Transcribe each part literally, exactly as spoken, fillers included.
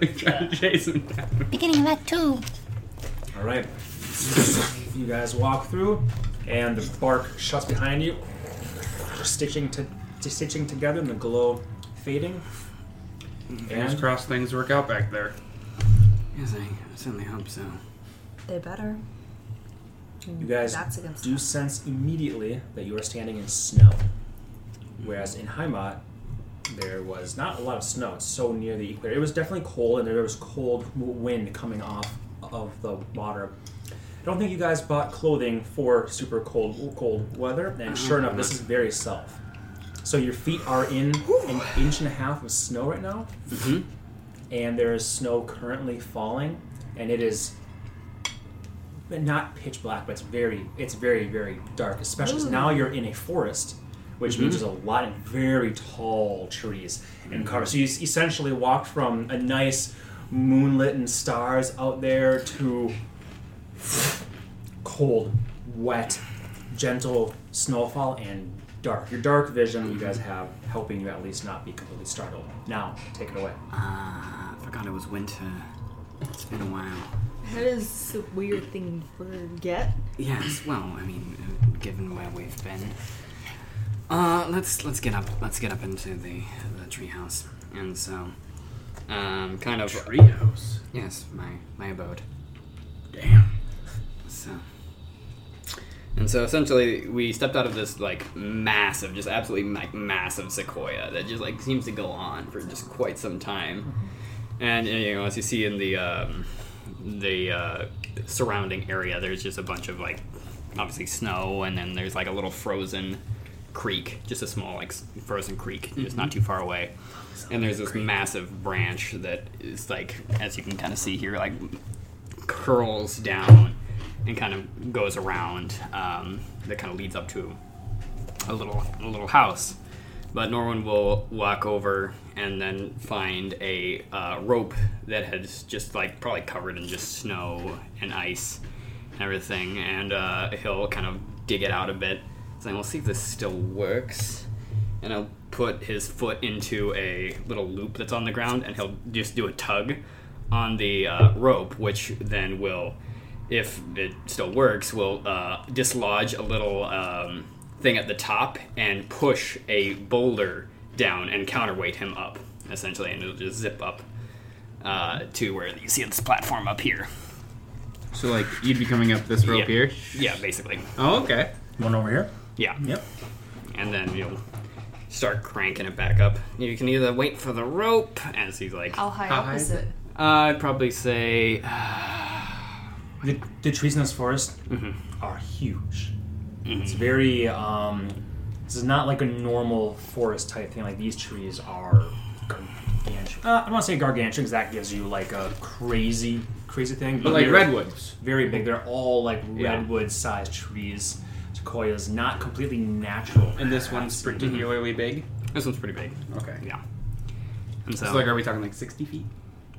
like trying to chase him down. Beginning of Act Two. All right. You guys walk through, and the bark shuts behind you, stitching to, to stitching together, and the glow fading. Fingers crossed things work out back there. Yes, I certainly hope so. They better. You guys do sense immediately that you are standing in snow. Whereas in Heimat, there was not a lot of snow. It's so near the equator. It was definitely cold, and there was cold wind coming off of the water. I don't think you guys bought clothing for super cold cold weather, and sure enough, this is very self. So your feet are in an inch and a half of snow right now, mm-hmm. and there is snow currently falling, and it is not pitch black, but it's very, it's very, very dark, especially because now you're in a forest, which mm-hmm. means there's a lot of very tall trees mm-hmm. and cars. So you essentially walked from a nice moonlit and stars out there to cold, wet, gentle snowfall and dark. Your dark vision mm-hmm. you guys have helping you at least not be completely startled. Now, take it away. Ah, uh, I forgot it was winter. It's been a while. That is a weird thing to forget. Yes, well, I mean, given where we've been. Uh, let's let's get up. Let's get up into the, the treehouse. And so, um, kind of... Treehouse? Yes, my, my abode. Damn. So... And so essentially, we stepped out of this, like, massive, just absolutely, like, massive sequoia that just, like, seems to go on for just quite some time. And, you know, as you see in the, um, the, uh, surrounding area, there's just a bunch of, like, obviously snow, and then there's, like, a little frozen creek, just a small, like, frozen creek, just mm-hmm. not too far away. Something and there's this creek. Massive branch that is, like, as you can kind of see here, like, curls down and kind of goes around, um, that kind of leads up to a little a little house. But Norman will walk over and then find a uh, rope that has just, like, probably covered in just snow and ice and everything, and uh, he'll kind of dig it out a bit, saying, we'll see if this still works. And he'll put his foot into a little loop that's on the ground, and he'll just do a tug on the uh, rope, which then will... if it still works, we'll uh, dislodge a little um, thing at the top and push a boulder down and counterweight him up, essentially, and it'll just zip up uh, to where you see this platform up here. So, like, you'd be coming up this rope yeah. here? Yeah, basically. Oh, okay. One over here? Yeah. Yep. And then you'll start cranking it back up. You can either wait for the rope, as he's like... How high up is it? Uh, I'd probably say... Uh, The, the trees in this forest mm-hmm. are huge. Mm-hmm. It's very, um, this is not like a normal forest type thing. Like, these trees are gargantuan. Uh, I don't want to say gargantuan because that gives you like a crazy, crazy thing. But, but like redwoods. Very big. They're all like yeah. redwood-sized trees. Sequoia's not completely natural. And this one's particularly mm-hmm. big? This one's pretty big. Okay. Yeah. And so, so like, are we talking like sixty feet?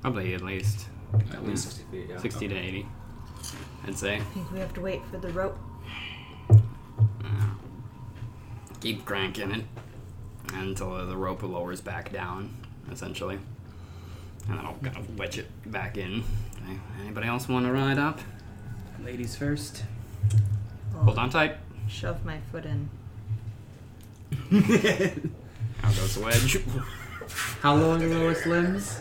Probably at least. At least sixty feet, yeah. sixty okay. to eighty. I'd say. I think we have to wait for the rope. Keep cranking it until the rope lowers back down, essentially. And then I'll kind of wedge it back in. Okay. Anybody else want to ride up? Ladies first. I'll Hold on tight. Shove my foot in. Out goes the wedge. How low are the lowest limbs?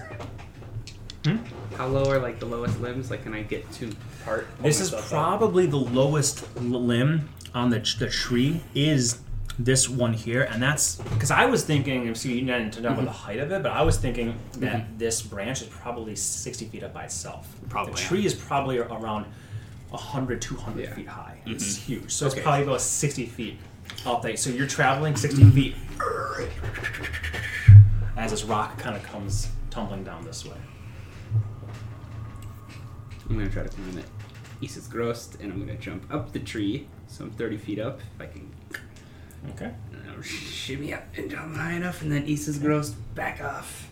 Hmm? How low are, like, the lowest limbs? Like, can I get to part? This is probably up? The lowest limb on the the tree is this one here, and that's because I was thinking. Excuse me, you didn't know mm-hmm. the height of it, but I was thinking that mm-hmm. this branch is probably sixty feet up by itself. Probably. The tree is probably around one hundred, two hundred yeah. feet high. Mm-hmm. It's huge, so okay. it's probably about sixty feet up there. So you're traveling sixty mm-hmm. feet as this rock kind of comes tumbling down this way. I'm going to try to climb it. East is grossed, and I'm going to jump up the tree, so I'm thirty feet up, if I can. Okay. And I'll shimmy up and jump high enough, and then East is grossed, back off.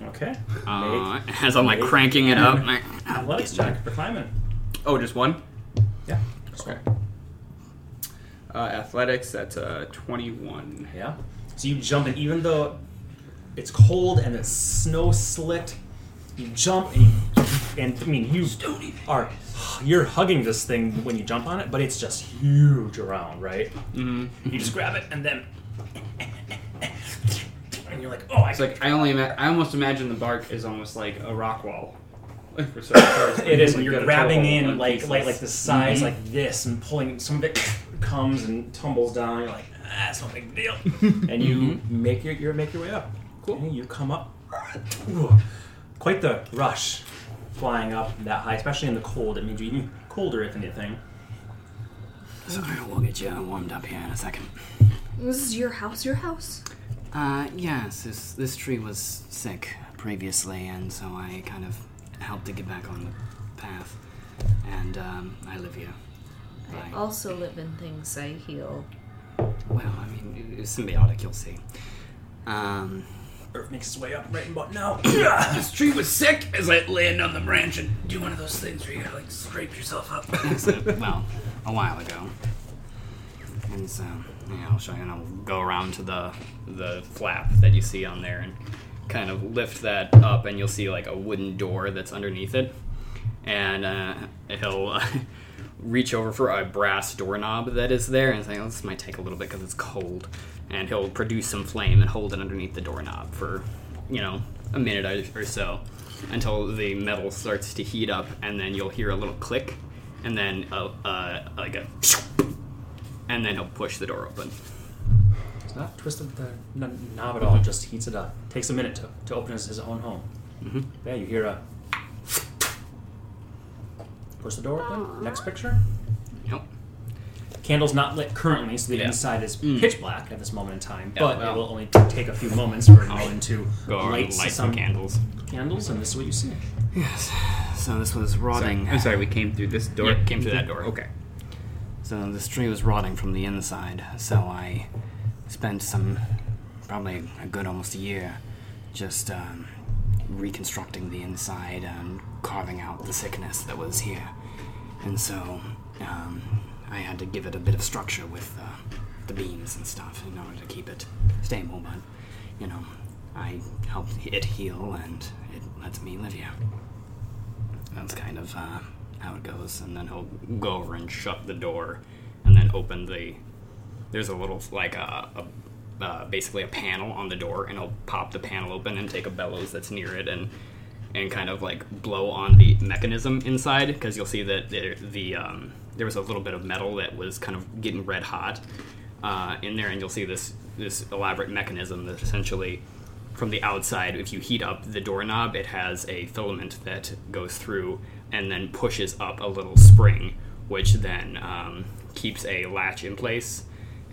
Okay. Uh, as I'm, like, Eight. cranking it up. My, Athletics check for climbing. Oh, just one? Yeah. Okay. Uh, athletics, that's uh, twenty-one. Yeah. So you jump, and even though it's cold and it's snow-slicked, you jump and, you, and I mean you are you're hugging this thing when you jump on it, but it's just huge around, right? Mm-hmm. You just grab it and then and you're like, oh, I. It's like I only ima- I almost imagine the bark is almost like a rock wall. It is when you're grabbing in like like like the size mm-hmm. like this and pulling some of it comes and tumbles down. And you're like, ah, that's no big deal. And you mm-hmm. make your you make your way up. Cool. And you come up. Ooh, quite the rush, flying up that high, especially in the cold. It means you're even colder if anything. Sorry, we'll get you warmed up here in a second. This is your house. Your house. Uh, yes. This this tree was sick previously, and so I kind of. Help to get back on the path, and um, I live here. I, I also live in things I heal. Well, I mean, it's symbiotic, you'll see. Um, Earth makes its way up right about now. This tree was sick as I land on the branch and do one of those things where you gotta, like, scrape yourself up. Well, a while ago. And so, yeah, I'll show you, and I'll go around to the the flap that you see on there and kind of lift that up, and you'll see like a wooden door that's underneath it, and uh, he'll uh, reach over for a brass doorknob that is there, and say, oh, this might take a little bit because it's cold, and he'll produce some flame and hold it underneath the doorknob for, you know, a minute or so, until the metal starts to heat up, and then you'll hear a little click, and then a, uh, like a, and then he'll push the door open. Not twisted the knob at all, mm-hmm. just heats it up. Takes a minute to, to open his, his own home. Mm-hmm. Yeah, you hear a... Push the door open. Next picture. Yep. Candle's not lit currently, so the yeah. inside is mm. pitch black at this moment in time, yeah, but well. It will only take a few moments for it all into lights light some candles. Candles, and this is what you see. Yes. So this was rotting. Sorry. I'm sorry, we came through this door. Yep, came through that door. Okay. So this tree was rotting from the inside, so I... spent some, probably a good almost a year, just um, reconstructing the inside and carving out the sickness that was here. And so um, I had to give it a bit of structure with uh, the beams and stuff in order to keep it stable. But, you know, I helped it heal and it lets me live here. That's kind of uh, how it goes. And then he'll go over and shut the door and then open the... There's a little, like, a, a uh, basically a panel on the door, and he'll pop the panel open and take a bellows that's near it and and kind of, like, blow on the mechanism inside, because you'll see that there, the um, there was a little bit of metal that was kind of getting red hot uh, in there, and you'll see this, this elaborate mechanism that essentially, from the outside, if you heat up the doorknob, it has a filament that goes through and then pushes up a little spring, which then um, keeps a latch in place.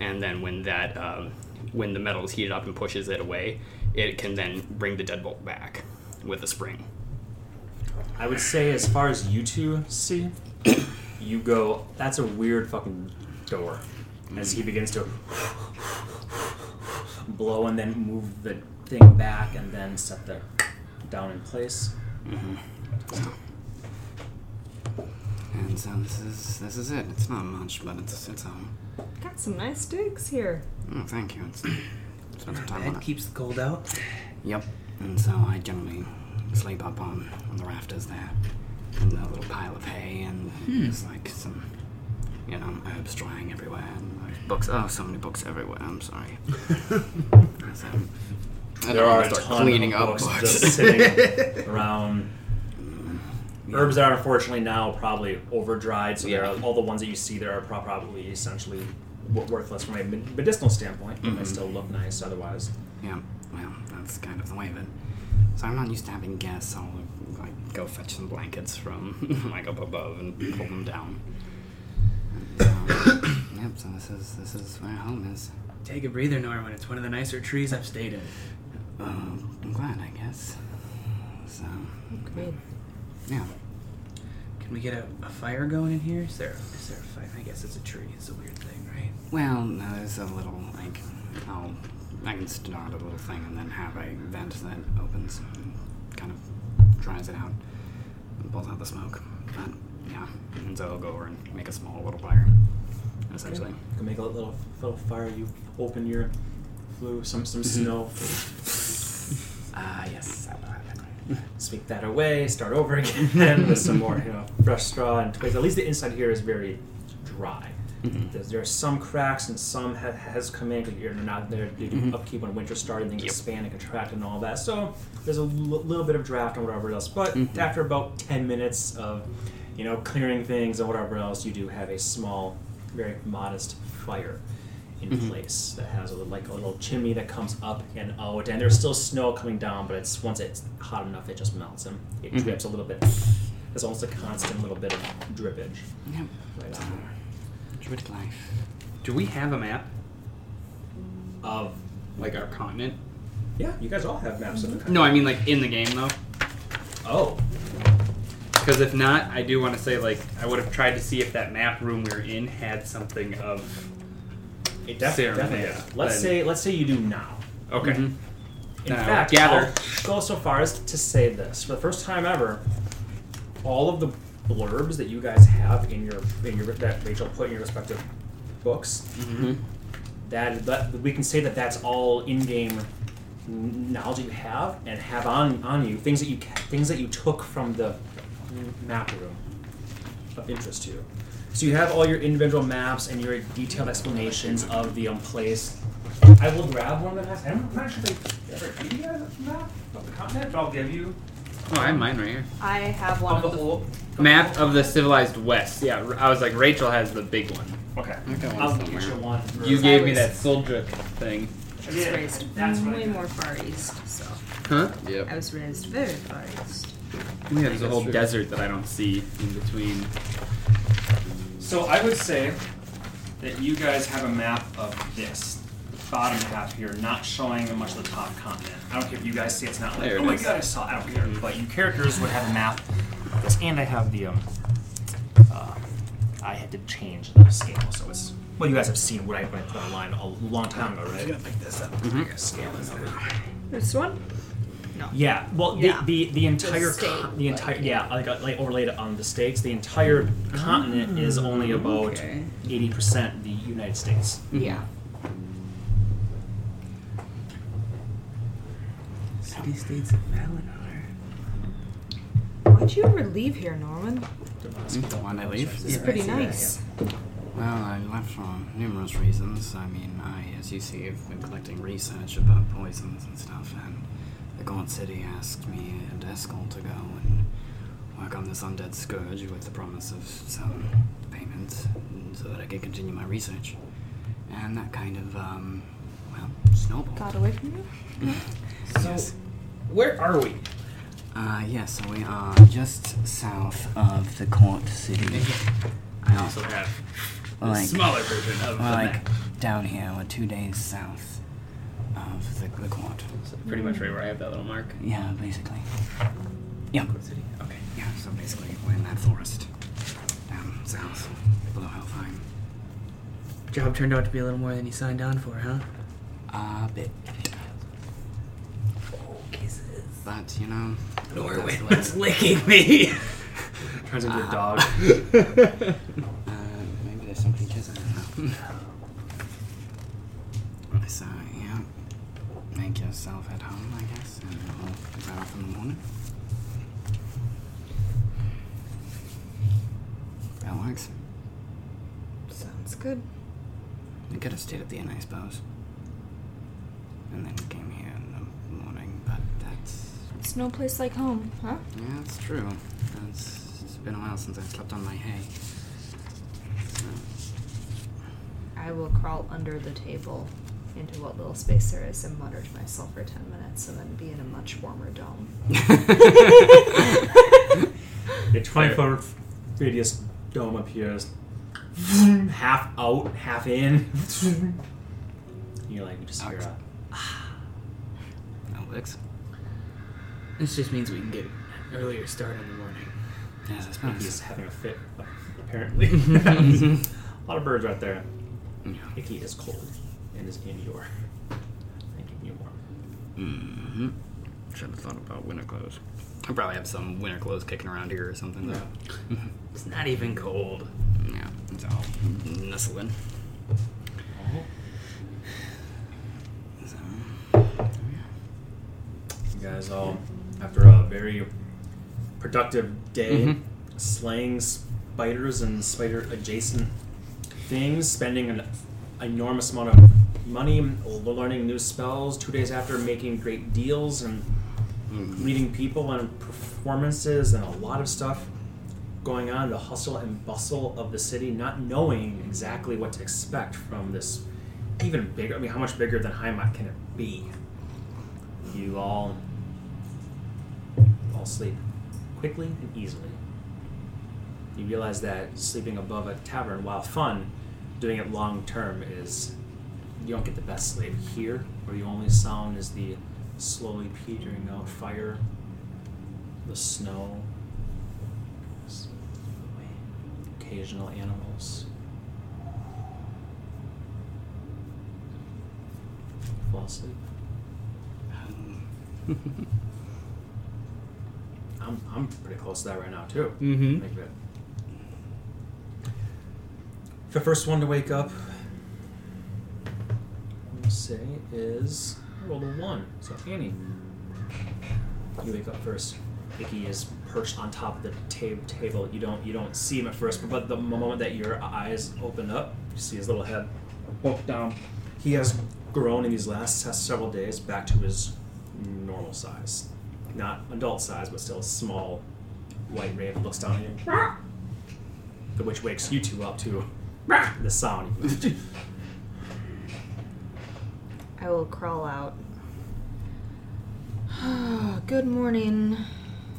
And then when that, um, when the metal is heated up and pushes it away, it can then bring the deadbolt back with a spring. I would say, as far as you two see, you go, that's a weird fucking door. As he begins to blow and then move the thing back and then set the down in place. Mm-hmm. So. And so this is this is it. It's not much, but it's it's um. Got some nice digs here. Oh, thank you. It's, it's time that it keeps the cold out. Yep. And so I generally sleep up on, on the rafters there, and a little pile of hay, and hmm. there's like some, you know, herbs drying everywhere, and like books. Oh, so many books everywhere. I'm sorry. so, I there are a ton cleaning of books, books. just sitting around. Herbs are unfortunately now probably over-dried, so yeah. there are, all the ones that you see there are probably essentially worthless from a medicinal standpoint, but mm-hmm. they still look nice otherwise. Yeah, well, that's kind of the way of it. So I'm not used to having guests, so I'll like, go fetch some blankets from like up above and pull them down. And, um, yep, so this is, this is where home is. Take a breather, Norman. It's one of the nicer trees I've stayed in. Uh, I'm glad, I guess. So, okay. Yeah. Can we get a, a fire going in here? Is there, is there a fire? I guess it's a tree. It's a weird thing, right? Well, no, there's a little, like, I'll, I can start a little thing and then have a vent that opens and kind of dries it out and pulls out the smoke. But, yeah. And so I'll go over and make a small little fire, essentially. Okay. You can make a little, little fire. You open your flue, some, some snow. Ah, uh, yes, I will have it. sweep that away, start over again with some more, you know, fresh straw and twigs. At least the inside here is very dry. Mm-hmm. There's, there are some cracks and some ha- has come in because you're not there to do mm-hmm. upkeep when winter started and then yep. expand and contract and all that. So there's a l- little bit of draft and whatever else. But mm-hmm. after about ten minutes of, you know, clearing things and whatever else, you do have a small, very modest fire in mm-hmm. place that has a little, like a little chimney that comes up and out. And there's still snow coming down, but it's once it's hot enough, it just melts and it mm-hmm. drips a little bit. There's almost a constant little bit of drippage yep. right on there. Druid life. Do we have a map of like our continent? Yeah, you guys all have maps of the continent. No, I mean like in the game though. Oh. Because if not, I do want to say like I would have tried to see if that map room we were in had something of it. Definitely. Let's then. say let's say you do now. Okay. Mm-hmm. In now, fact, gather. I'll go so far as to say this: for the first time ever, all of the blurbs that you guys have in your in your that Rachel put in your respective books, mm-hmm. that, that we can say that that's all in-game knowledge that you have and have on, on you things that you things that you took from the map room of interest to you. So you have all your individual maps and your detailed explanations of the um, place. I will grab one of the maps. I'm not sure if I ever gave you guys a map of the continent, but I'll give you. Oh, I have mine right here. I have one. Of the whole map of the civilized West. Yeah, I was like, Rachel has the big one. Okay. I'll get you one. You gave me that Soldrick thing. I was raised That's way more far east, so. Huh? Yep. I was raised very far east. Yeah, there's a whole true. desert that I don't see in between. So I would say that you guys have a map of this. Bottom half here, not showing much of the top continent. I don't care if you guys see it's not like, oh my god, I saw it. I don't care. But you characters would have a map of this. And I have the, um, uh, I had to change the scale, so it's, well, you guys have seen what I put online a long time ago, right? I'm gonna pick this up. Mm-hmm. I gotta scale this over. This one? No. Yeah, well, yeah. The, the, the entire, the, state, con- the entire, like, yeah, like, like overlaid on the states, the entire mm-hmm. continent is only about okay. eighty percent the United States. Mm-hmm. Yeah. States of Balinor. Why'd you ever leave here, Norman? The one I leave? This is yeah, pretty nice. That, yeah. Well, I left for numerous reasons. I mean, I, as you see, have been collecting research about poisons and stuff, and the Court City asked me and Escol to go and work on this undead scourge with the promise of some payment so that I could continue my research. And that kind of, um, well, snowballed. Got away from you? So... Yes. Where are we? Uh, yeah, so we are just south of the Court City. I also have a like, smaller version of the like map. Down here, we're two days south of the, the Court. So pretty much right where I have that little mark? Yeah, basically. Yeah. Court City? Okay. Yeah, so basically we're in that forest. Down south, below Alfheim. Job turned out to be a little more than you signed on for, huh? A bit. But, you know... Norway was licking me! Turns into uh, a dog. uh, maybe there's some creatures, I don't know. So, yeah. Make yourself at home, I guess, and we'll get out in the morning. That works. Sounds good. We could have stayed at the inn, I suppose. And then came here in the morning, but that's... It's no place like home, huh? Yeah, that's true. It's, it's been a while since I slept on my hay. So. I will crawl under the table into what little space there is and mutter to myself for ten minutes and then be in a much warmer dome. The twenty-foot radius dome up here is half out, half in. You're like, you just hear a... Ah. That works. This just means we can get an earlier start in the morning. Yeah, that's probably he's having a fit, apparently. A lot of birds right there. Yeah. Icky is cold and is indoor. I keep you warm. Mm-hmm. Should have thought about winter clothes. I probably have some winter clothes kicking around here or something. No. Though. It's not even cold. Yeah, it's all nestling. Oh. So, yeah. You guys all... after a very productive day, mm-hmm. slaying spiders and spider-adjacent things, spending an enormous amount of money, learning new spells, two days after making great deals and mm-hmm. meeting people and performances and a lot of stuff going on, the hustle and bustle of the city, not knowing exactly what to expect from this even bigger, I mean, how much bigger than Heimat can it be? You all fall asleep quickly and easily. You realize that sleeping above a tavern, while fun, doing it long term is, you don't get the best sleep here, where the only sound is the slowly petering out fire, the snow, occasional animals. Fall asleep. I'm I'm pretty close to that right now too. Mm-hmm. Make it. The first one to wake up, I'll say, is roll a one. So Annie, you wake up first. Icky is perched on top of the ta- table. You don't you don't see him at first, but the moment that your eyes open up, you see his little head poke down. He has grown in these last several days back to his normal size. Not adult size, but still a small white raven looks down at you. The which wakes you two up to the sound. I will crawl out. Good morning.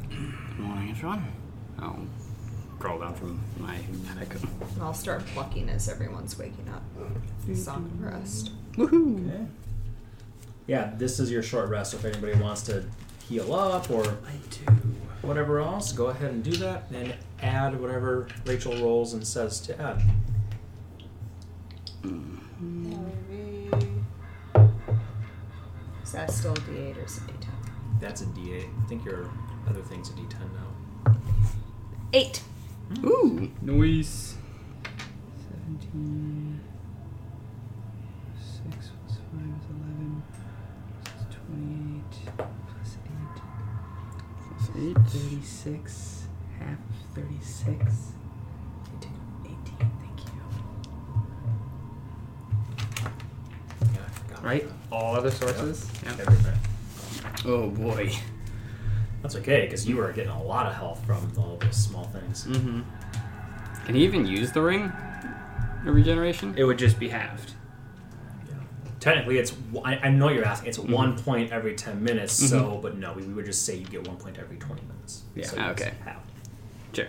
Good morning, everyone. I'll crawl down from my attic. I'll start plucking as everyone's waking up. Song of rest. Woohoo! Okay. Yeah, this is your short rest. So if anybody wants to heal up or I do. Whatever else, go ahead and do that and add whatever Rachel rolls and says to add. Mm. Is that still a D eight or is it a D ten? That's a D eight. I think your other thing's a D ten now. Eight. Mm. Ooh. Nice. seventeen. Eight thirty-six, half thirty-six, eighteen. Thank you. Yeah, I forgot. Right, all other sources. Yep. Yep. Everywhere. Oh boy, that's okay because you were getting a lot of health from all those small things. Mm-hmm. Can he even use the ring? A regeneration? It would just be halved. Technically, it's. I, I know you're asking. It's mm-hmm. one point every ten minutes. Mm-hmm. So, but no, we, we would just say you get one point every twenty minutes. Yeah. So okay. Sure.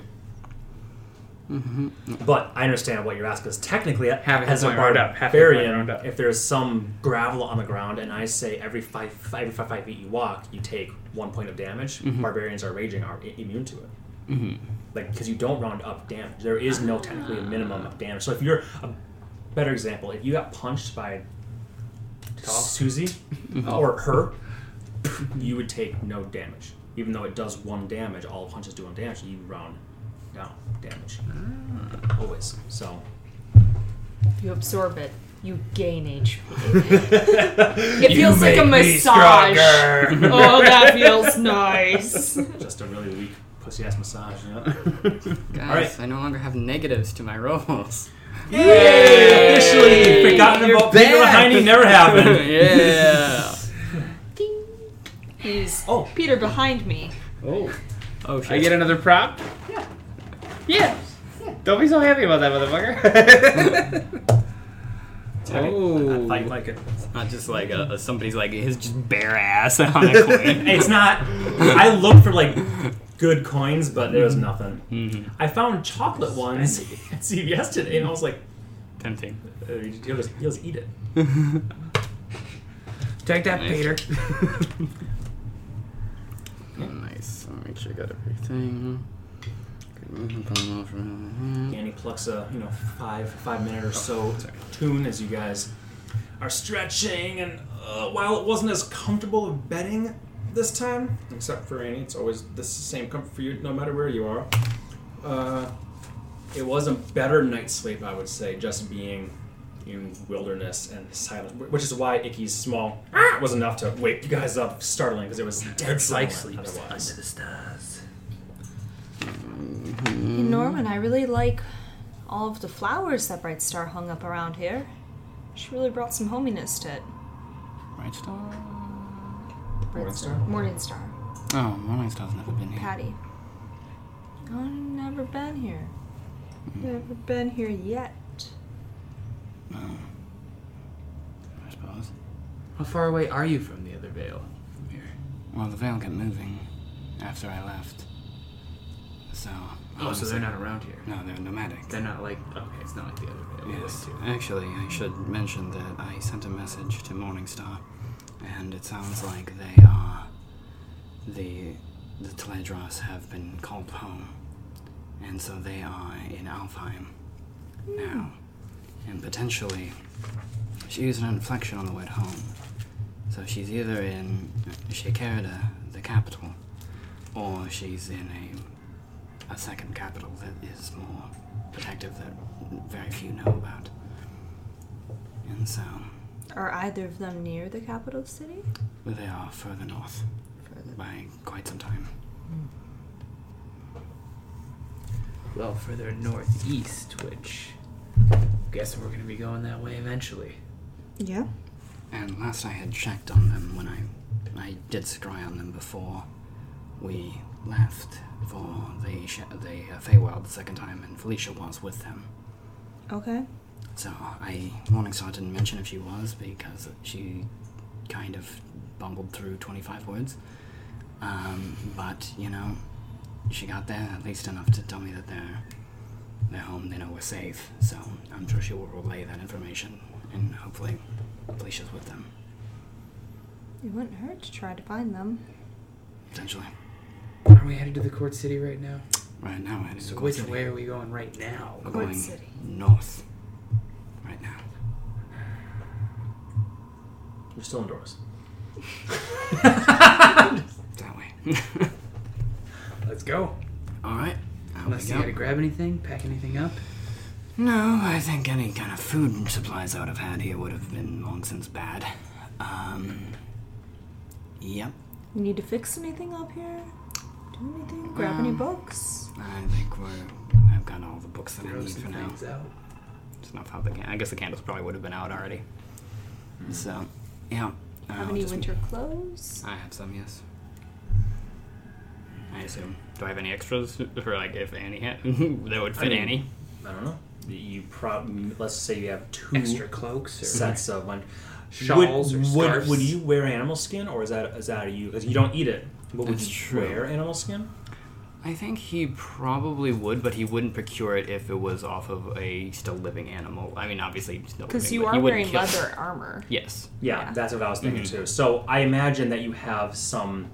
Mm-hmm. But I understand what you're asking because technically, half as a barbarian, if there's some gravel on the ground, and I say every five every five, five feet you walk, you take one point of damage. Mm-hmm. Barbarians are raging are immune to it. Mm-hmm. Like because you don't round up damage. There is no technically a minimum of damage. So if you're a better example, if you got punched by Susie oh. or her, you would take no damage. Even though it does one damage, all punches do one damage, you round down damage. Ah. Always. So. You absorb it, you gain H P. It you feels make like a massage. Oh, that feels nice. Just a really weak pussy ass massage, you know? Guys, all right. I no longer have negatives to my rolls. Yay! Yay! Officially forgotten You're about Peter Behind never happened. Yeah. Ding. He's oh. Peter Behind me. Oh. Oh shit. I get another prop? Yeah. Yeah. yeah. Don't be so happy about that, motherfucker. Oh. I, I, I like it. It's not just like a, a somebody's like his just bare ass on a coin. It's not. I looked for like good coins, but there was nothing. Mm-hmm. I found chocolate ones at C V S today, and I was like, tempting. Uh, you'll, just, you'll just eat it. Take that, nice. Peter. Oh, nice. I'll make sure I got everything. Danny plucks a you know five five minute or so oh, tune as you guys are stretching, and uh, while it wasn't as comfortable of bedding this time, except for Annie, it's always the same comfort for you no matter where you are. Uh, it was a better night's sleep, I would say, just being you wilderness and silence, which is why Icky's small was enough to wake you guys up, startling, because it was dead silent otherwise. Under the stars. Mm-hmm. Hey, Norman, I really like all of the flowers that Bright Star hung up around here. She really brought some hominess to it. Bright Star? Bright Morningstar? Star. Morningstar. Oh, Morningstar's never been here. Patty. I've oh, never been here. Mm. Never been here yet. No. I suppose. How far away are you from the other veil? From here. Well, the veil kept moving after I left. So. Oh, honestly, so they're not around here. No, they're nomadic. They're not like, okay, it's not like the other veil. Yes. Actually, I should mention that I sent a message to Morningstar, and it sounds like they are, the, the Tledras have been called home, and so they are in Alfheim mm. now. And potentially, she used an inflection on the word home. So she's either in Shekerda, the capital, or she's in a a second capital that is more protective that very few know about. And so... Are either of them near the capital city? They are further north, further. By quite some time. Mm. Well, further northeast, which... Guess we're going to be going that way eventually. Yeah. And last I had checked on them when I... I did scry on them before we left for the, the uh, Feywild the second time, and Felicia was with them. Okay. So I... Morningstar didn't mention if she was because she kind of bumbled through twenty-five words. Um, but, you know, she got there at least enough to tell me that they're... They're home, they know we're safe, so I'm sure she will relay that information, and hopefully Felicia's with them. It wouldn't hurt to try to find them. Potentially. Are we headed to the Court City right now? Right now, we're headed so to the Court City. Where are we going right now? We're Court going City. North. Right now. You're still indoors. That way. Let's go. All right. Unless you gotta grab anything, pack anything up? No, I think any kind of food supplies I would have had here would have been long since bad. Um, yep. You need to fix anything up here? Do anything? Grab um, any books? I think we're... I've got all the books that Throw I need for now. Out. It's not how the can- I guess the candles probably would have been out already. Mm. So, yeah. Have I'll any winter be- clothes? I have some, yes. I assume. Do I have any extras for, like, if Annie had... that would fit I mean, Annie? I don't know. You probably... Let's say you have two... Extra cloaks? Or sets of... Like, shawls would, or scarves? Would, would you wear animal skin, or is that is that you... You don't eat it, but would That's you true. Wear animal skin? I think he probably would, but he wouldn't procure it if it was off of a still living animal. I mean, obviously, still living. Because you are wearing leather it. Armor. Yes. Yeah, yeah, that's what I was thinking, mm-hmm. too. So, I imagine that you have some...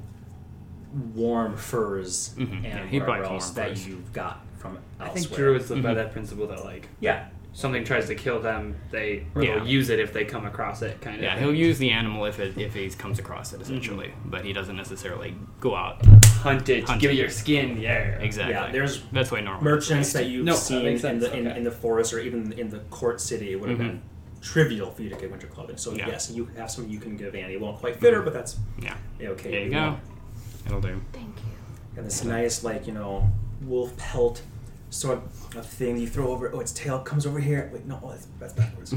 warm furs mm-hmm. and yeah, whatever else that furs. You've got from elsewhere. I think druids live mm-hmm. by that principle that, like, yeah, something tries to kill them, they or yeah. they'll use it if they come across it, kind of. Yeah, thing. He'll use the animal if it, if he comes across it, essentially. Mm-hmm. But he doesn't necessarily go out hunt it, hunt give it your skin. Yeah, exactly. Yeah, there's that's why normal merchants that you've no, seen that in the okay. in, in the forest or even in the Court City it would have mm-hmm. been trivial for you to get winter clothing. So yeah. yes, you have some you can give Annie. It won't quite fit her, but that's yeah okay. There you, you go. Want. It'll do. Thank you. Got this nice, like, you know, wolf pelt sort of thing you throw over. Oh, its tail comes over here. Wait, no, oh, that's, that's backwards.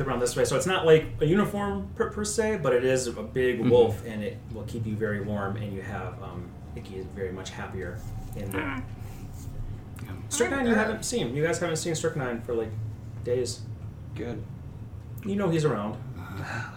Around this way. So it's not like a uniform per, per se, but it is a big wolf, mm-hmm. and it will keep you very warm. And you have um, Icky is very much happier in there. Uh, yeah. Strychnine, you haven't seen. You guys haven't seen Strychnine for like days. Good. You know he's around. Uh-huh.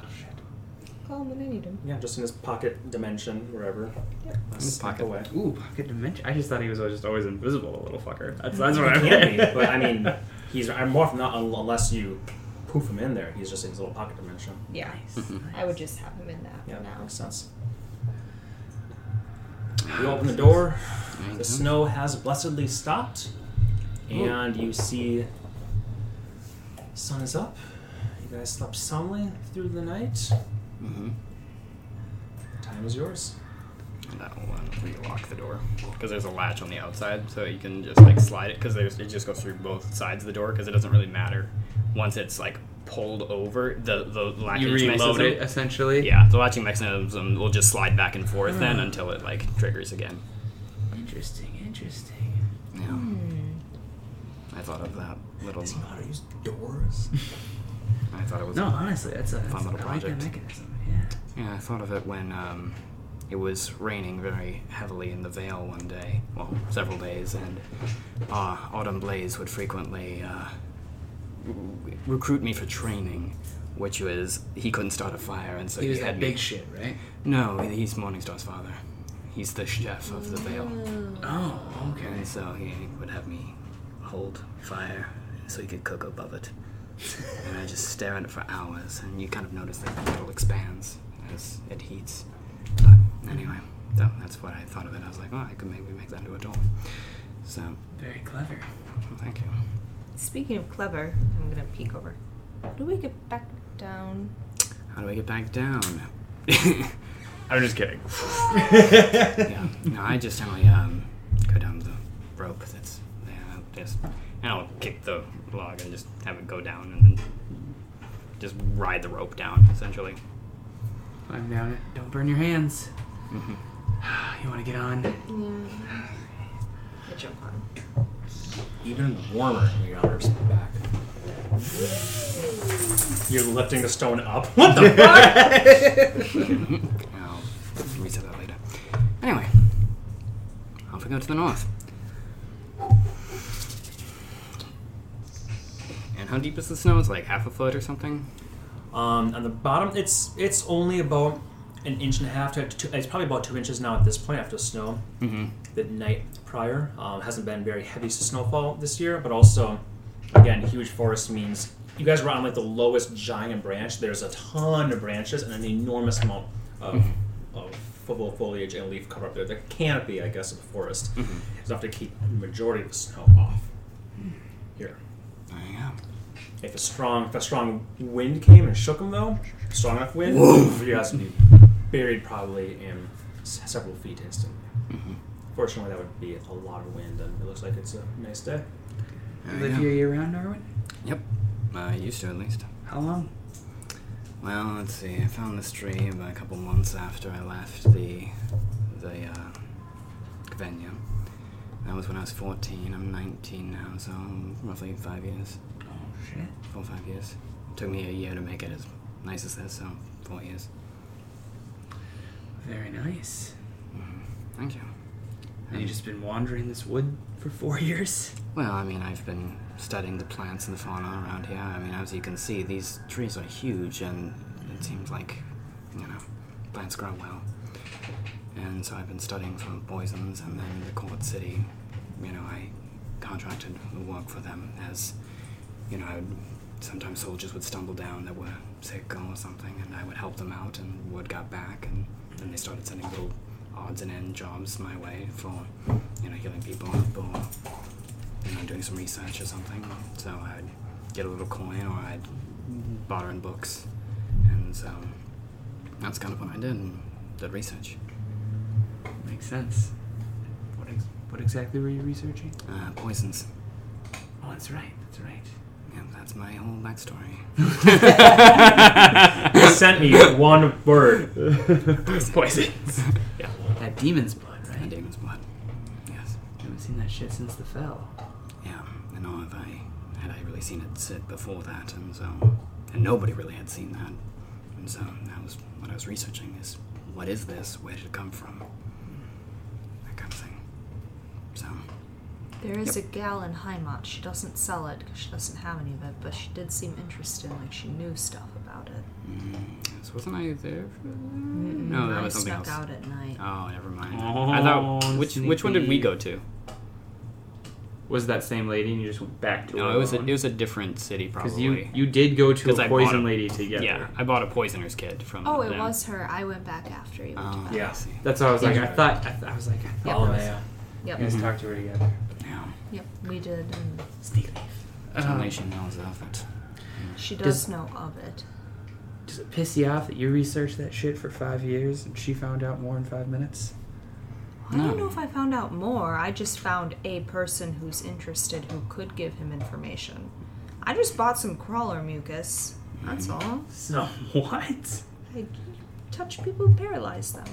Oh, when I need him. Yeah, just in his pocket dimension, wherever. Yeah. In his pocket away. Ooh, pocket dimension. I just thought he was just always invisible, the little fucker. That's that's what I mean. But I mean, he's I'm more not unless you poof him in there. He's just in his little pocket dimension. Yeah, nice. Nice. I would just have him in that. Yeah, for now. Makes sense. You open the door. The snow has blessedly stopped, and you see sun is up. You guys slept soundly through the night. Mm-hmm. Time is yours. And that'll uh, relock the door because there's a latch on the outside, so you can just like slide it because it just goes through both sides of the door because it doesn't really matter once it's like pulled over, the, the latching mechanism. You reload it, essentially? Yeah, the latching mechanism will just slide back and forth oh. then until it, like, triggers again. Interesting, interesting. Yeah. Mm. I thought of that little... Does he know how to use doors? I thought it was no, a honestly, that's a fun that's little a project. Mechanism, yeah. Yeah, I thought of it when um, it was raining very heavily in the Vale one day, well, several days, and uh, Autumn Blaze would frequently... Uh, recruit me for training, which was he couldn't start a fire, and so he, he was had that big me. Shit, right? No, he's Morningstar's father. He's the chef of the Vale. Oh, okay. And so he would have me hold fire so he could cook above it, and I just stare at it for hours, and you kind of notice that the metal expands as it heats. But anyway, so that's what I thought of it. I was like, oh, I could maybe make that into a doll. So very clever. Well, thank you. Speaking of clever, I'm going to peek over. How do we get back down? How do we get back down? I'm just kidding. Yeah. No, I just only um, go down the rope that's there. I'll just, and I'll kick the log and just have it go down and then just ride the rope down, essentially. Climb down it. Don't burn your hands. Mm-hmm. You want to get on? Yeah. I jump on. Even warmer than your other back. You're lifting the stone up. What the fuck? I'll reset that later. Anyway, off we go to the north. And how deep is the snow? It's like half a foot or something. Um, on the bottom, it's it's only about an inch and a half to two, it's probably about two inches now at this point after snow. Mm-hmm. The night prior um, hasn't been very heavy snowfall this year, but also, again, huge forest means you guys were on like the lowest giant branch. There's a ton of branches and an enormous amount of, mm-hmm. of foliage and leaf cover up there. The canopy, I guess, of the forest mm-hmm. is enough to keep the majority of the snow off. Mm. Here, there you go. If a strong, if a strong wind came and shook them, though, strong enough wind, you guys would be buried probably in several feet instantly. Mm-hmm. Fortunately, that would be a lot of wind, and it looks like it's a nice day. You live here year-round, Norman? Yep. I uh, used to, at least. How long? Well, let's see. I found this tree about a couple months after I left the the uh, venue. That was when I was fourteen. I'm nineteen now, so roughly five years. Oh, shit. Four or five years. It took me a year to make it as nice as this, so four years. Very nice. Mm-hmm. Thank you. And um, you've just been wandering this wood for four years? Well, I mean, I've been studying the plants and the fauna around here. I mean, as you can see, these trees are huge, and it seems like, you know, plants grow well. And so I've been studying for poisons, and then the Court City, you know, I contracted the work for them as, you know, I would... Sometimes soldiers would stumble down that were sick or something, and I would help them out, and word got back, and then they started sending little odds and end jobs my way for, you know, healing people up or, you know, doing some research or something. So I'd get a little coin, or I'd barter in books, and so that's kind of what I did, and did research. Makes sense. What ex- what exactly were you researching? Uh, poisons. Oh, that's right, that's right. Yeah, that's my whole backstory. You sent me one word. Poisons. Yeah. That demon's blood, right? That demon's blood. Yes. I haven't seen that shit since the fell. Yeah, and all of I had I really seen it sit before that, and so and nobody really had seen that. And so that was what I was researching is what is this? Where did it come from? That kind of thing. So There is yep. a gal in Heimat. She doesn't sell it because she doesn't have any of it, but she did seem interested, like she knew stuff about it. Mm. So wasn't I there for that? Mm-hmm. No, that I was something else. I snuck out at night. Oh, never mind. Oh, I thought, which sneaky. Which one did we go to? Was that same lady and you just went back to no, her? No, it was a, it was a different city, probably. Because you, you did go to a I poison a, lady together. Yeah, I bought a poisoner's kit from Oh, them. It was her. I went back after you. Oh, went yeah. See. That's what I was yeah. like. I thought, I, th- I was like, I thought. Oh, yeah. Yep. You guys mm-hmm. talked to her together. Yeah. Yep, we did. And Steve. Only she knows of it. She does, does know of it. Does it piss you off that you researched that shit for five years and she found out more in five minutes? Well, I don't no. know if I found out more. I just found a person who's interested who could give him information. I just bought some crawler mucus That's all. So what? I touch people and paralyze them.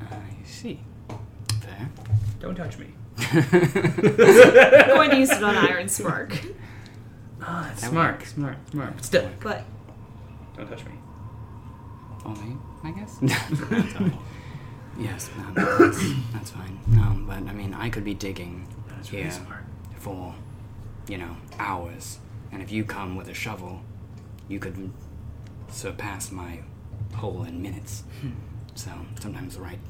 I see. There. Don't touch me. I'm going to use it on Iron Spark. Oh, that's that smart. Works. Smart, smart. But still. But. Don't touch me. Only, I guess? Yes, no, that's, that's fine. No, but I mean, I could be digging that's here really smart. for, you know, hours. And if you come with a shovel, you could surpass my hole in minutes. Hmm. So sometimes the right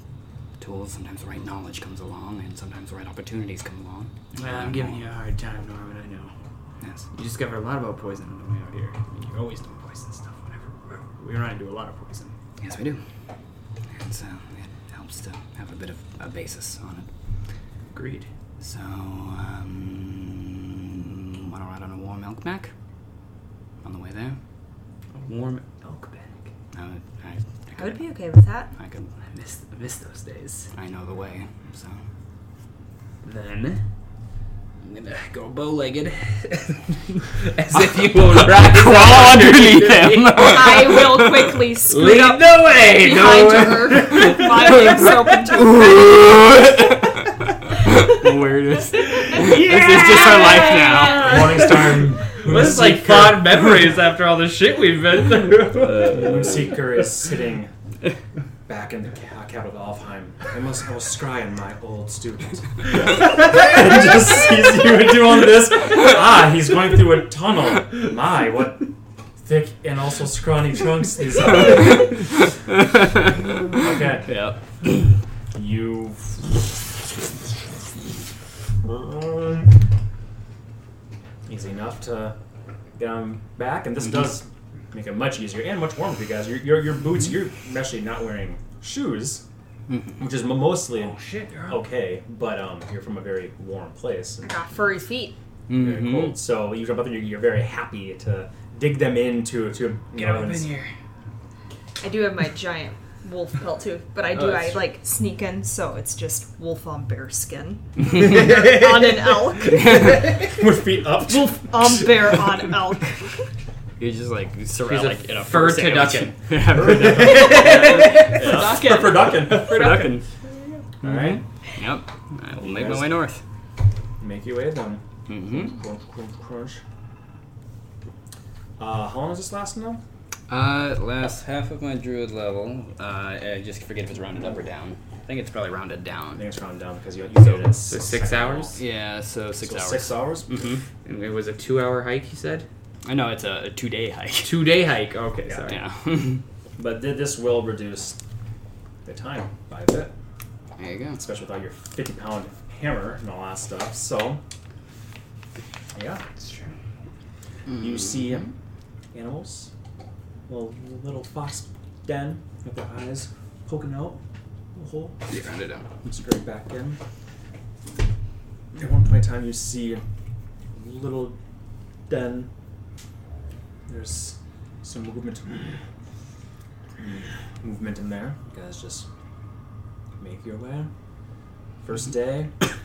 tools, sometimes the right knowledge comes along, and sometimes the right opportunities come along. Well, I'm giving you a hard time, Norman, I know. Yes. You discover a lot about poison on the way out here. I mean, you're always doing poison stuff, whatever. We run into a lot of poison. Yes, we do. And so it helps to have a bit of a basis on it. Agreed. So, um, want to ride on a warm elk back? On the way there? A warm elk back? I would, I, I, could, I would be okay with that. I could. I miss, I miss those days. I know the way, so. Then... I'm gonna go bow-legged, as if you will rise crawl underneath him. I will quickly scoot Lead up the way, behind no her, my legs open to her. Weirdest. Yeah! This is just our life now. Morningstar. This is like fond memories after all the shit we've been through. Moonseeker is sitting back in the capital of Alfheim. I must go scry on my old student. And just sees you doing this. Ah, he's going through a tunnel. My, what thick and also scrawny trunks these are. Okay. Yeah. You. Um, easy enough to get him back, and this mm-hmm. does make it much easier and much warmer for you guys. Your your, your boots. You're actually not wearing shoes, mm-hmm. which is mostly oh, shit, okay, but um, you're from a very warm place. I got furry feet. Mm-hmm. Very cold. So you jump up there, you're very happy to dig them in to, to get up in here. I do have my giant wolf pelt too, but I do oh, I true. like sneak in, so it's just wolf on bear skin on an elk. With feet up, wolf on bear on elk. You're just like surrounded like, in a fur production. Production. Production. Production. All right. Yep. I will make my way north. Make your way down. Mm-hmm. Crunch, crunch, crunch. Uh, how long does this last now? Uh, last half of my druid level. Uh, I just forget if it's rounded up or down. I think it's probably rounded down. I think it's rounded down because you, you so, did it. So six hours? Yeah, so six so hours. Six hours? Mm-hmm. And it was a two-hour hike, you said? I know it's a, a two-day hike. Two-day hike. Okay, yeah. Sorry. Yeah. But th- this will reduce the time by a bit. There you go. Especially without your fifty-pound hammer and all that stuff. So, yeah, that's true. Mm-hmm. You see um, animals, little, little fox den with their eyes poking out a hole. You found it out. Straight back in. At one point in time, you see a little den. There's some movement movement in there. You guys just make your way. First day, uh,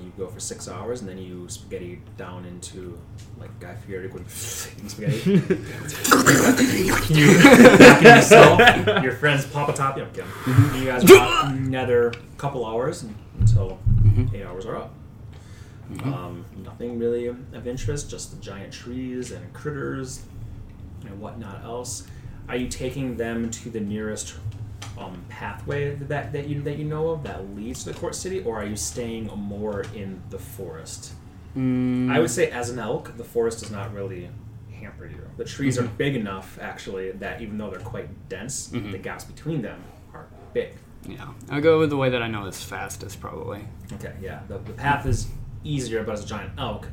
you go for six hours, and then you spaghetti down into, like, Guy Fieri with spaghetti. You back in yourself. Your friends pop a top. Yep, yep. Mm-hmm. You guys pop another couple hours until mm-hmm. eight hours are up. Mm-hmm. Um, nothing really of interest, just the giant trees and critters and whatnot else. Are you taking them to the nearest um, pathway that, that you that you know of that leads to the Court City, or are you staying more in the forest? Mm. I would say as an elk, the forest does not really hamper you. The trees mm-hmm. are big enough, actually, that even though they're quite dense, mm-hmm. the gaps between them are big. Yeah, I'll go with the way that I know is fastest, probably. Okay, yeah. The, the path is easier, but as a giant elk,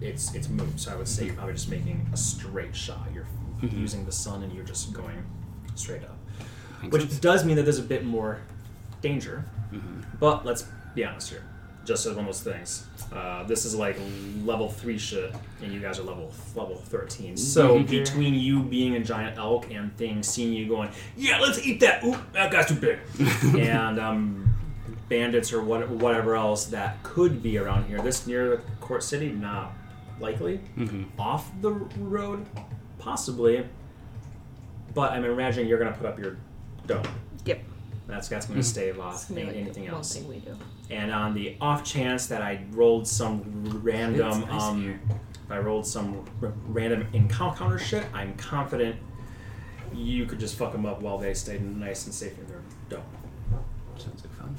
it's it's moved. So I would say you're probably just making a straight shot. You're mm-hmm. using the sun and you're just going straight up. Makes Which sense. Does mean that there's a bit more danger. Mm-hmm. But let's be honest here. Just as one of those things. Uh, this is like level three shit, and you guys are level level thirteen. So mm-hmm. between you being a giant elk and things seeing you going, yeah, let's eat that. Oop, that guy's too big. and um bandits or what, whatever else that could be around here. This near the Court City? Nah. likely. Mm-hmm. Off the road? Possibly. But I'm imagining you're going to put up your dome. Yep. That's, that's going to mm-hmm. stave off any, like anything else. Thing we do. And on the off chance that I rolled some random, nice um, if I rolled some r- random encounter shit, I'm confident you could just fuck them up while they stayed nice and safe in their dome. Sounds like fun.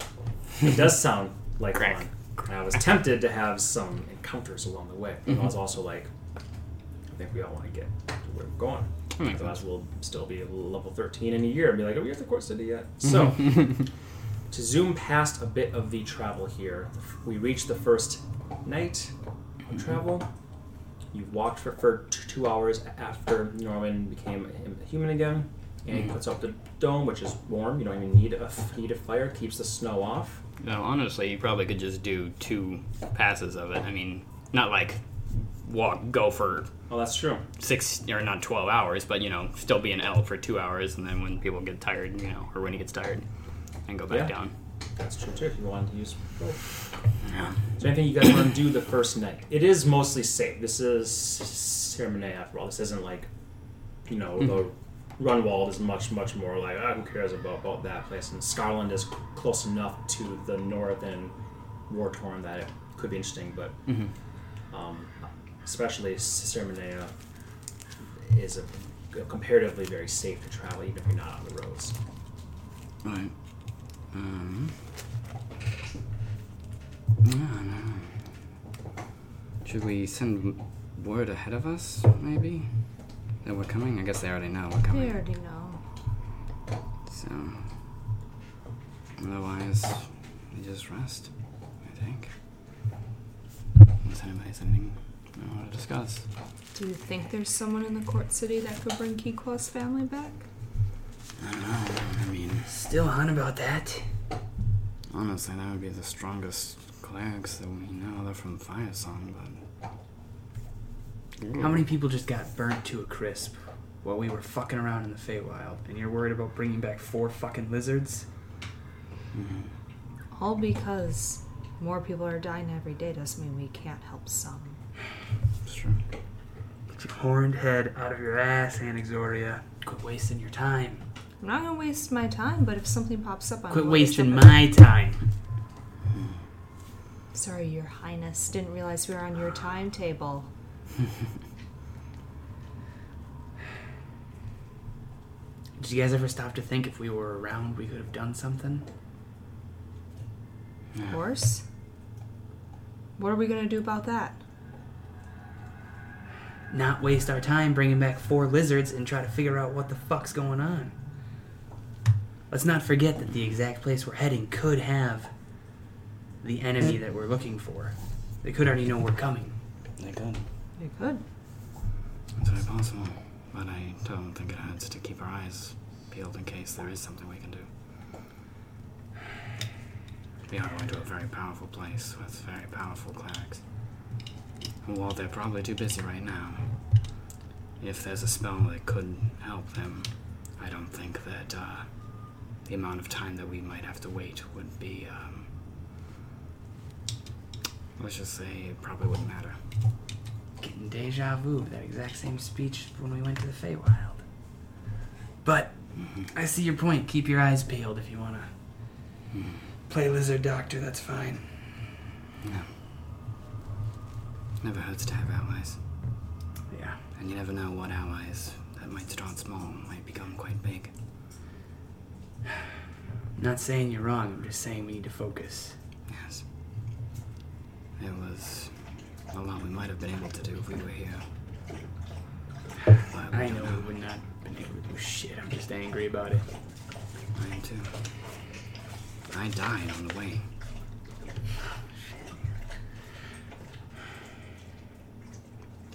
It does sound like Crack. fun. And I was tempted to have some encounters along the way, but mm-hmm. I was also like, I think we all want to get to where we're going. Mm-hmm. So that's we'll still be level thirteen in a year and be like, oh, we have to Court City yet. So, to zoom past a bit of the travel here, we reach the first night of travel. You've walked for, for two hours after Norman became a human again. And he puts up the dome, which is warm. You don't even need a, need a fire. It keeps the snow off. No, honestly, you probably could just do two passes of it. I mean, not like walk, go for... Oh, that's true. Six, or not twelve hours, but, you know, still be an elf for two hours, and then when people get tired, you know, or when he gets tired, and go back yeah. down. That's true, too, if you wanted to use both. Yeah. So anything you guys want to do the first night? It is mostly safe. This is Cyre-Menea, after all. This isn't, like, you know, mm-hmm. the... Runwald is much, much more like, oh, who cares about, about that place? And Scotland is c- close enough to the north and war-torn that it could be interesting, but mm-hmm. um, especially Cyre-Menea is a, a comparatively very safe to travel, even if you're not on the roads. All right. Um, no, no. Should we send word ahead of us, maybe? That we're coming? I guess they already know we're coming. They already know. So, otherwise, we just rest, I think. Unless anybody has anything they want to discuss. Do you think there's someone in the Court City that could bring Kikwa's family back? I don't know. I mean... Still on about that? Honestly, that would be the strongest clerics that we know. They're from Firesong, but... How many people just got burnt to a crisp while we were fucking around in the Feywild, and you're worried about bringing back four fucking lizards? Mm-hmm. All because more people are dying every day doesn't mean we can't help some. That's true. Get your horned head out of your ass, Anaxoria. Quit wasting your time. I'm not gonna waste my time, but if something pops up, I'm Quit wasting my time. Sorry, Your Highness. Didn't realize we were on your timetable. Did you guys ever stop to think if we were around we could have done something? Of course. What are we going to do about that? Not waste our time bringing back four lizards and try to figure out what the fuck's going on. Let's not forget that the exact place we're heading could have the enemy that we're looking for. They could already know we're coming. They could. They could. It's very possible, but I don't think it hurts to keep our eyes peeled in case there is something we can do. We are going to a very powerful place with very powerful clerics. And while they're probably too busy right now, if there's a spell that could help them, I don't think that uh, the amount of time that we might have to wait would be, um, let's just say, it probably wouldn't matter. Getting deja vu, that exact same speech when we went to the Feywild. But, mm-hmm. I see your point. Keep your eyes peeled if you want to mm. play Lizard Doctor, that's fine. No. Never hurts to have allies. Yeah. And you never know what allies that might start small might become quite big. I'm not saying you're wrong, I'm just saying we need to focus. Yes. It was... a lot we might have been able to do if we were here. Well, we I know, know we would not have been able to do shit. I'm just angry about it. I am too. I died on the way.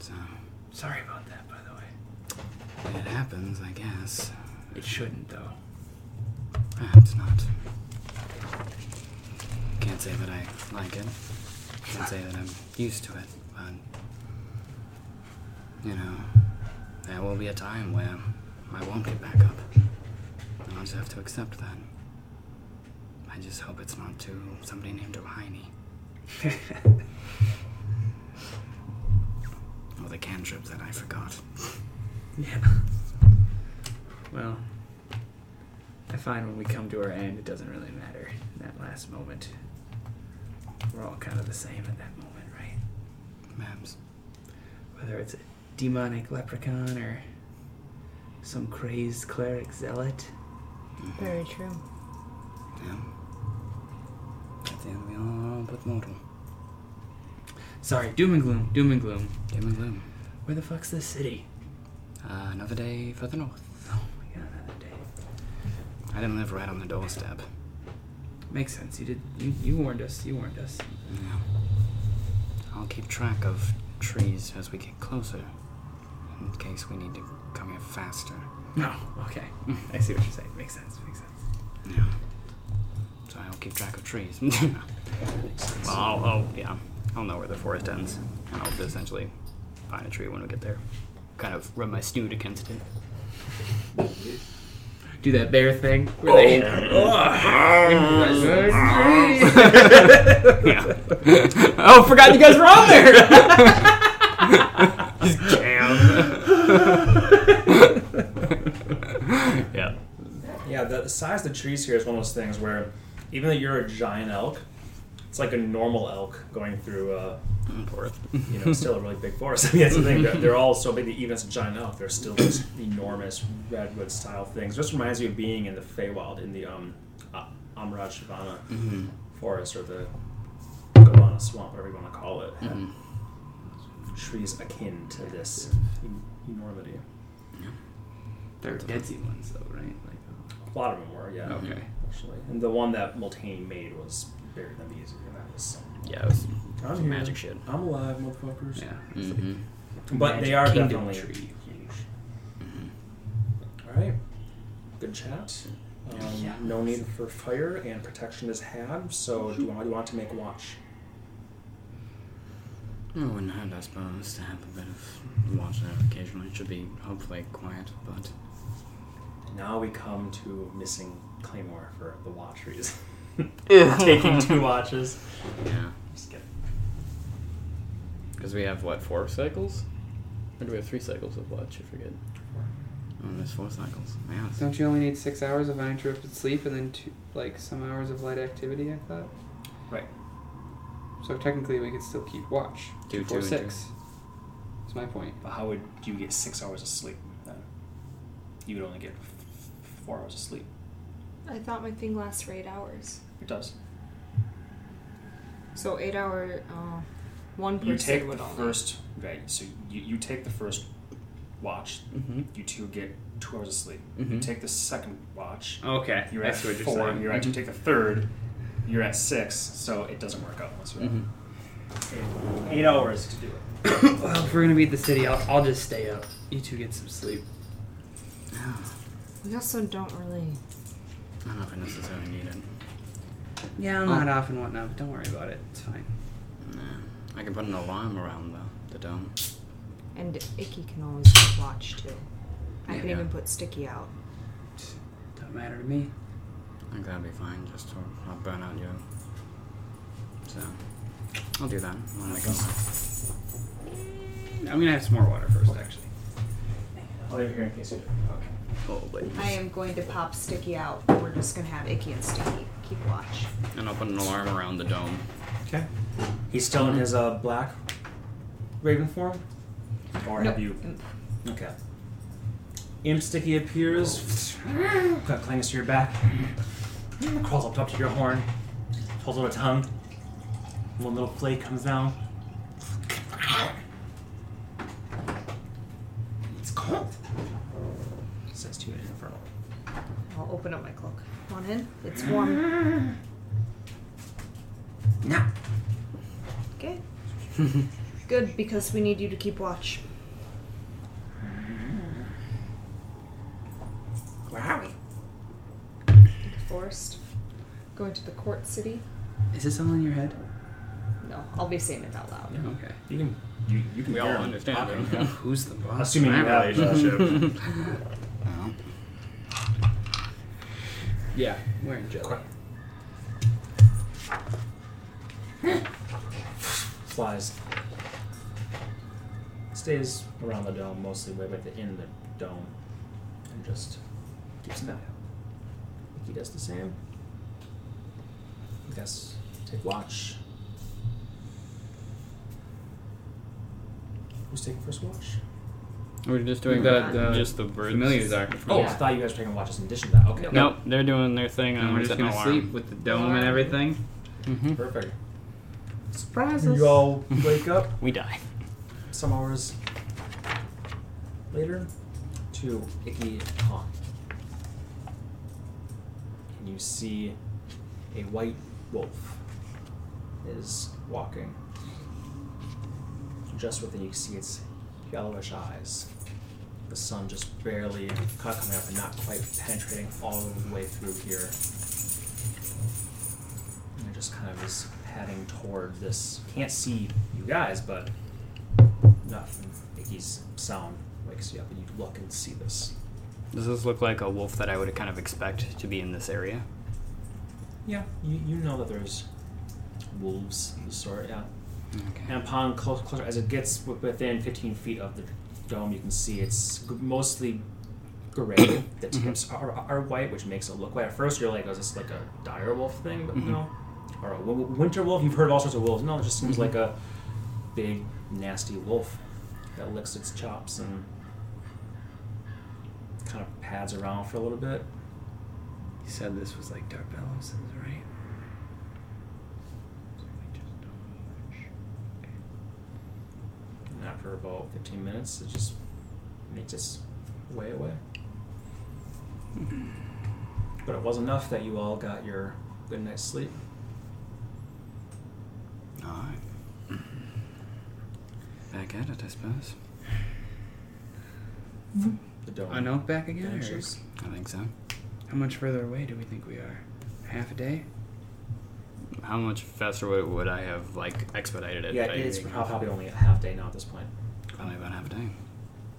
So. Sorry about that, by the way. It happens, I guess. It shouldn't, though. Perhaps not. Can't say that I like it. I can say that I'm used to it, but, you know, there will be a time where I won't get back up, and I'll just have to accept that. I just hope it's not to somebody named Orion. trip that I forgot. Yeah. Well, I find when we come to our end, it doesn't really matter. In that last moment, we're all kind of the same at that moment, right? Mams. Whether it's a demonic leprechaun or some crazed cleric zealot. Mm-hmm. Very true. Yeah. At the end, we all but mortal. Sorry, doom and gloom, doom and gloom. Doom and gloom. Where the fuck's this city? Uh, another day further north. Oh my god, another day. I didn't live right on the doorstep. Makes sense. You did. You, you warned us. You warned us. Yeah. I'll keep track of trees as we get closer, in case we need to come here faster. No. Oh, okay. I see what you're saying. Makes sense. Makes sense. Yeah. So I'll keep track of trees. Makes sense. Well, I'll, oh yeah. I'll know where the forest ends, and I'll essentially find a tree when we get there. Kind of rub my snoot against it. Do that bear thing where oh. they yeah. Oh, forgot you guys were on there. Just jam. Yeah. Yeah, the size of the trees here is one of those things where even though you're a giant elk, it's like a normal elk going through a forest. You know, still a really big forest. I mean, that's the thing. They're, they're all so big that even as a giant elk, they're still these enormous redwood-style things. Just reminds you of being in the Feywild, in the um, Amraj Shivana mm-hmm. forest, or the Ghallanda swamp, whatever you want to call it. Mm-hmm. Trees akin to this enormity. Yeah. They're deadsy ones, though, right? Like, a lot of them were, yeah. Okay. Actually. And the one that Multaney made was... bigger than these, and that was yeah, it was, it was magic shit. I'm alive, motherfuckers. Yeah, mm-hmm. like, but magic they are definitely tree. Huge. Mm-hmm. All right, good chat. Um, yeah. No need for fire and protection is had. So do you want, do you want to make watch? It wouldn't hurt, I suppose, to have a bit of watch there occasionally. It should be hopefully quiet, but now we come to missing Claymore for the watch reason. Taking two watches. Yeah. Just kidding. Because we have, what, four cycles? Or do we have three cycles of watch? I forget. Four. Oh, there's four cycles. Yeah. Don't you only need six hours of uninterrupted sleep and then, two, like, some hours of light activity, I thought? Right. So technically we could still keep watch. Two, two, four, two six. Two. That's my point. But how would you get six hours of sleep then? You would only get f- four hours of sleep. I thought my thing lasts for eight hours. It does. So eight hour, uh, one person. You take the first, right? So you, you take the first watch. Mm-hmm. You two get two hours of sleep. Mm-hmm. You take the second watch. Okay, you're at four. You're, you're at mm-hmm. you take the third. You're at six. So it doesn't work out once you're mm-hmm. eight, eight hours to do it. Well, if we're gonna beat the city, I'll, I'll just stay up. You two get some sleep. We also don't really. I don't know if I necessarily need it. Yeah, I'm oh. not off and whatnot, but don't worry about it. It's fine. Nah. I can put an alarm around the, the dome. And Icky can always watch, too. I yeah, can yeah. even put Sticky out. Doesn't matter to me. I think that'll be fine, just to not burn out you. So, I'll do that when I go. I'm going to have some more water first, actually. I'll leave it here in case you do. Okay. I am going to pop Sticky out. We're just going to have Icky and Sticky keep watch. And I'll put an alarm around the dome. Okay. He's still um, in his uh, black raven form? Or nope. have you... Imp. Okay. Imp Sticky appears. Got clangs to your back. Crawls up top to your horn. Holds out a tongue. One little flake comes down. It's cold. Says to an infernal. I'll open up my cloak. Come on in. It's warm. Nah. Okay. Good, because we need you to keep watch. Where are we? The forest. Going to the Court City. Is this all in your head? No, I'll be saying it out loud. Yeah, okay. You can. You, you can. We all understand. It. Yeah. Who's the boss? Assuming you have a yeah, we're in jelly. Flies. stays around the dome, mostly way back in the dome, and just keeps an eye out. Icky does the same. Yes, take watch. Who's taking first watch? We're just doing that. Uh, just the birds. Familiars are. Oh, yeah. I thought you guys were taking watches in addition to that. Okay. Nope, nope. They're doing their thing. And we're just gonna sleep with the dome and everything. Mm-hmm. Perfect. Surprises. You all wake up. We die. Some hours later, to Icky Pond, and you see a white wolf is walking. Just within, you see its yellowish eyes. The sun just barely coming up and not quite penetrating all the way through here. And it just kind of is heading toward this. Can't see you guys, but nothing. Icky's sound wakes you up and you look and see this. Does this look like a wolf that I would kind of expect to be in this area? Yeah, you, you know that there's wolves of the sort, yeah. Okay. And upon close, closer, as it gets within fifteen feet of the dome, you can see it's mostly gray. The tips mm-hmm. are, are white, which makes it look white. At first, you're like, oh, is this like a dire wolf thing? But mm-hmm. no. Or a w- winter wolf? You've heard all sorts of wolves. No, it just seems mm-hmm. like a big, nasty wolf that licks its chops and kind of pads around for a little bit. You said this was like Darbelos, right? And after about fifteen minutes, it just makes its way away. But it was enough that you all got your good night's sleep. All right. Back at it, I suppose. The dome. I know, back again. I think so. How much further away do we think we are? Half a day? How much faster would, would I have, like, expedited it? Yeah, it's probably only a half day now at this point. Probably about half a day.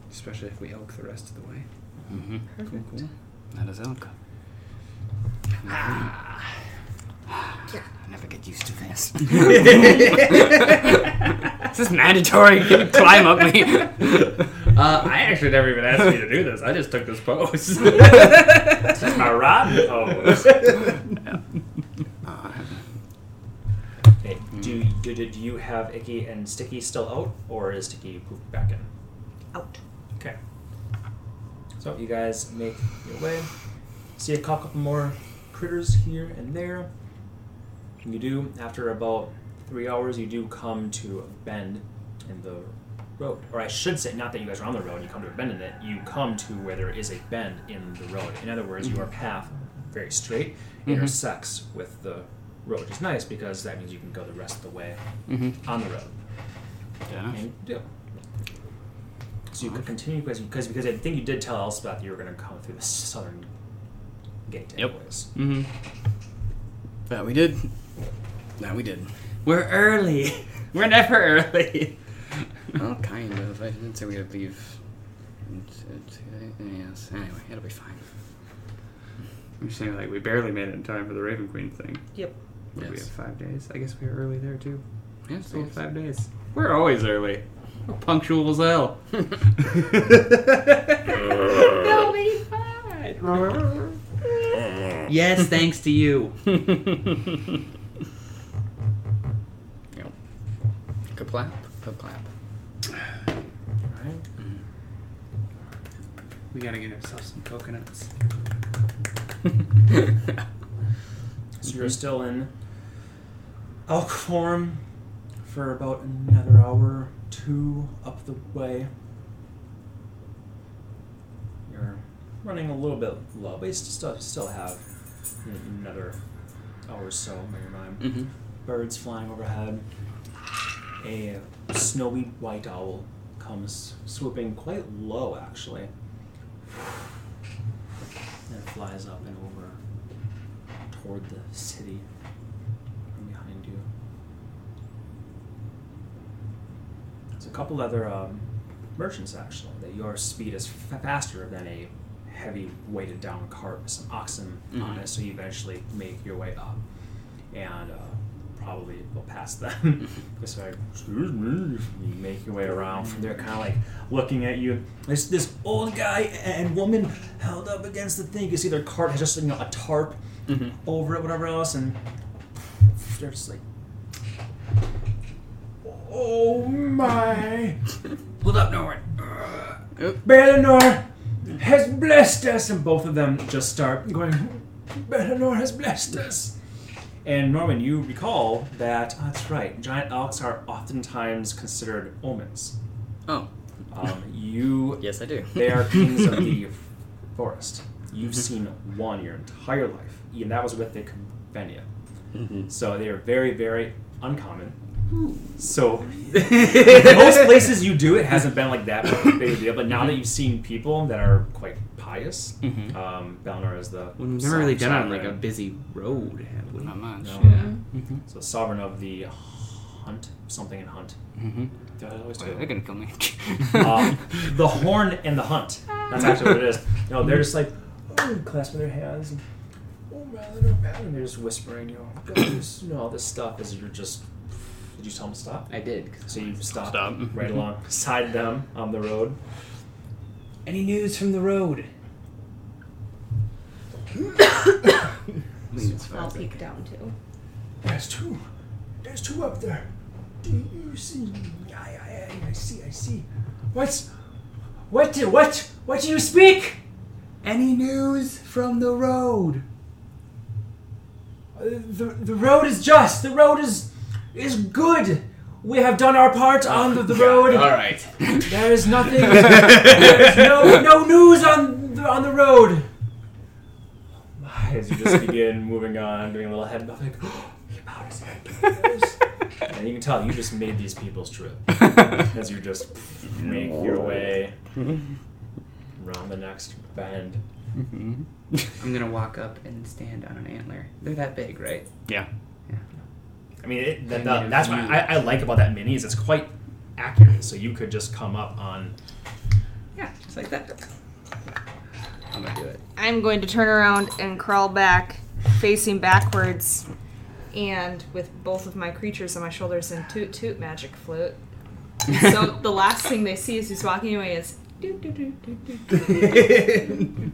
Especially if we elk the rest of the way. Mm-hmm. Perfect. Cool, cool. That is elk. Ah. Yeah. I never get used to this. Is this mandatory? Can you climb up me? Uh, I actually never even asked you to do this. I just took this pose. This is my rotten pose. Yeah. uh, okay. mm. do, do, do you have Icky and Sticky still out, or is Sticky pooped back in? Out. Okay. So you guys make your way. See a couple more critters here and there. You do, after about three hours, you do come to a bend in the road. Or I should say, not that you guys are on the road, you come to a bend in it, you come to where there is a bend in the road. In other words, mm-hmm. your path, very straight, mm-hmm. intersects with the road, which is nice because that means you can go the rest of the way mm-hmm. on the road. Yeah. And you do. So you could continue, because because I think you did tell Elspeth you were going to come through the southern gate anyways. Yep. Mm-hmm. That we did. That we did. We're early. We're never early. Well, kind of. I didn't say we would leave. Yes. Anyway, it'll be fine. You're saying, like, we barely made it in time for the Raven Queen thing. Yep. What, yes. We have five days. I guess we were early there, too. Yes, so yes. Five days. We're always early. We're punctual as hell. It'll be fine. Yes, thanks to you. Yep. Ka-plap. Ka-plap. All right. We gotta get ourselves some coconuts. So you're still in elk form for about another hour, two up the way. You're running a little bit low, but you still, still have another hour or so in your mind. Mm-hmm. Birds flying overhead. A snowy white owl comes swooping quite low, actually. And it flies up and over toward the city from behind you. There's a couple other um, merchants, actually, that your speed is f- faster than a heavy weighted down cart with some oxen mm-hmm. on it, so you eventually make your way up. And uh, probably go past them. It's like, excuse me. You make your way around from there, kind of like looking at you. This this old guy and woman held up against the thing. You can see their cart has just, you know, a tarp mm-hmm. over it, whatever else, and they're just like, oh my! Hold up, Norman. Balinor has blessed us, and both of them just start going, Balinor has blessed us. And Norman, you recall that, oh, that's right, giant elks are oftentimes considered omens. Oh. Um, you... Yes, I do. They are kings of the forest. You've seen one your entire life, and that was with the Convenia. Mm-hmm. So they are very, very uncommon. Ooh. So most places you do it hasn't been like that big a deal, but now mm-hmm. that you've seen people that are quite pious, mm-hmm. um, Balinor is the we've never really done on like a busy road, have we? Not much. No. Yeah. Mm-hmm. So sovereign of the hunt, something and hunt. Mm-hmm. Dude, I always do. Wait, they're gonna kill me. um, the horn and the hunt. That's actually what it is. No, they're just like oh, clasping their hands. And, oh, Balinor, Balinor. They're just whispering, you know, you know all this stuff as you're just. Did you tell them to stop? I did. So you stopped Stop. right alongside them on the road. Any news from the road? I'll peek down too. There's two. There's two up there. Do you see? I, I, I see. I see. What's? What? Do, what? What do you speak? Any news from the road? The the road is just. The road is. Is good. We have done our part on the, the road. All right. There is nothing. There is no no news on the, on the road. As you just begin moving on, doing a little head nod, like, oh, he bowed his head. And you can tell you just made these people's trip. As you just make your way around the next bend. Mm-hmm. I'm gonna walk up and stand on an antler. They're that big, right? Yeah. I mean, it, the, the, that's what I, I like about that mini is it's quite accurate. So you could just come up on... Yeah, just like that. I'm going to do it. I'm going to turn around and crawl back, facing backwards, and with both of my creatures on my shoulders and toot toot magic flute. So the last thing they see as he's walking away is... Do, do, do, do, do, do.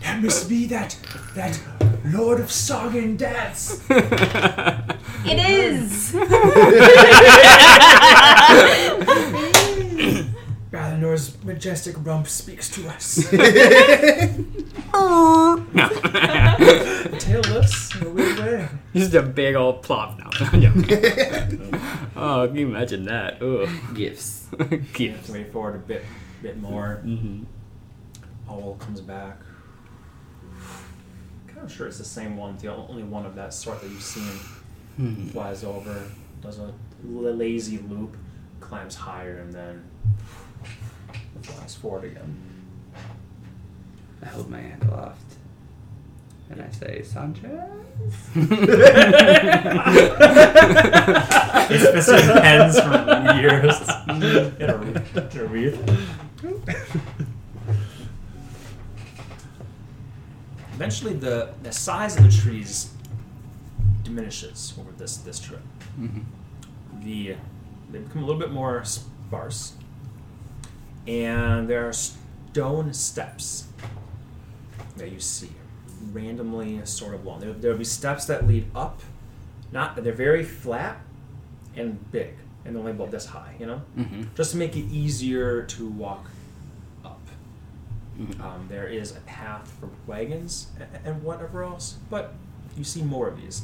That must be that that Lord of Sargon dance. It is. Balinor's majestic rump speaks to us. Oh. No. Tailless, no weird way. Just a big old plop now. Oh, can you imagine that? Ooh. Gifts. Gifts. Way forward a bit. Bit more. Mm-hmm. Owl comes back. I'm kind of sure it's the same one. The only one of that sort that you've seen mm-hmm. flies over, does a lazy loop, climbs higher, and then flies forward again. I hold my hand aloft, and I say, "Sanchez." His fist ends for years in a, in a wreath. Eventually, the, the size of the trees diminishes over this this trip. Mm-hmm. The they become a little bit more sparse, and there are stone steps that you see randomly, sort of long. There there'll be steps that lead up, not they're very flat and big, and they're only about this high, you know, mm-hmm. just to make it easier to walk up. Mm-hmm. Um, there is a path for wagons and, and whatever else, but you see more of these.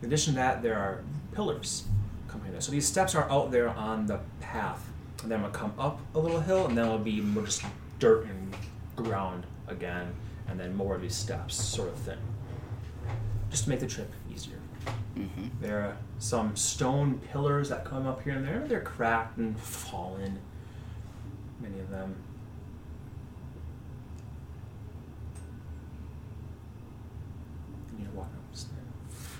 In addition to that, there are pillars coming there. So these steps are out there on the path, and then we'll come up a little hill, and then it'll be more just dirt and ground again, and then more of these steps, sort of thing, just to make the trip easier. Mm-hmm. There are some stone pillars that come up here and there. They're cracked and fallen, many of them. You know what?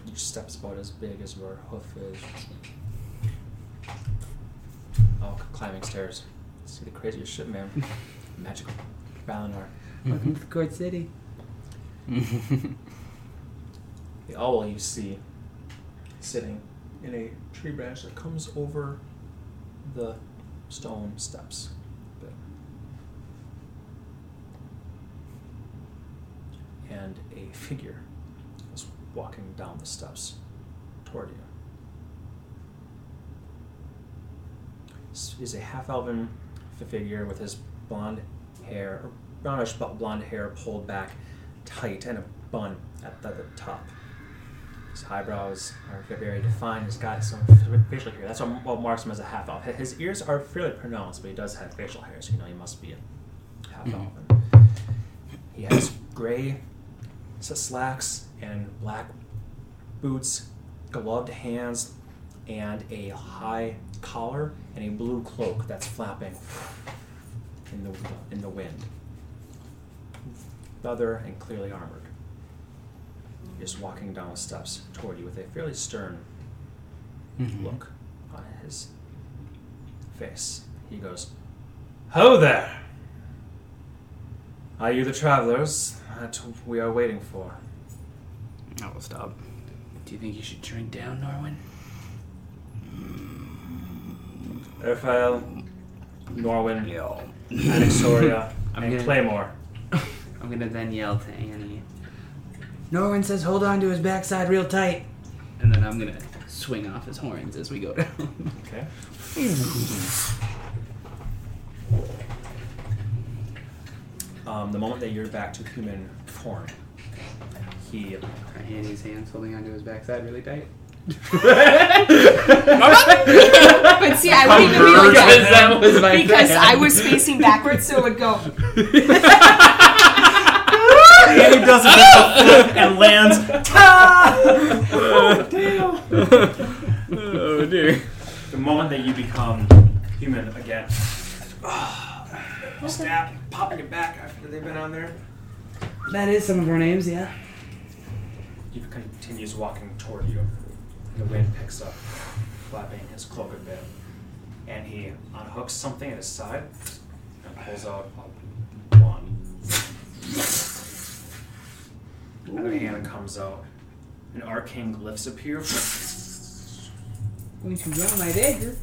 Each step's about as big as your hoof is. Oh, climbing stairs. See the craziest shit, man. Magical. Balinor. Welcome mm-hmm. to Court City. The owl you see sitting in a tree branch that comes over the stone steps. And a figure is walking down the steps toward you. This is a half-elven figure with his blonde hair, or brownish blonde hair pulled back tight and a bun at the, the top. His eyebrows are very defined. He's got some facial hair. That's what marks him as a half-elf. His ears are fairly pronounced, but he does have facial hair, so you know he must be a half-elf. Mm. He has gray slacks and black boots, gloved hands, and a high collar and a blue cloak that's flapping in the in the wind. Leather and clearly armored. He's walking down the steps toward you with a fairly stern mm-hmm. look on his face. He goes, "Ho there! Are you the travelers that we are waiting for?" I will stop. Do you think you should drink down, Norwin? Raphael, Norwin, Yo. Anaxoria, I'm and gonna, Claymore. I'm gonna then yell to Annie. Norwin says hold on to his backside real tight. And then I'm gonna swing off his horns as we go down. Okay. Um, the moment that you're back to human form, he... Are Annie's hands holding onto his backside really tight? But see, I wouldn't even be like that because, that because I was facing backwards, so it would go. Annie does a flip and lands. Oh damn! Oh dear! The moment that you become human again, oh, snap, popping it back after they've been on there. That is some of our names, yeah. He continues walking toward you. The wind picks up, flapping his cloak a bit, and he unhooks something at his side and pulls out a wand. And a hand comes out, and arcane glyphs appear. Going to run my dagger.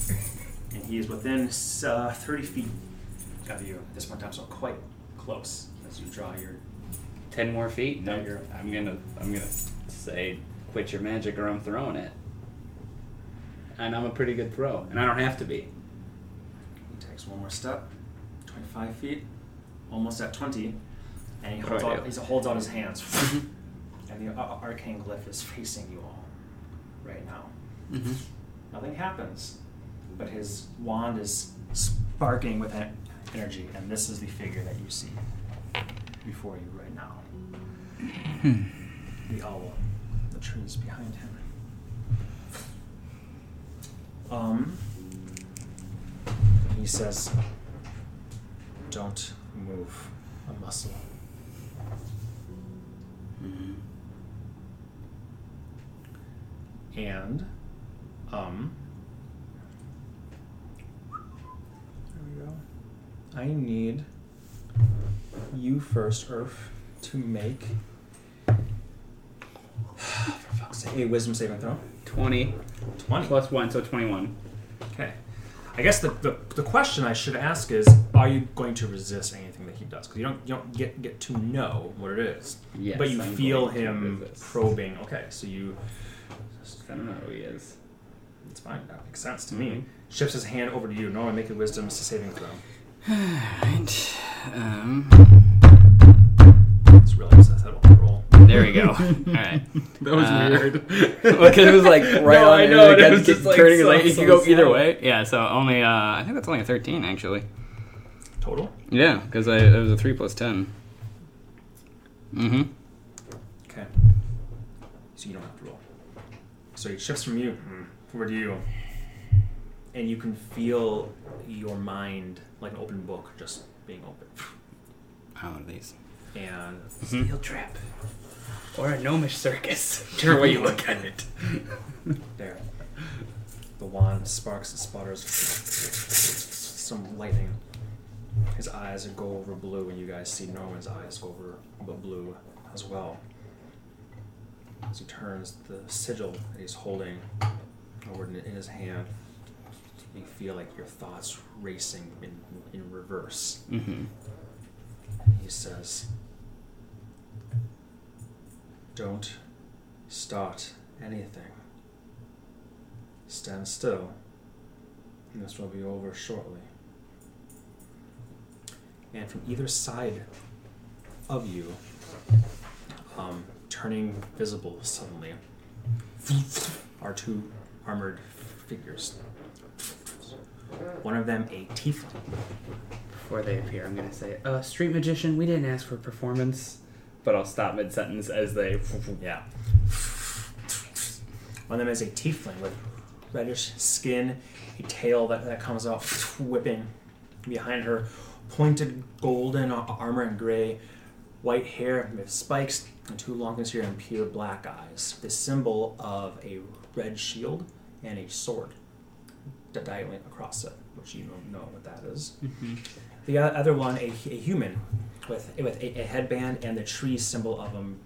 And he is within uh, thirty feet of you. This one time, so quite close as you draw your ten more feet. No, nope. I'm gonna, I'm gonna say, quit your magic, or I'm throwing it. And I'm a pretty good throw, and I don't have to be. He takes one more step, twenty-five feet, almost at twenty, and he holds, out, he holds out his hands. And the uh, arcane glyph is facing you all right now. Mm-hmm. Nothing happens, but his wand is sparking with energy, and this is the figure that you see before you right now. The owl, the trees behind him. Um, he says, "Don't move a muscle." Mm-hmm. And, um, there we go. I need you first, Earth, to make for fuck's sake, a wisdom saving throw. Twenty. Twenty. Plus one, so twenty-one. Okay. I guess the, the, the question I should ask is, are you going to resist anything that he does? Because you don't you don't get, get to know what it is. Yes. But you I'm feel him probing. Okay, so you... I don't know who he is. It's fine. That makes sense to mm-hmm. me. Shifts his hand over to you. Normally make a wisdom saving throw. All right. Um... It's really unsettled. There we go. All right. That was uh, weird. Because it was like right no, on I know, it was just like turning. So, like, it so could go slow. Either way. Yeah, so only, uh, I think that's only a thirteen, actually. Total? Yeah, because I it was a three plus ten. Mm-hmm. Okay. So you don't have to roll. So he shifts from you over to you. And you can feel your mind like an open book just being open. I want these. And a steel mm-hmm. trap. Or a gnomish circus. Sure way you look at it. There. The wand sparks and sputters. Some lightning. His eyes go over blue, and you guys see Norman's eyes go over blue as well. as he turns the sigil that he's holding over in his hand. You feel like your thoughts racing in, in reverse. Mm-hmm. He says, "Don't start anything. Stand still. This will be over shortly." And from either side of you, um, turning visible suddenly, are two armored figures. One of them a tiefling. Before they appear, I'm going to say, uh, "Street magician, we didn't ask for performance," but I'll stop mid-sentence as they... Yeah. One of them is a tiefling with reddish skin, a tail that, that comes out whipping behind her, pointed golden armor and gray, white hair with spikes, and two long ones here, and pure black eyes. The symbol of a red shield and a sword diagonally across it, which you don't know what that is. Mm-hmm. The other one, a, a human with with a, a headband and the tree symbol of um,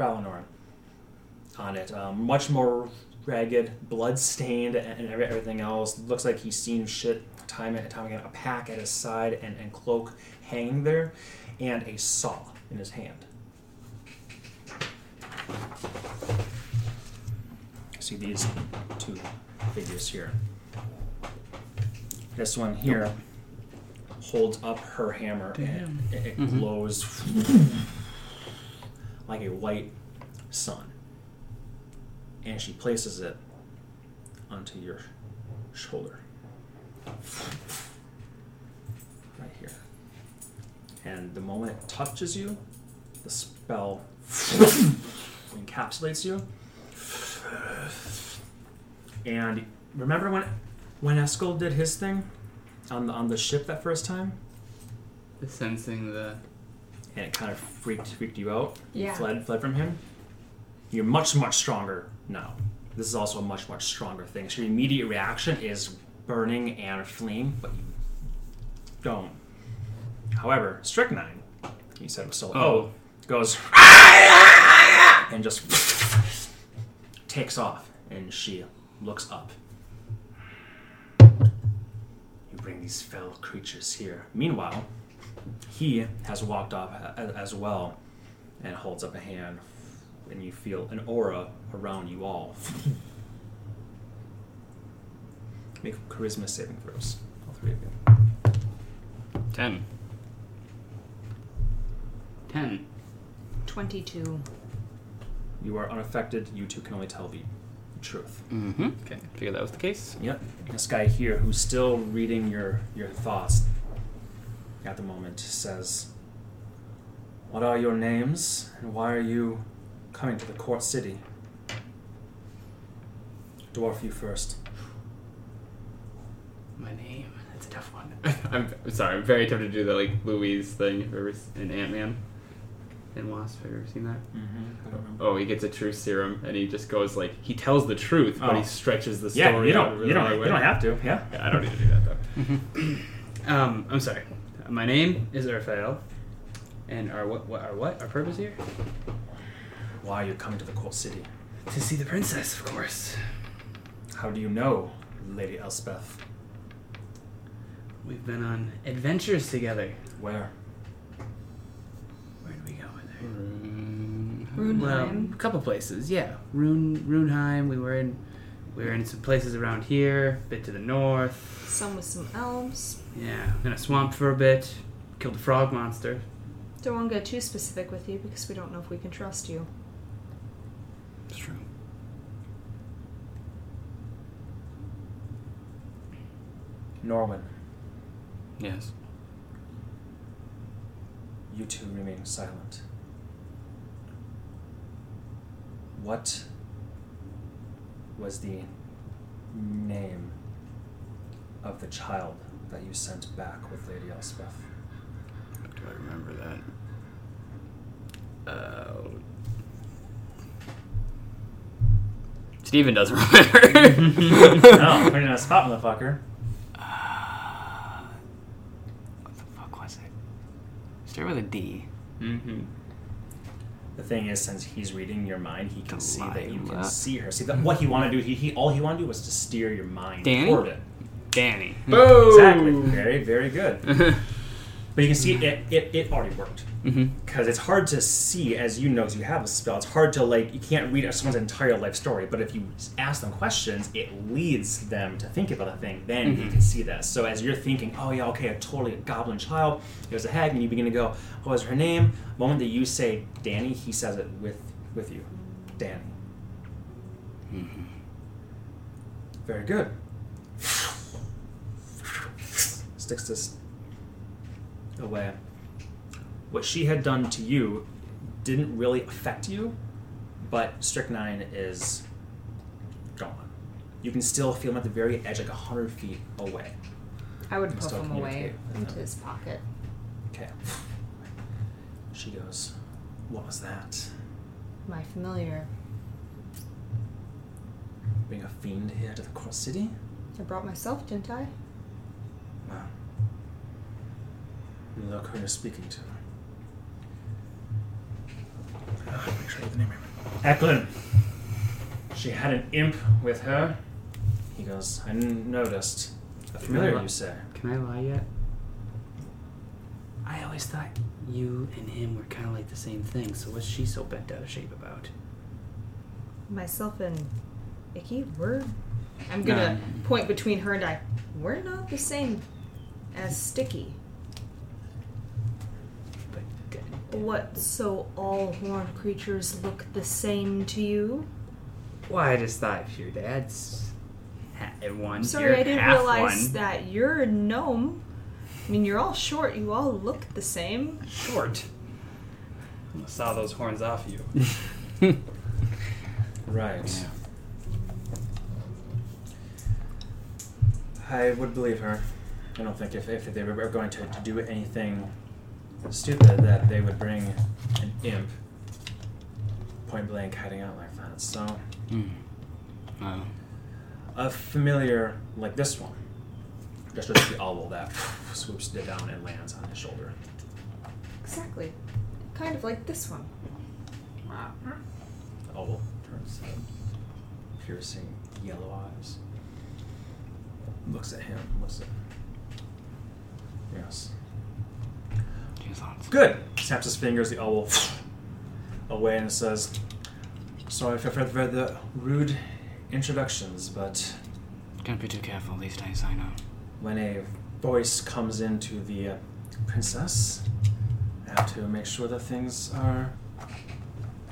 Balinor on it. Um, much more ragged, blood-stained, and, and everything else. Looks like he's seen shit time and time again. A pack at his side and, and cloak hanging there, and a saw in his hand. See these two figures here. This one here holds up her hammer. Damn. and it, it mm-hmm. glows like a white sun. And she places it onto your shoulder. Right here. And the moment it touches you, the spell encapsulates you. And remember when when Eskel did his thing on the, on the ship that first time? The sensing the... And it kind of freaked freaked you out. Yeah. You fled, fled from him. You're much, much stronger now. This is also a much, much stronger thing. So your immediate reaction is burning and fleeing, but you don't. However, Strychnine, you said it was so low, oh. goes... and just takes off. And she... looks up. "You bring these fell creatures here." Meanwhile, he has walked off as well and holds up a hand, and you feel an aura around you all. Make charisma saving throws, all three of you. Ten. Ten. Twenty-two. You are unaffected. You two can only tell the truth. Mm-hmm. Okay, figure that was the case. Yep. This guy here, who's still reading your, your thoughts at the moment, says, "What are your names, and why are you coming to the Court City?" Dwarf, you first. My name? That's a tough one. I'm sorry, I'm very tempted to do the, like, Louise thing in Ant-Man. In Wasp, have you ever seen that? Mm-hmm. I don't remember. Oh, he gets a truth serum, and he just goes like, he tells the truth, oh. but he stretches the story. Yeah, you don't, out really you don't, you don't have to. Yeah. yeah, I don't need to do that though. Mm-hmm. um, I'm sorry. My name is Raphael, and our what? what our what? Our purpose here? Why are you coming to the Court City? To see the princess, of course. How do you know, Lady Elspeth? We've been on adventures together. Where? Runeheim. Well, a couple places, yeah. Rune, Runeheim. We were in, we were in some places around here, a bit to the north. Some with some elves. Yeah, in a swamp for a bit. Killed a frog monster. Don't want to get too specific with you because we don't know if we can trust you. It's true. Norman. Yes. You two remain silent. What was the name of the child that you sent back with Lady Elspeth? Do I remember that? Uh, Steven doesn't remember. No, put it in a spot, motherfucker. Uh, what the fuck was it? Start with a D. Mm-hmm. The thing is, since he's reading your mind, he can Don't see that you can that. see her. See that what he wanted to do, he, he all he wanted to do was to steer your mind Danny? toward it. Danny. Boom! Exactly. Very, very good. But you can see it it, it already worked. Because mm-hmm. it's hard to see, as you know, because you have a spell. It's hard to, like, you can't read someone's entire life story. But if you ask them questions, it leads them to think about a thing. Then mm-hmm. you can see that. So as you're thinking, oh, yeah, okay, a totally a goblin child. There's a hag. And you begin to go, oh, is her name? The moment that you say Danny, he says it with, with you. Danny. Mm-hmm. Very good. Sticks this away. What she had done to you didn't really affect you, but Strychnine is gone. You can still feel him at the very edge, like one hundred feet away. I would pull him away into his pocket. Okay. She goes, what was that? My familiar. Bring a fiend here to the Court City? I brought myself, didn't I? Wow. Look who you're speaking to. Make sure I get the name right. Eklund. She had an imp with her. He goes, I noticed. A familiar, you say. Can I lie yet? I always thought you and him were kind of like the same thing, so what's she so bent out of shape about? Myself and Icky, we're... I'm going to um, point between her and I. We're not the same as Sticky. What, so all horned creatures look the same to you? Well, I just thought if your dad's one, sorry, you're I didn't half realize one. That you're a gnome. I mean, you're all short. You all look the same. Short. I saw those horns off you. Right. Yeah. I would believe her. I don't think if, if they were going to, to do anything... stupid that they would bring an imp point blank hiding out like that. So, mm. wow. a familiar like this one, just as the owl that swoops down and lands on his shoulder. Exactly, kind of like this one. Wow. The owl turns out, piercing yellow eyes. Looks at him. Looks at. Yes. Good. Snaps his fingers, the owl away, and says, sorry for the rude introductions, but... Don't be too careful these days, I know. When a voice comes into the uh, princess, I have to make sure that things are,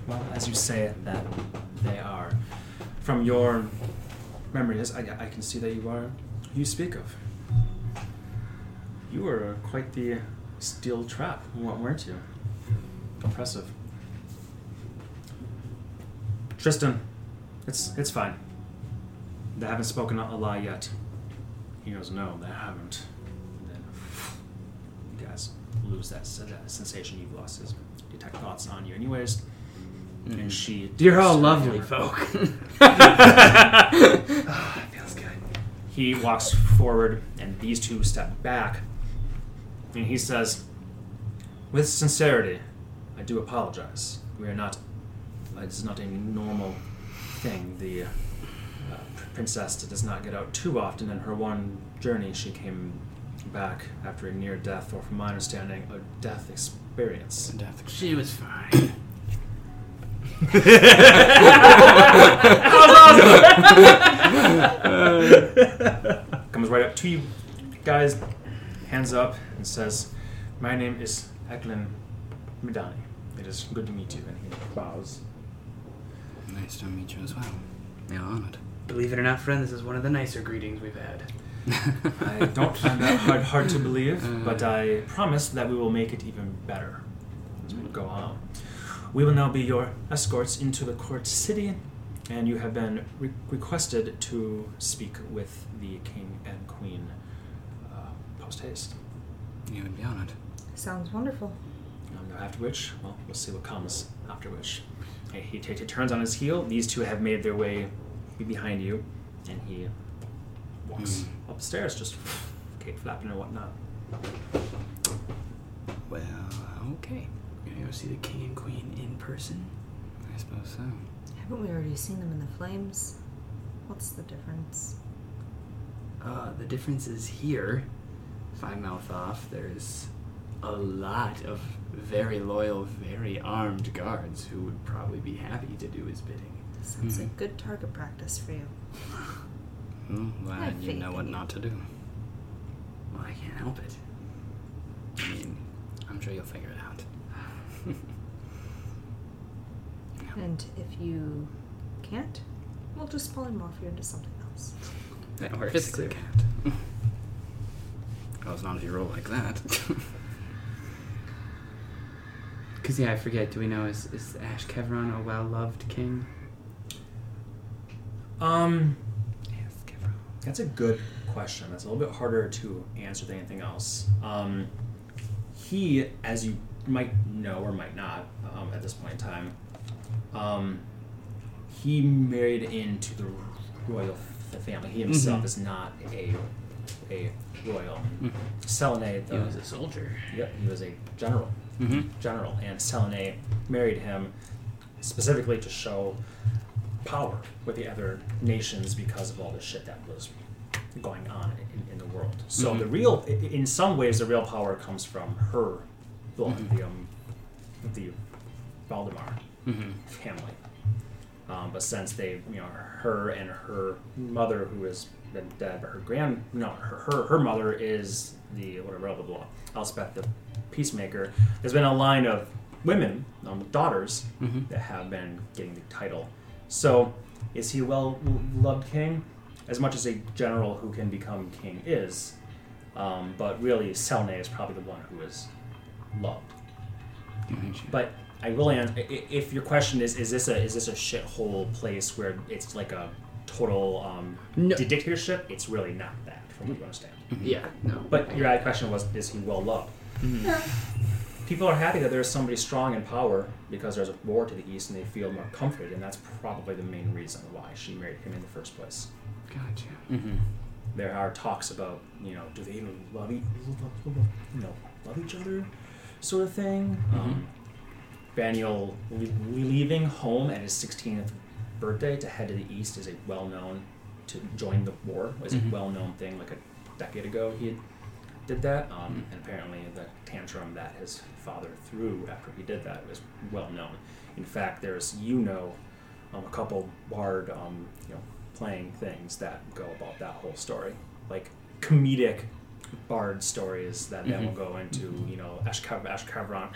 well, as you say it, that they are. From your memories, I, I can see that you are who you speak of. You were quite the... steel trap, weren't you? Impressive. Tristan, it's it's fine. They haven't spoken a lie yet. He goes, no, they haven't. And then you guys lose that, that sensation you've lost his detect thoughts on you anyways. Mm. And she... You're all lovely folk. Oh, it feels good. He walks forward and these two step back. And he says, with sincerity, I do apologize. We are not, this is not a normal thing. The uh, princess does not get out too often. In her one journey, she came back after a near death, or from my understanding, a death experience. A death experience. She was fine. That was awesome! Comes right up to you guys. Hands up and says, my name is Eklund Midani. It is good to meet you. And he bows. Nice to meet you as well. You're honored. Believe it or not, friend, this is one of the nicer greetings we've had. I don't find that hard, hard to believe, uh, but I promise that we will make it even better as we go on. We will now be your escorts into the Court City, and you have been re- requested to speak with the King and Queen. Taste. You would be honored. Sounds wonderful. Um, after which, well, we'll see what comes after which. He, t- he turns on his heel. These two have made their way behind you, and he walks mm. upstairs, just cape flapping and whatnot. Well, okay. We We're gonna go see the king and queen in person? I suppose so. Haven't we already seen them in the flames? What's the difference? Uh, the difference is here, if I mouth off, there's a lot of very loyal, very armed guards who would probably be happy to do his bidding. Sounds mm-hmm. like good target practice for you. Well, glad you know what not to do. Well, I can't help it. I mean, I'm sure you'll figure it out. No. And if you can't, we'll just polymorph you into something else. That works. Physically can't. Well, as long as you roll like that. Because, yeah, I forget, do we know, is, is Ash Kavron a well-loved king? Um, Ash Kavron. That's a good question. That's a little bit harder to answer than anything else. Um, he, as you might know or might not um, at this point in time, um, he married into the royal the family. He himself mm-hmm. is not a a royal. Mm-hmm. Selene, the, he was a soldier. Yep, he was a general. Mm-hmm. General, and Selene married him specifically to show power with the other nations because of all the shit that was going on in, in the world. So mm-hmm. the real, in some ways, the real power comes from her, well, mm-hmm. the um, the Valdemar mm-hmm. family. Um, but since they, you know, her and her mother, who has been dead, but her grand, no, her her, her mother is the whatever, blah blah blah, Elspeth the Peacemaker. There's been a line of women, um, daughters, mm-hmm. that have been getting the title. So, is he a well-loved king? As much as a general who can become king is, um, but really Selene is probably the one who is loved. Gotcha. But I will answer, if your question is, is this a is this a shithole place where it's like a total um, no. dictatorship? It's really not that, from what you understand. Mm-hmm. Yeah, no. But your question was, is he well-loved? Mm-hmm. Yeah. People are happy that there's somebody strong in power because there's a war to the east and they feel more comforted, and that's probably the main reason why she married him in the first place. Gotcha. Mm-hmm. There are talks about, you know, do they even love each, you know, love each other, sort of thing. Mm-hmm. Um, Baniel leaving home at his sixteenth birthday to head to the east is a well-known to join the war was mm-hmm. a well-known thing. Like a decade ago, he had did that, um, mm-hmm. and apparently the tantrum that his father threw after he did that was well known. In fact, there's, you know, um, a couple bard, um, you know, playing things that go about that whole story, like comedic bard stories that mm-hmm. then will go into, mm-hmm. you know, Ash Kavron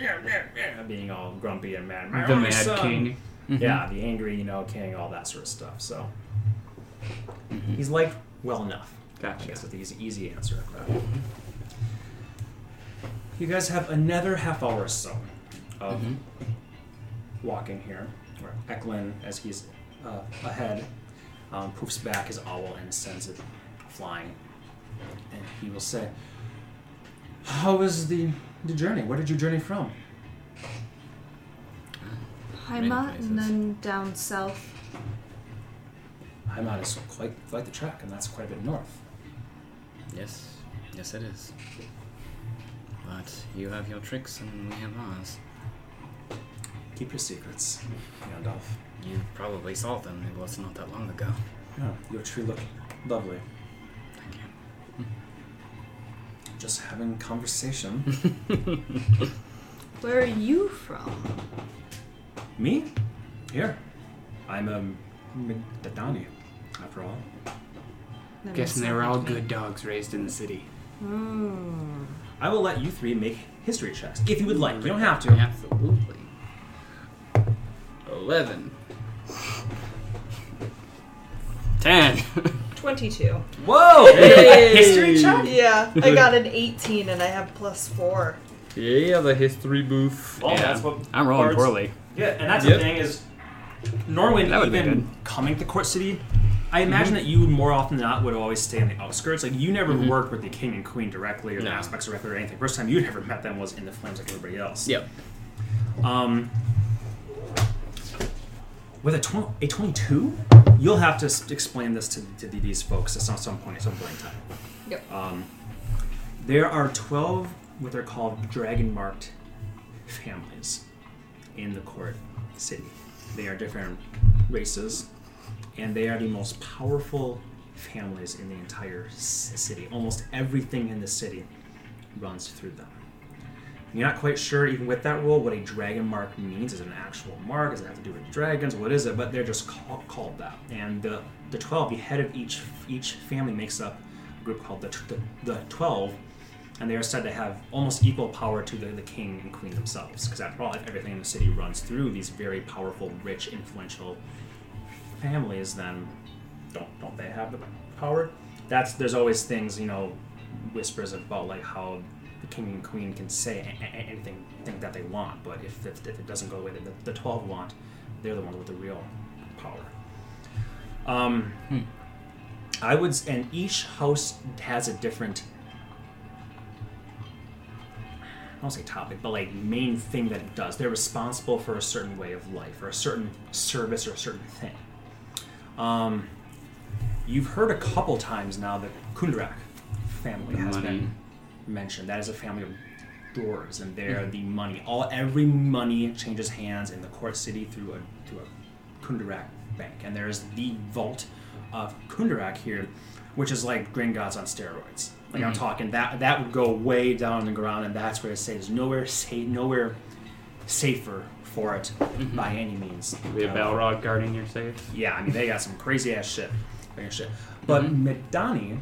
being all grumpy and mad. My the mad son. King, mm-hmm. yeah, the angry, you know, king, all that sort of stuff. So mm-hmm. he's like well enough. Gotcha. I guess that's the easy, easy answer. Mm-hmm. You guys have another half hour or so of mm-hmm. walking here, where Eklund, as he's uh, ahead, um, poofs back his owl and sends it flying. And he will say, how was the, the journey? Where did you journey from? Heimat and then down south. Heimat is quite, quite the track, and that's quite a bit north. Yes. Yes, it is. But you have your tricks and we have ours. Keep your secrets, Gandalf. You probably saw them. It was not that long ago. Yeah, your tree looked lovely. Thank you. Just having conversation. Where are you from? Me? Here. I'm a Midani, after all. That guessing they were all good dogs raised in the city. Mm. I will let you three make history checks, if you would like. You don't have to. Absolutely. Eleven. Ten. Twenty-two. Whoa! Hey. History check? Yeah, I got an eighteen, and I have plus four. Yeah, the history booth. Oh, yeah. That's what I'm rolling cards. Poorly. Yeah, and that's yep. the thing is, normally even coming to Court City, I imagine mm-hmm. that you more often than not would always stay on the outskirts. Like, you never mm-hmm. worked with the king and queen directly or no. the aspects directly or anything. First time you'd ever met them was in the flames like everybody else. Yep. Um, with a, tw- a twenty-two, you'll have to s- explain this to, to these folks at some, some point, at some point in time. Yep. Um, there are twelve what they're called dragon-marked families in the Court City. They are different races, and they are the most powerful families in the entire city. Almost everything in the city runs through them. You're not quite sure, even with that rule, what a dragon mark means. Is it an actual mark? Does it have to do with dragons? What is it? But they're just call, called that. And the, the twelve, the head of each each family makes up a group called the the, the twelve, and they are said to have almost equal power to the, the king and queen themselves, because after all, if everything in the city runs through these very powerful, rich, influential families, then don't don't they have the power? That's there's always things, you know, whispers about like how the king and queen can say anything think that they want, but if, if, if it doesn't go the way that the twelve want, they're the ones with the real power. Um, hmm. I would, and each house has a different, I don't say topic, but like main thing that it does. They're responsible for a certain way of life, or a certain service, or a certain thing. Um, you've heard a couple times now that Kundarak family the has money. been. mentioned. That is a family of dwarves, and they're mm-hmm. the money. All every money changes hands in the Court City through a through a Kundarak bank, and there is the vault of Kundarak here, which is like Gringotts on steroids. Like mm-hmm. I'm talking that that would go way down in the ground, and that's where it says nowhere safe, nowhere safer for it mm-hmm. by any means. We have uh, Balrog guarding your safe. Yeah, I mean they got some crazy ass shit, shit. But mm-hmm. Midani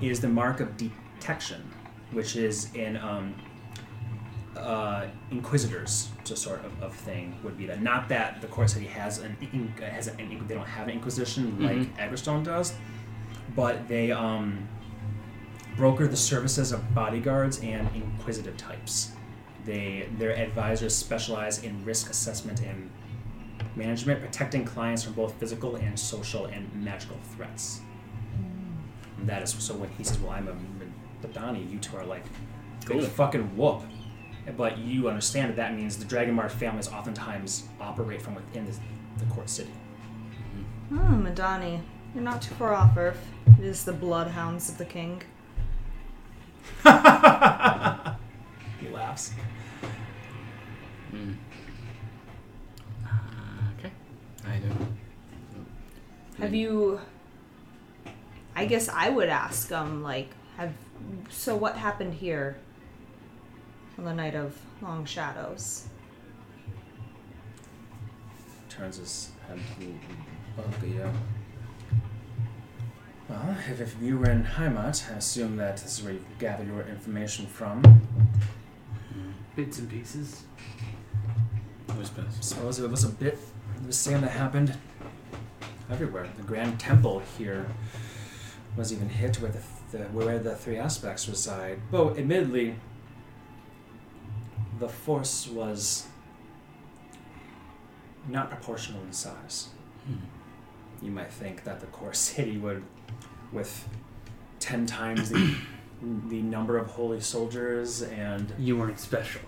is the mark of detection, which is in um, uh, Inquisitors, so sort of, of thing would be that. Not that the Court City has an, has an they don't have an Inquisition mm-hmm. like Everstone does, but they um, broker the services of bodyguards and inquisitive types. They their advisors specialize in risk assessment and management, protecting clients from both physical and social and magical threats. And that is so when he says, "Well, I'm a." But Donnie, you two are like, go to fucking whoop. But you understand that that means the Dragonmart families oftentimes operate from within the, the Court City. Mm-hmm. Oh, Midani, you're not too far off, Earth. It is the bloodhounds of the king. He laughs. Mm. Uh, okay. I do. Have you... I guess I would ask, um, like, have... So what happened here on the night of Long Shadows? Turns his head to Olivia. Well, if, if you were in Heimat, I assume that this is where you gather your information from. Bits and pieces. It was best. So it was a bit the same that happened everywhere. The Grand Temple here was even hit with a The, where the three aspects reside. Though, admittedly, the force was not proportional in size. Hmm. You might think that the Court City would, with ten times the the number of holy soldiers and... You weren't special.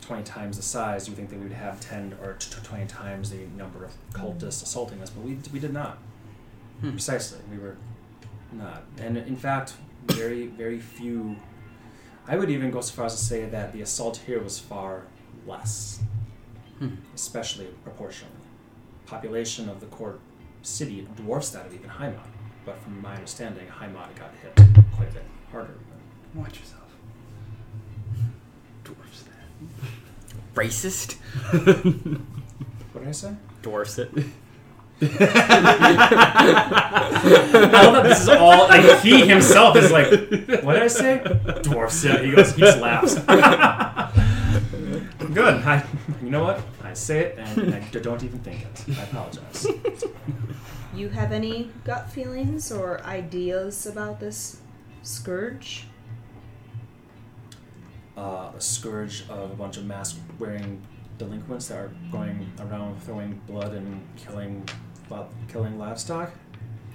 twenty times the size, you think they would have ten or twenty times the number of cultists assaulting us, but we, we did not. Hmm. Precisely. We were not. And in fact... Very, very few. I would even go so far as to say that the assault here was far less, hmm. especially proportionally. Population of the Court City dwarfs that of even Heimat, but from my understanding, Heimat got hit quite a bit harder. Watch yourself. Dwarfs that. Racist? What did I say? Dwarfs it. I love that this is all like he himself is like, what did I say? Dwarfs it. He goes, he just laughs. Good. I, you know what? I say it and I don't even think it. I apologize. You have any gut feelings or ideas about this scourge? Uh, a scourge of a bunch of mask-wearing delinquents that are going around throwing blood and killing. About killing livestock?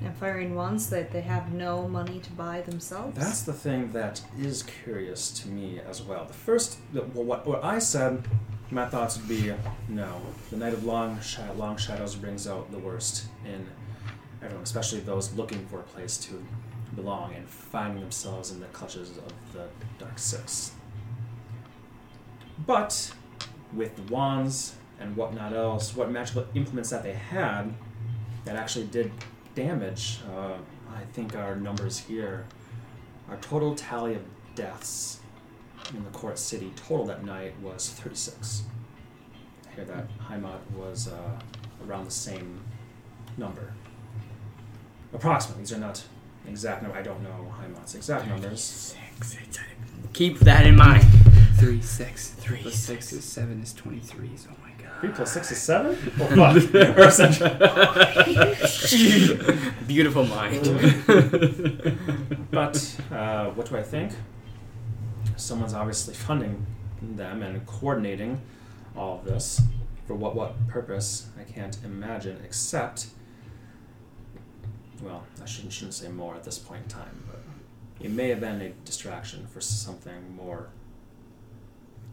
And firing ones that they have no money to buy themselves? That's the thing that is curious to me as well. The first, the, well, what, what I said, my thoughts would be, no. The night of long, sh- long shadows brings out the worst in everyone, especially those looking for a place to belong and finding themselves in the clutches of the Dark Six. But, with the wands and whatnot else, what magical implements that they had that actually did damage. Uh, I think our numbers here, our total tally of deaths in the Court City total that night was thirty-six. I hear that Heimat was uh, around the same number. Approximately. These are not exact numbers. I don't know Heimat's exact numbers. thirty-six. Keep that in mind. three, six, three, six, six is seven is twenty-three. So oh my god. three plus six is seven? Oh fuck. Beautiful mind. But uh, what do I think? Someone's obviously funding them and coordinating all of this. For what what purpose? I can't imagine, except... Well, I shouldn't, shouldn't say more at this point in time, but it may have been a distraction for something more...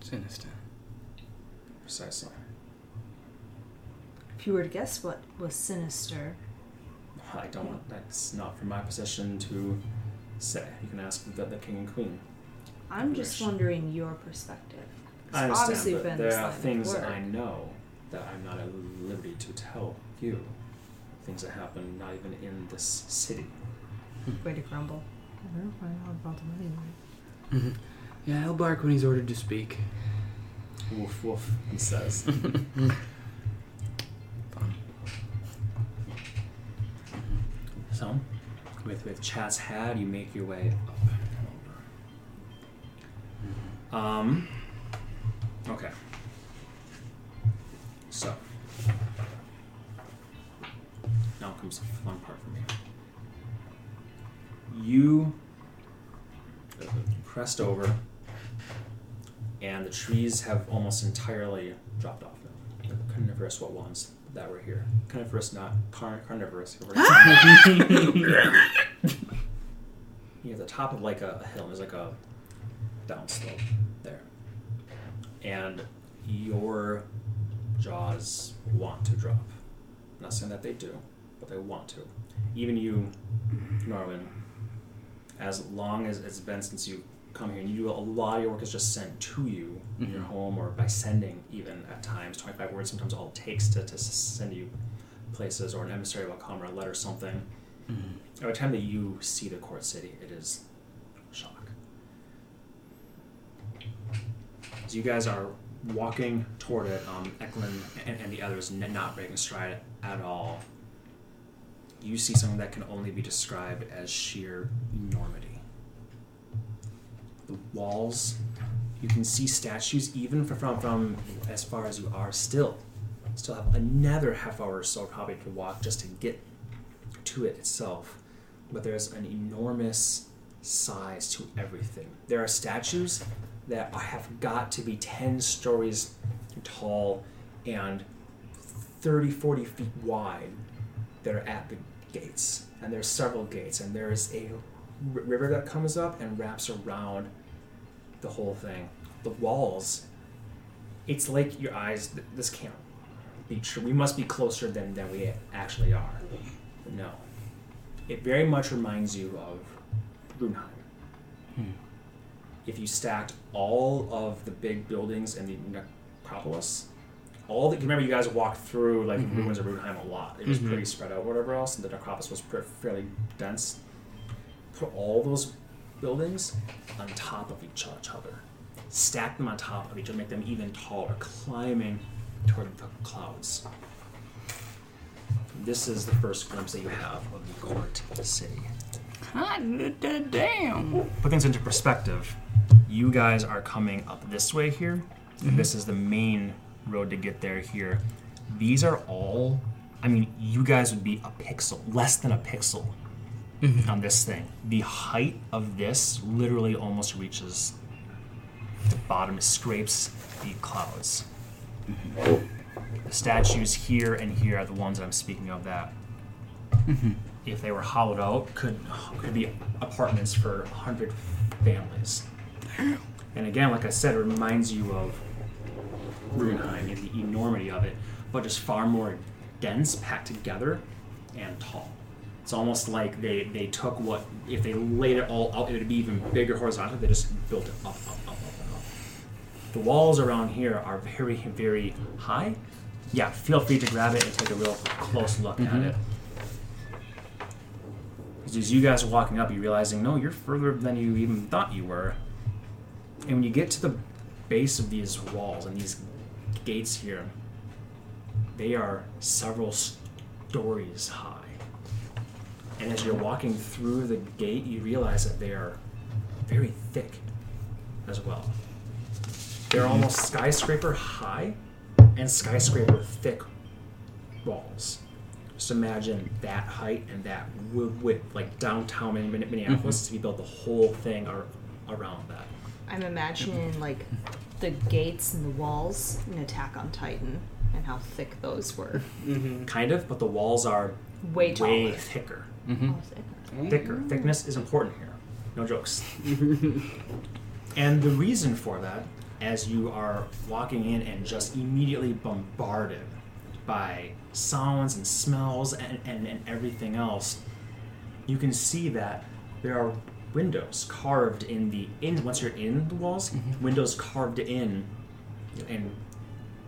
sinister. Precisely. If you were to guess what was sinister... I don't want... That's not for my position to say. You can ask the, the king and queen. I'm just wondering your perspective. I understand, but there are things I know that I'm not at liberty to tell you. Things that happen not even in this city. Way to grumble. I don't know how about them anyway. Mm-hmm. Yeah, he'll bark when he's ordered to speak. Woof, woof, he says. So, with, with Chaz had, you make your way up. Um... Okay. So. Now comes the fun part for me. You pressed over, and the trees have almost entirely dropped off now. The carnivorous what ones that were here. Carnivorous, not car- carnivorous. You're at the top of like a, a hill, and there's like a downslope there. And your jaws want to drop. I'm not saying that they do, but they want to. Even you, Norman, as long as it's been since you come here, and you do a lot of your work is just sent to you mm-hmm. in your home, or by sending even at times, twenty-five words, sometimes all it takes to, to send you places, or an emissary will come, or a letter or something. Mm-hmm. Every time that you see the Court City, it is shock. You guys are walking toward it, um, Eklund and, and the others not breaking stride at all. You see something that can only be described as sheer enormity. The walls, you can see statues even from, from as far as you are still. Still have another half hour or so probably to walk just to get to it itself. But there's an enormous size to everything. There are statues that have got to be ten stories tall and thirty, forty feet wide that are at the gates. And there's several gates, and there's a r- river that comes up and wraps around the whole thing. The walls, it's like your eyes, th- this can't be true. We must be closer than, than we actually are. No. It very much reminds you of Runeheim. Hmm. If you stacked all of the big buildings in the necropolis, all that, remember you guys walked through like mm-hmm. ruins of Runeheim a lot. It was mm-hmm. pretty spread out, whatever else, and the necropolis was pretty, fairly dense. Put all those buildings on top of each other. Stack them on top of each other, make them even taller, climbing toward the clouds. This is the first glimpse that you have of the Court City. Hot damn! Put things into perspective. You guys are coming up this way here, and mm-hmm. this is the main road to get there here. These are all, I mean, you guys would be a pixel, less than a pixel mm-hmm. on this thing. The height of this literally almost reaches the bottom. It scrapes the clouds. Mm-hmm. The statues here and here are the ones that I'm speaking of that mm-hmm. if they were hollowed out, could could be apartments for one hundred families. And again, like I said, it reminds you of Runeheim and the enormity of it, but just far more dense, packed together, and tall. It's almost like they, they took what, if they laid it all out, it would be even bigger horizontally, they just built it up, up, up, up, up. The walls around here are very, very high. Yeah, feel free to grab it and take a real close look mm-hmm. at it. Because as you guys are walking up, you're realizing, no, you're further than you even thought you were. And when you get to the base of these walls and these gates here, they are several stories high. And as you're walking through the gate, you realize that they are very thick as well. They're almost skyscraper high and skyscraper thick walls. Just imagine that height and that width, like downtown Minneapolis, mm-hmm. to be built the whole thing ar- around that. I'm imagining like the gates and the walls in Attack on Titan and how thick those were. Mm-hmm. Kind of, but the walls are way, way thicker. Mm-hmm. Oh, thicker. Thicker. Mm-hmm. Thickness is important here. No jokes. And the reason for that, as you are walking in and just immediately bombarded by sounds and smells and, and, and everything else, you can see that there are windows carved in the in once you're in the walls, mm-hmm. windows carved in and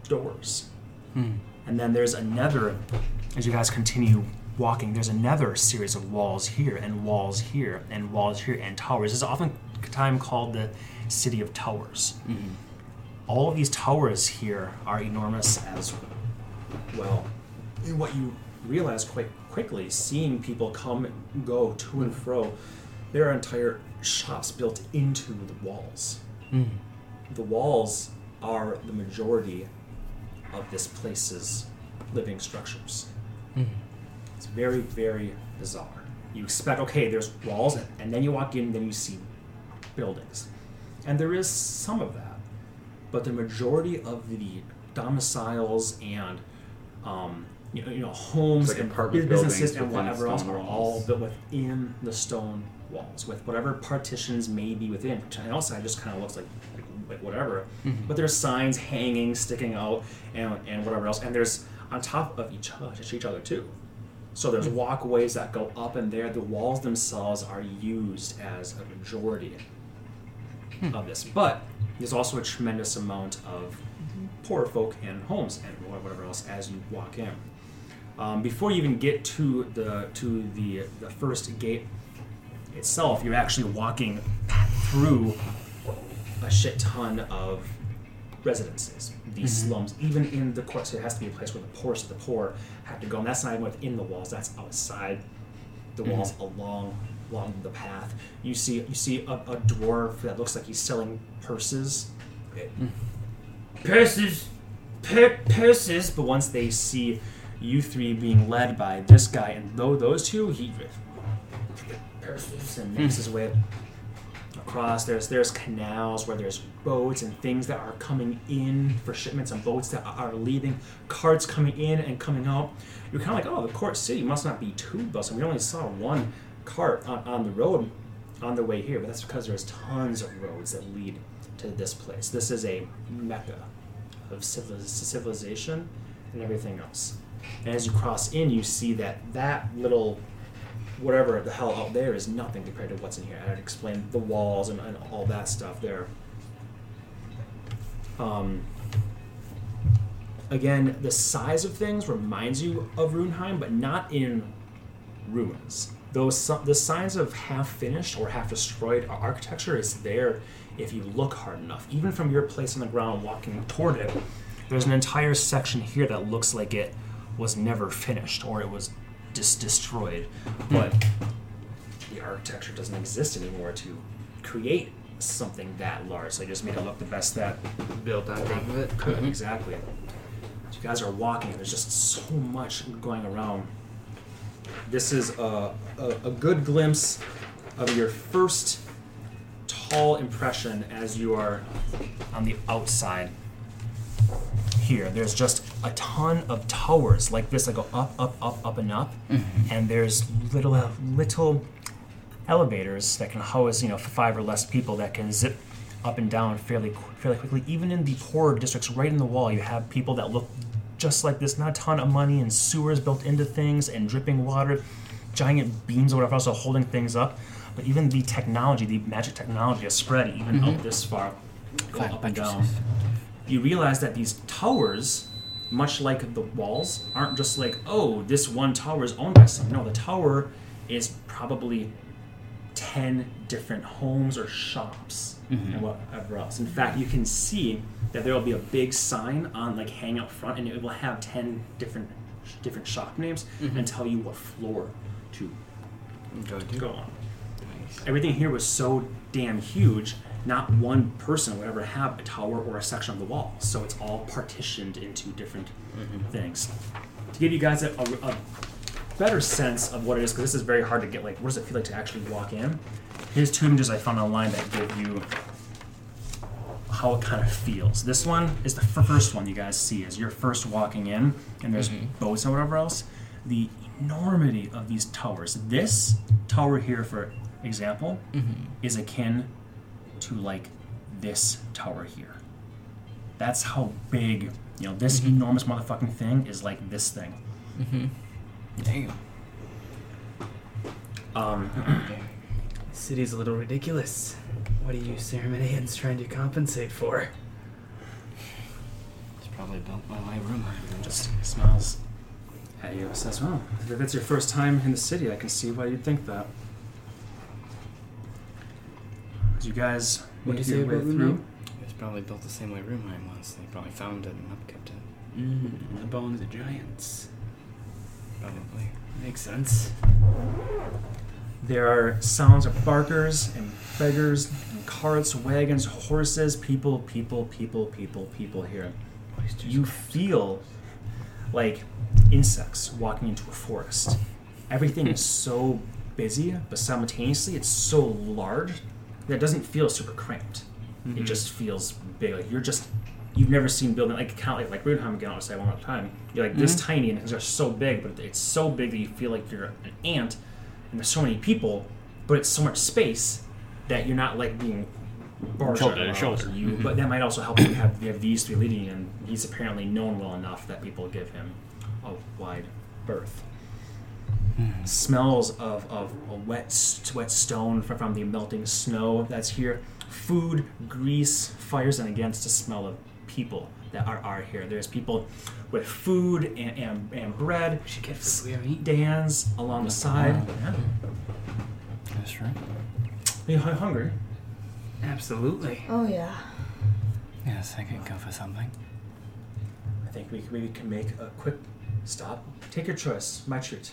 doors. Hmm. And then there's another, as you guys continue walking, there's another series of walls here and walls here and walls here and towers. This is oftentimes called the City of Towers. Mm-hmm. All of these towers here are enormous as well. And what you realize quite quickly, seeing people come and go to and fro, there are entire shops built into the walls. Mm. The walls are the majority of this place's living structures. Mm. It's very, very bizarre. You expect, okay, there's walls, and then you walk in, then you see buildings. And there is some of that, but the majority of the domiciles and um, you know, you know homes like and businesses and whatever else are all built within the stone walls, with whatever partitions may be within. And outside just kind of looks like, like whatever. Mm-hmm. But there's signs hanging, sticking out, and and whatever else. And there's on top of each other, each other too. So there's mm-hmm. walkways that go up and there. The walls themselves are used as a majority mm-hmm. of this. But there's also a tremendous amount of mm-hmm. poor folk and homes and whatever else as you walk in. Um, before you even get to the to the, the first gate itself, you're actually walking through a shit ton of residences, these mm-hmm. slums, even in the court. So it has to be a place where the poorest of the poor have to go, and that's not even within the walls, that's outside the walls mm-hmm. along along the path. You see you see a, a dwarf that looks like he's selling purses. Mm-hmm. Purses! P- purses! But once they see you three being led by this guy, and though those two, he... purses and makes his way across. There's there's canals where there's boats and things that are coming in for shipments and boats that are leaving, carts coming in and coming out. You're kind of like, oh, the Court City must not be too bustle. We only saw one cart on, on the road on the way here, but that's because there's tons of roads that lead to this place. This is a mecca of civilization and everything else. And as you cross in, you see that that little whatever the hell out there is nothing compared to what's in here. I'd explain the walls and, and all that stuff there. Um, again, the size of things reminds you of Runeheim, but not in ruins. Though some, the signs of half-finished or half-destroyed architecture is there if you look hard enough. Even from your place on the ground walking toward it, there's an entire section here that looks like it was never finished or it was Just destroyed, but mm. the architecture doesn't exist anymore to create something that large. So they just made it look the best that built on top of it could. Mm-hmm. Exactly. So you guys are walking, and there's just so much going around. This is a, a, a good glimpse of your first tall impression as you are on the outside. Here, there's just a ton of towers like this that go up, up, up, up, and up, mm-hmm. and there's little uh, little elevators that can house, you know, five or less people that can zip up and down fairly fairly quickly. Even in the poorer districts, right in the wall, you have people that look just like this, not a ton of money, and sewers built into things, and dripping water, giant beams or whatever else are holding things up. But even the technology, the magic technology, has spread even mm-hmm. out this far going up and down. You realize that these towers, much like the walls, aren't just like, oh, this one tower is owned by someone. No, the tower is probably ten different homes or shops mm-hmm. and whatever else. In fact, you can see that there will be a big sign on like hang out front, and it will have ten different different shop names mm-hmm. and tell you what floor to go, to. go on. Nice. Everything here was so damn huge, not one person would ever have a tower or a section of the wall. So it's all partitioned into different mm-hmm. things. To give you guys a, a, a better sense of what it is, because this is very hard to get, like, what does it feel like to actually walk in? Here's two images I found online that give you how it kind of feels. This one is the first one you guys see as you're first walking in, and there's mm-hmm. boats and whatever else. The enormity of these towers. This tower here, for example, mm-hmm. is akin to, like, this tower here. That's how big, you know, this mm-hmm. enormous motherfucking thing is like this thing. Mm-hmm. Damn. Um, okay. This city's a little ridiculous. What are you Cyre-Meneans trying to compensate for? It's probably built by my rumor. Just smiles at you and says, well, if it's your first time in the city, I can see why you'd think that. As you guys what make you your way through... Room? It was probably built the same way Runeheim was. They probably found it and upkept it. Mm, the bones of giants. Probably. Makes sense. There are sounds of barkers and beggars and carts, wagons, horses, people, people, people, people, people here. You feel like insects walking into a forest. Everything is so busy, but simultaneously it's so large that it doesn't feel super cramped. Mm-hmm. It just feels big. Like you're just... You've never seen building, like, kind of like, like Runeheim again, I'll say one more time. You're like mm-hmm. this tiny, and it's just so big, but it's so big that you feel like you're an ant, and there's so many people, but it's so much space that you're not like being barged around shoulder. You. Mm-hmm. But that might also help you have, have these three leading, and he's apparently known well enough that people give him a wide berth. Mm. Smells of, of a wet, wet stone from the melting snow that's here, food, grease, fires, and against the smell of people that are, are here. There's people with food and, and, and bread. We should get stands along the side. Yeah. That's right. Are you hungry? Absolutely. Oh yeah. Yes, I could go for something. I think we maybe can make a quick stop. Take your choice. My treat.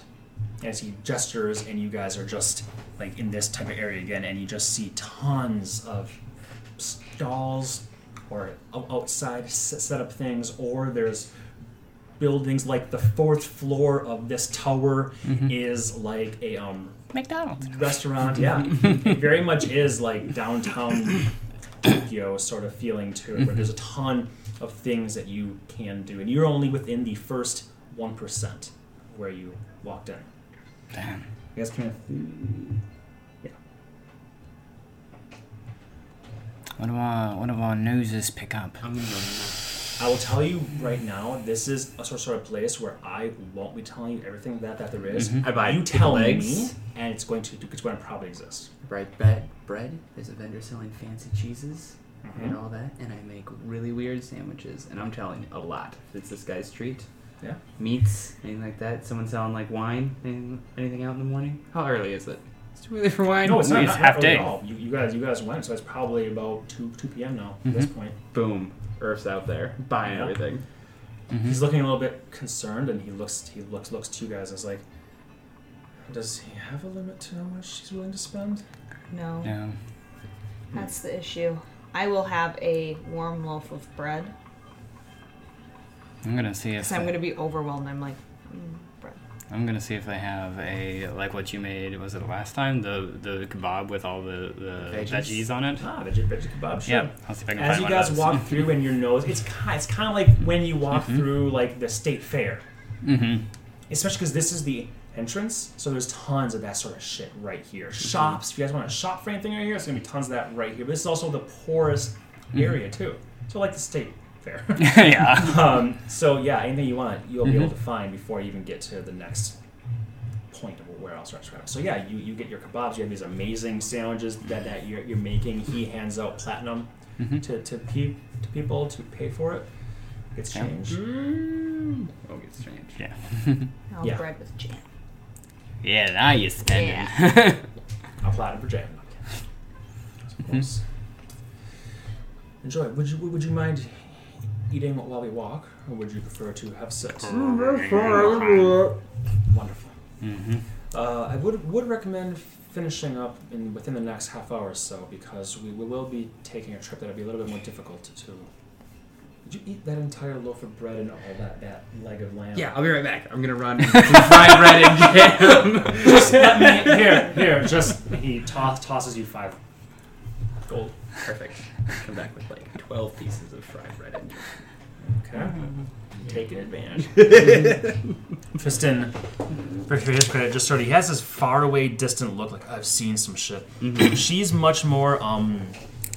As he gestures, and you guys are just like in this type of area again, and you just see tons of stalls. Or outside set up things, or there's buildings like the fourth floor of this tower mm-hmm. is like a um, McDonald's restaurant. Yeah, it very much is like downtown Tokyo sort of feeling to it, where there's a ton of things that you can do, and you're only within the first one percent where you walked in. Damn, you guys can. What do our, what do our noses pick up? I'm gonna go I will tell you right now, this is a sort of place where I won't be telling you everything that, that there is. Mm-hmm. I buy you tell legs. Me, and it's going to it's going to probably exist. Bread, bread, bread. There's a vendor selling fancy cheeses mm-hmm. and all that, and I make really weird sandwiches, and I'm telling a lot. It's this guy's treat. Yeah. Meats, anything like that. Someone selling like wine, anything, anything out in the morning. How early is it? It's too early for wine. No, it's not, not half day. You, you guys, you guys went, so it's probably about two two p m now mm-hmm. at this point. Boom, Earth's out there buying yeah. everything. Mm-hmm. He's looking a little bit concerned, and he looks he looks looks to you guys as like, does he have a limit to how much he's willing to spend? No. No. That's the issue. I will have a warm loaf of bread. I'm gonna see if. Because I'm gonna be overwhelmed. I'm like. Mm. I'm gonna see if they have a like what you made. Was it last time the the kebab with all the, the veggies. veggies on it? Ah, veggie veggie kebab. Sure. Yeah, I'll see if I can. As find you guys walk through, and your nose, it's kind it's kind of like when you walk mm-hmm. through like the state fair. Mm-hmm. Especially because this is the entrance, so there's tons of that sort of shit right here. Mm-hmm. Shops. If you guys want to shop for anything right here, it's gonna be tons of that right here. But this is also the poorest mm-hmm. area too. So like the state. Fair. yeah. Um, so, yeah, anything you want, you'll mm-hmm. be able to find before you even get to the next point of where else restaurant. So, yeah, you, you get your kebabs. You have these amazing sandwiches that, that you're, you're making. He hands out platinum mm-hmm. to to, pe- to people to pay for it. It's changed. Mm. Oh, it's changed. Yeah. I'll yeah. bread with jam. Yeah, now you spend yeah. it. I'll platter for jam. Of course. Mm-hmm. Enjoy. Would you Would you mind eating while we walk, or would you prefer to have sex? Wonderful. Mm-hmm. Uh, I would would recommend finishing up in within the next half hour or so, because we, we will be taking a trip that'll be a little bit more difficult to. to Did you eat that entire loaf of bread and all that, that leg of lamb? Yeah, I'll be right back. I'm going to run and fry bread and jam. Just let me... Here, here. Just... He toss, tosses you five gold. Perfect. Come back with like twelve pieces of fried bread and jam. Okay. Mm-hmm. Taking advantage. Tristan, for his credit, just sort of... He has this faraway, distant look like, I've seen some shit. Mm-hmm. She's much more... um.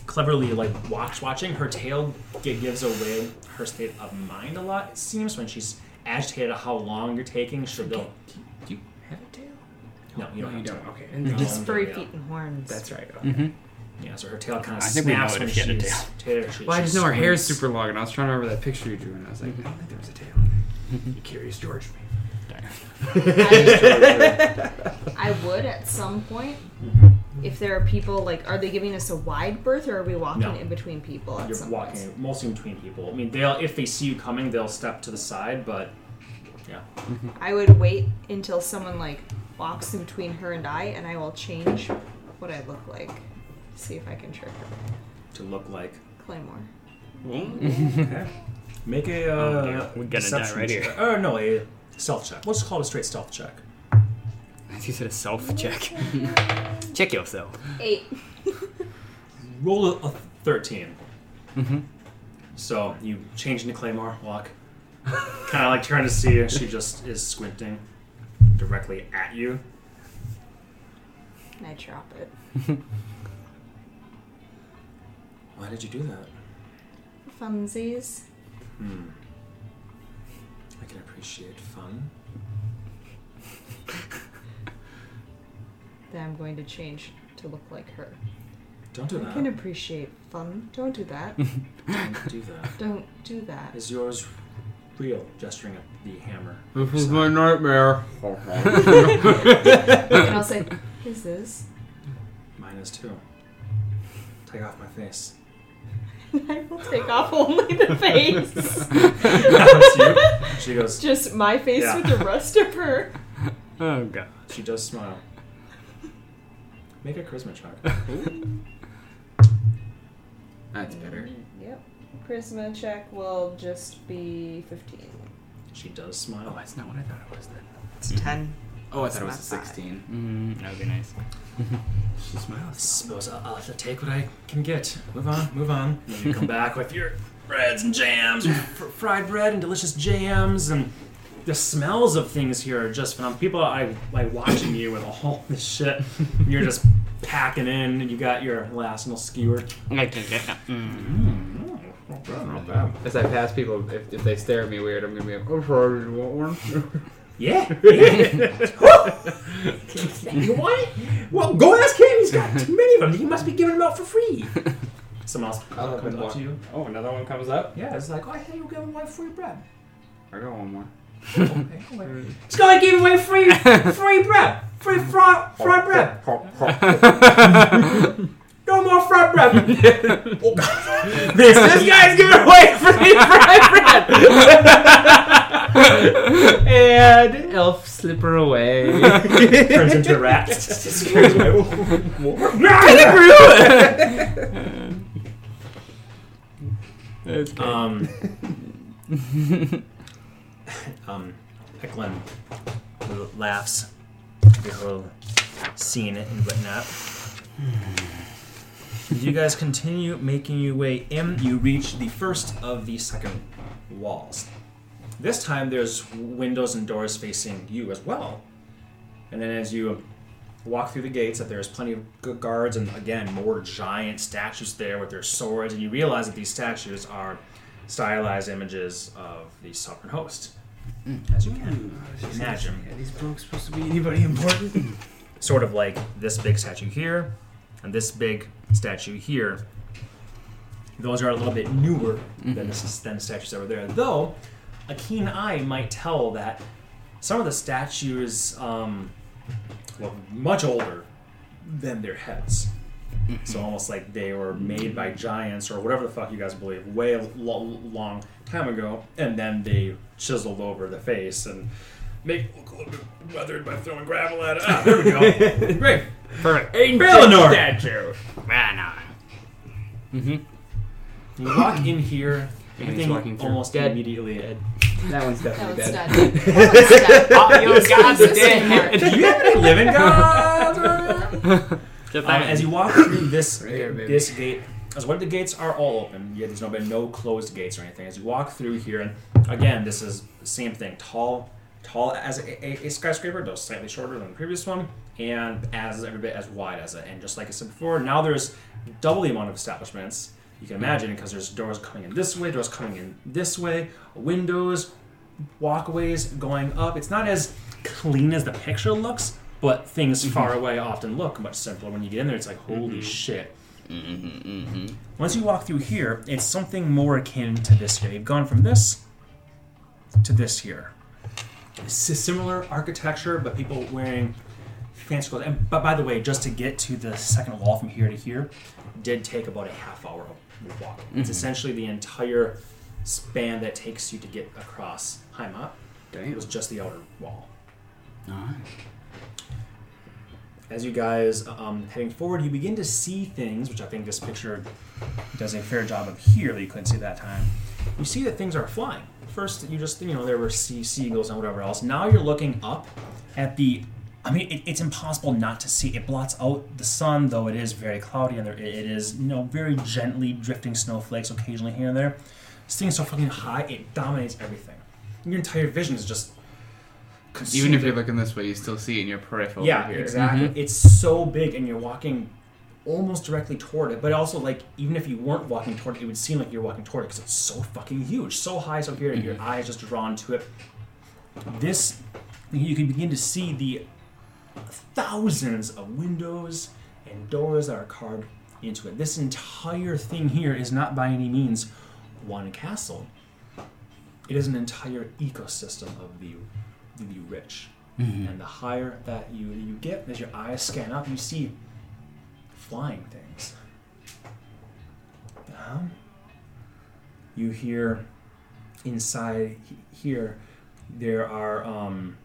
cleverly, like, watch watching. Her tail g- gives away her state of mind a lot, it seems, when she's agitated at how long you're taking. She'll go, do, do you have a tail? No, you don't no, have you a tail. Don't. Okay. And no, just furry feet and horns. That's right. Okay. Mm-hmm. Yeah, so her tail kind of snaps when she's... Tail. Tail, she, well, she I just know her hair is super long, and I was trying to remember that picture you drew, and I was like, I don't think there was a tail. You curious George me. I, I would at some point... Mm-hmm. If there are people, like, are they giving us a wide berth, or are we walking no. in between people? At You're some walking place? Mostly in between people. I mean, they'll if they see you coming, they'll step to the side, but yeah. I would wait until someone like walks in between her and I, and I will change what I look like. See if I can trick her. To look like Claymore. Mm-hmm. Okay. Make a uh, oh, yeah. we're gonna die right here. Oh uh, no, a stealth check. We'll just call it a straight stealth check. You said a self check. Check yourself. Eight. Roll a, a thirteen. Mm-hmm. So you change into Claymore, walk. Kind of like trying to see her. She just is squinting directly at you. And I drop it. Why did you do that? Funsies. Hmm. I can appreciate fun. That I'm going to change to look like her. Don't do I that. I can appreciate fun. Don't do that. Don't do that. Don't do that. Is yours real? Gesturing at the hammer. This is my nightmare. And I'll say, his is. Mine is too. Take off my face. I will take off only the face. That's you. She goes. Just my face yeah. with the rest of her. Oh god. She does smile. Make a charisma check. That's better. Yep. Charisma check will just be fifteen. She does smile. Oh, that's not what I thought it was then. It's mm-hmm. ten. Oh, I thought it was a sixteen. Mm-hmm. That would be nice. She smiles. I suppose I'll, I'll have to take what I can get. Move on, move on. And then you come back with your breads and jams, fr- fried bread and delicious jams, and the smells of things here are just phenomenal. People are like watching you with all this shit. You're just packing in, and you got your last little skewer. I can get that. Mm-hmm. Mm-hmm. Not bad, not bad. As I pass people, if, if they stare at me weird, I'm going to be like, oh, sorry, you want one? Yeah. You want it? Well, go ask him. He's got too many of them. He must be giving them out for free. Someone else comes, comes up to you. Oh, another one comes up? Yeah, it's like, oh, I thought you were giving away free bread. I got one more. Okay. This guy gave away free, free bread, free fried fried bread. No more fried bread. this, this guy's giving away free fried bread. And elf slipper away. Turns into a rat. Scares away. That's good. Um. Um, Eklund laughs at the whole scene and whatnot. You guys continue making your way in. You reach the first of the second walls. This time there's windows and doors facing you as well. And then as you walk through the gates, that there's plenty of guards and, again, more giant statues there with their swords. And you realize that these statues are stylized images of the sovereign host, as you can Ooh, imagine. Are these folks supposed to be anybody important? Sort of like this big statue here, and this big statue here, Those are a little bit newer mm-hmm. than, the, than the statues that were there. Though, a keen eye might tell that some of the statues um, look much older than their heads. Mm-hmm. So almost like they were made by giants or whatever the fuck you guys believe way lo- long time ago, and then they chiseled over the face and make it look a little bit weathered by throwing gravel at it. Ah, there we go. Great. Perfect. Balinor statue. Balinor. Mm-hmm. You walk in here, everything almost dead. Immediately dead. That one's definitely that one's dead. dead. That one's dead. Oh, your god's dead. Do you have any living gods right now? Um, as you walk through this right here, this gate, as well, the gates are all open. Yeah, there's no been no closed gates or anything. As you walk through here, and again, this is the same thing. Tall, tall as a, a, a skyscraper, though slightly shorter than the previous one, and as every bit as wide as it. And just like I said before, now there's double the amount of establishments you can imagine, because there's doors coming in this way, doors coming in this way, windows, walkways going up. It's not as clean as the picture looks. But things mm-hmm. far away often look much simpler. When you get in there, it's like, holy mm-hmm. shit. Mm-hmm, mm-hmm. Once you walk through here, it's something more akin to this here. You've gone from this to this here. It's a similar architecture, but people wearing fancy clothes. And but by the way, just to get to the second wall from here to here, did take about a half hour of walking. Mm-hmm. It's essentially the entire span that takes you to get across Heimat. Damn. It was just the outer wall. All right. As you guys um, heading forward, you begin to see things, which I think this picture does a fair job of here that you couldn't see that time. You see that things are flying. First, you just, you know, there were sea seagulls and whatever else. Now you're looking up at the, I mean, it, it's impossible not to see. It blots out the sun, though it is very cloudy, and there, it is, you know, very gently drifting snowflakes occasionally here and there. This thing is so fucking high, it dominates everything. Your entire vision is just... Even if you're looking this way, you still see it in your peripheral. Yeah, here. Exactly. Mm-hmm. It's so big, and you're walking almost directly toward it. But also, like, even if you weren't walking toward it, it would seem like you're walking toward it because it's so fucking huge, so high, so here, and mm-hmm. your eyes just drawn to it. This, you can begin to see the thousands of windows and doors that are carved into it. This entire thing here is not by any means one castle. It is an entire ecosystem of view. You rich, mm-hmm. and the higher that you you get, as your eyes scan up, you see flying things. Um, you hear inside here there are um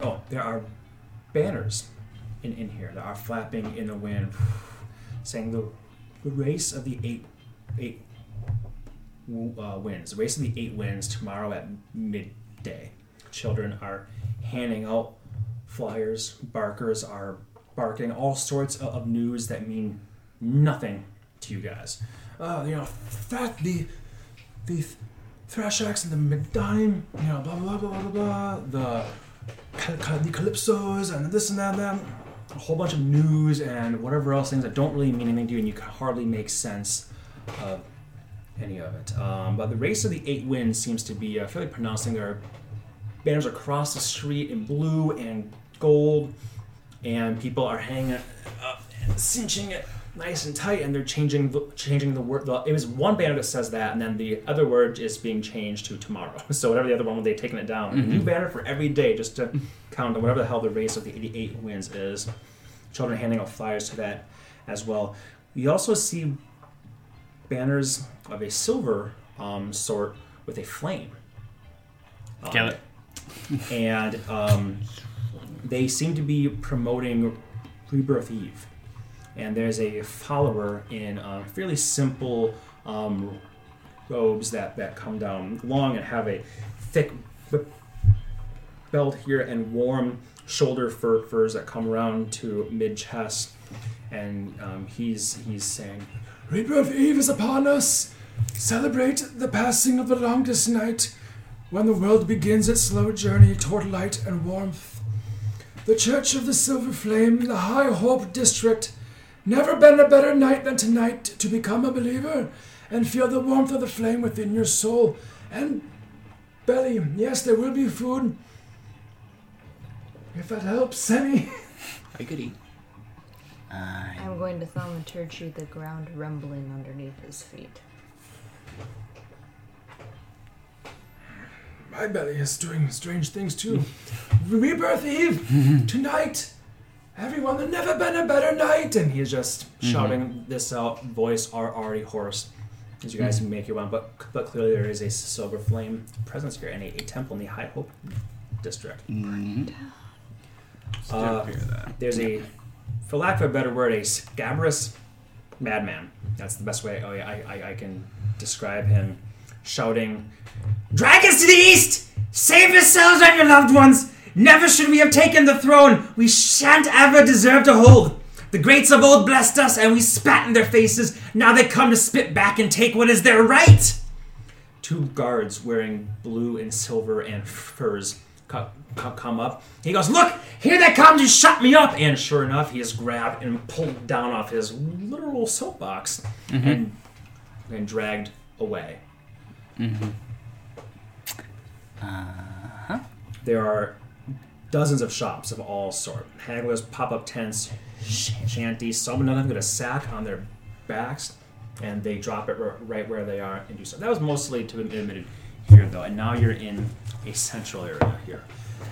oh there are banners in, in here that are flapping in the wind, saying the the race of the eight eight. Uh, winds. The race of the eight winds tomorrow at midday. Children are handing out flyers. Barkers are barking all sorts of, of news that mean nothing to you guys. Uh, you know, that the the Thrashax and the Midani, you know, blah blah blah blah blah blah. The the Calypsos and this and that and that. A whole bunch of news and whatever else, things that don't really mean anything to you, and you can hardly make sense of any of it. Um, but the race of the eight winds seems to be uh, fairly pronouncing. There are banners across the street in blue and gold, and people are hanging it up and cinching it nice and tight, and they're changing the, changing the word. The, it was one banner that says that, and then the other word is being changed to tomorrow. So whatever the other one, they've taken it down. Mm-hmm. A new banner for every day, just to count on whatever the hell the race of the eighty-eight winds is. Children handing out flyers to that as well. You also see banners of a silver um, sort with a flame. Um, Kill it. And um, they seem to be promoting Rebirth Eve. And there's a follower in uh, fairly simple um, robes that, that come down long and have a thick belt here and warm shoulder fur, furs that come around to mid-chest. And um, he's he's saying, Rebirth Eve is upon us! Celebrate the passing of the longest night, when the world begins its slow journey toward light and warmth. The Church of the Silver Flame, the High Hope District, never been a better night than tonight to become a believer and feel the warmth of the flame within your soul and belly. Yes, there will be food. If that helps, Sammy. I could eat. I'm, I'm going to thaumaturgy the ground rumbling underneath his feet. My belly is doing strange things too. Rebirth Eve! Tonight! Everyone, there's never been a better night! And he's just mm-hmm. shouting this out, voice are already hoarse. As you guys mm-hmm. make your way, but but clearly there is a silver flame presence here and a, a temple in the High Hope district. Mm-hmm. Uh, that. There's a, for lack of a better word, a scabrous madman. That's the best way I, I, I can describe him. Shouting, "Dragons to the east! Save yourselves and your loved ones! Never should we have taken the throne! We shan't ever deserve to hold! The greats of old blessed us, and we spat in their faces. Now they come to spit back and take what is their right!" Two guards wearing blue and silver and furs come up. He goes, "Look! Here they come to shut me up!" And sure enough, he is grabbed and pulled down off his literal soapbox mm-hmm. and, and dragged away. Mm-hmm. Uh-huh. There are dozens of shops of all sorts. Hagglers, pop-up tents, shanties. Some of them get a sack on their backs, and they drop it r- right where they are and do so. That was mostly to be admitted here, though, and now you're in a central area here.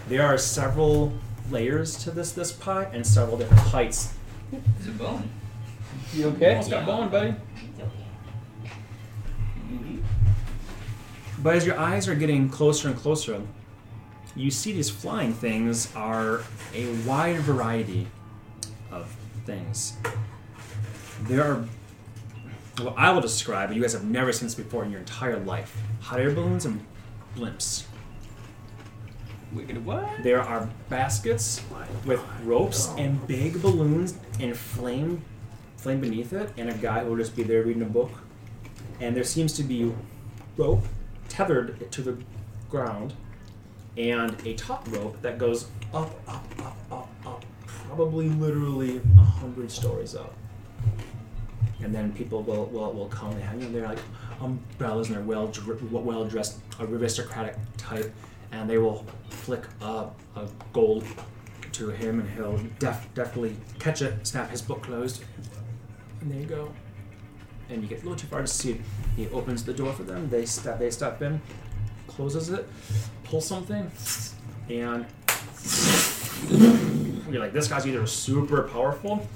There are several layers to this this pie and several different heights. It's a bone. You okay? Almost yeah. got bone, buddy. But as your eyes are getting closer and closer, you see these flying things are a wide variety of things. There are what I will describe, but you guys have never seen this before in your entire life. Hot air balloons and blimps. Wicked what? There are baskets with ropes and big balloons and flame flame beneath it, and a guy who will just be there reading a book. And there seems to be rope tethered to the ground, and a top rope that goes up, up, up, up, up, probably literally a hundred stories up. And then people will will, will come and you know, they're like umbrellas and they're well well dressed, aristocratic type, and they will flick up a gold to him, and he'll def- deftly catch it, snap his book closed, and there you go. And you get a little too far to see it. He opens the door for them. They step, they step in, closes it, pulls something, and you're like, this guy's either super powerful,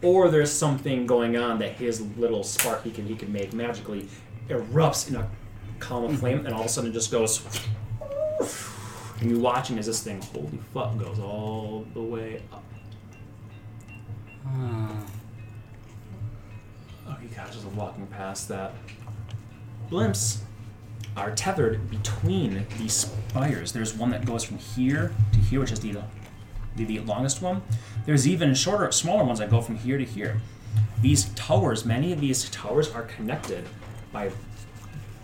or there's something going on that his little spark he can he can make magically erupts in a column of flame, and all of a sudden it just goes. And you're watching as this thing, holy fuck, goes all the way up. Hmm. Oh, you guys are walking past that. Blimps are tethered between these spires. There's one that goes from here to here, which is the, the the longest one. There's even shorter, smaller ones that go from here to here. These towers, many of these towers are connected by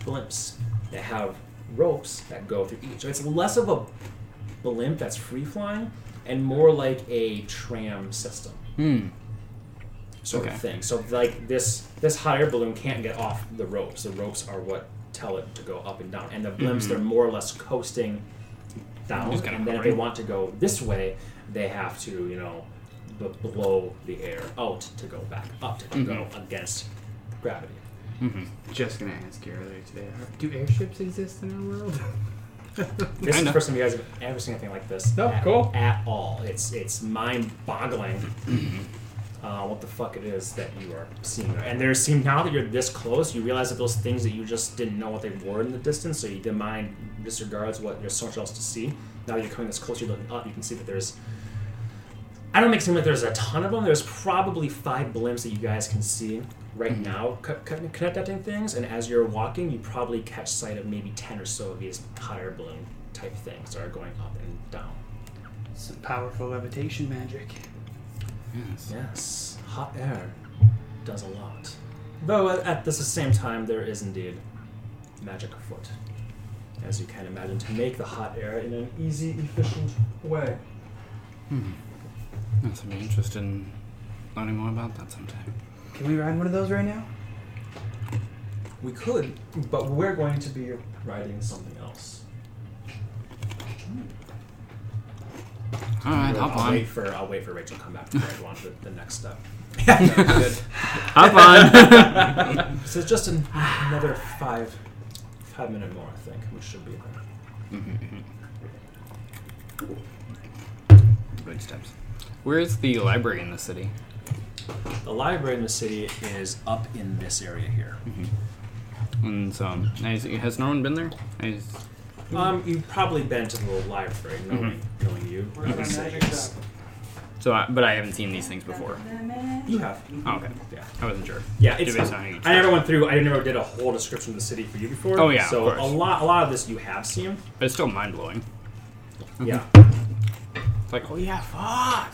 blimps that have ropes that go through each. So it's less of a blimp that's free-flying and more like a tram system. Hmm. Sort okay. of thing. So like this, this hot air balloon can't get off the ropes. The ropes are what tell it to go up and down. And the blimps, mm-hmm. they're more or less coasting down. And then hurry. If they want to go this way, they have to, you know, b- blow the air out to go back up to mm-hmm. go against gravity. Mm-hmm. Just gonna ask you earlier today: do airships exist in our world? This is the first time you guys have ever seen anything like this. No, at, cool. At all. It's it's mind-boggling. Uh, what the fuck it is that you are seeing. And there seem now that you're this close, you realize that those things that you just didn't know what they were in the distance, so your mind disregards what there's so much else to see. Now that you're coming this close, you're looking up, you can see that there's... I don't make it seem like there's a ton of them. There's probably five blimps that you guys can see right mm-hmm. now co- co- connecting things, and as you're walking, you probably catch sight of maybe ten or so of these hot air balloon type things that are going up and down. Some powerful levitation magic. Yes. yes, hot air does a lot. Though at the same time, there is indeed magic afoot, as you can imagine, to make the hot air in an easy, efficient way. Hmm. That's really interested in learning more about that sometime. Can we ride one of those right now? We could, but we're going to be riding something else. All right, I'll, I'll, I'll wait for I'll wait for Rachel to come back before I go on to the next step. Yeah, hop on. So it's just an, another five five minute more, I think, which should be there. Mm-hmm. Good steps. Where is the library in the city? The library in the city is up in this area here. Mm-hmm. And so, has no one been there? Has... Um, you've probably been to the library, knowing, mm-hmm. knowing you. I would say so, I, but I haven't seen these things before. You have. Oh, okay. Yeah. I wasn't sure. Yeah, it's. I never went through. I never did a whole description of the city for you before. Oh yeah. So a lot, a lot of this you have seen. But it's still mind blowing. Mm-hmm. Yeah. It's like, oh yeah, fuck.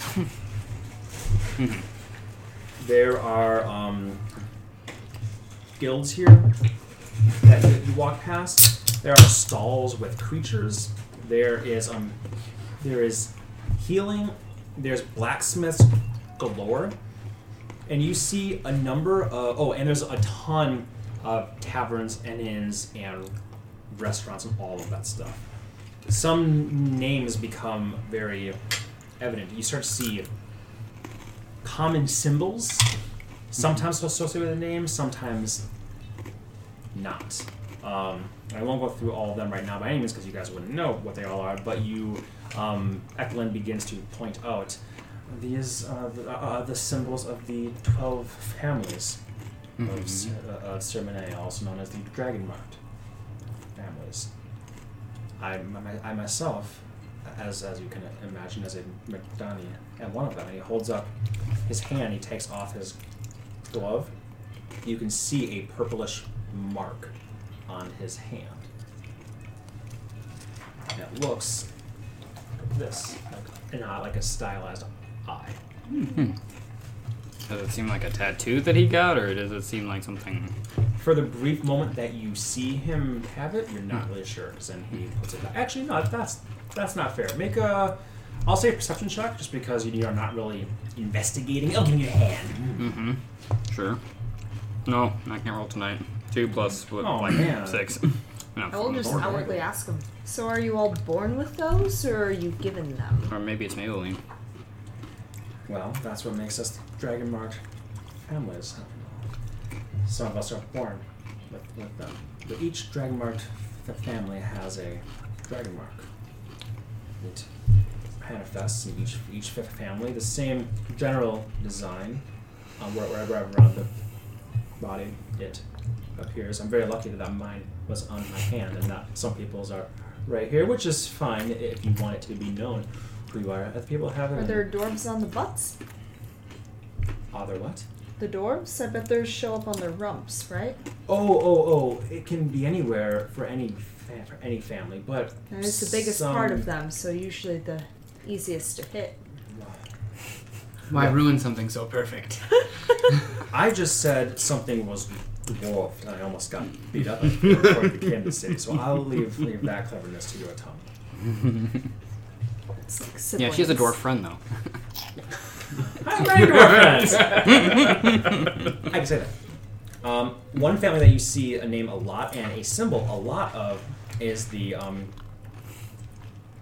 Mm-hmm. There are um, guilds here that you walk past. There are stalls with creatures. There is um, there is healing. There's blacksmiths galore. And you see a number of... Oh, and there's a ton of taverns and inns and restaurants and all of that stuff. Some names become very evident. You start to see common symbols, sometimes associated with a name, sometimes not. Um, I won't go through all of them right now by any means because you guys wouldn't know what they all are, but you... Um, Eklund begins to point out these are the, uh, the symbols of the twelve families mm-hmm. of uh, Cyre-Menea, also known as the Dragon Mart families. I, I, I myself, as as you can imagine, as a Midani, am one of them. And he holds up his hand, he takes off his glove. You can see a purplish mark on his hand. And it looks... This, like an eye, like a stylized eye. Mm-hmm. Does it seem like a tattoo that he got, or does it seem like something? For the brief moment that you see him have it, you're not really sure, because then he puts it down. Actually, no, that's that's not fair. Make a, I'll say a perception check, just because you are not really investigating. Oh, give me your hand. Mm-hmm. Sure. No, I can't roll tonight. Two plus what, oh, like man. Six. No, I will just outwardly ask him. So are you all born with those, or are you given them? Or maybe it's Maybelline. Well, that's what makes us Dragon Mark families. Some of us are born with, with them. But each Dragon Mark family has a Dragon Mark. It manifests in each each family the same general design um, wherever around the body it appears. I'm very lucky that that mine was on my hand and not some people's are right here, which is fine if you want it to be known who you are. If people have it. Are there dwarves on the butts? Are there what? The dwarves? I bet theirs show up on their rumps, right? Oh, oh, oh. It can be anywhere for any fa- for any family, but... And it's the biggest some... part of them, so usually the easiest to hit. Why well, ruin something so perfect? I just said something was... Dwarf, and I almost got beat up before it became the city, so I'll leave leave that cleverness to your tongue. It's like yeah, she has a dwarf friend, though. I have many dwarf friends! I can say that. Um, one family that you see a name a lot and a symbol a lot of is the um,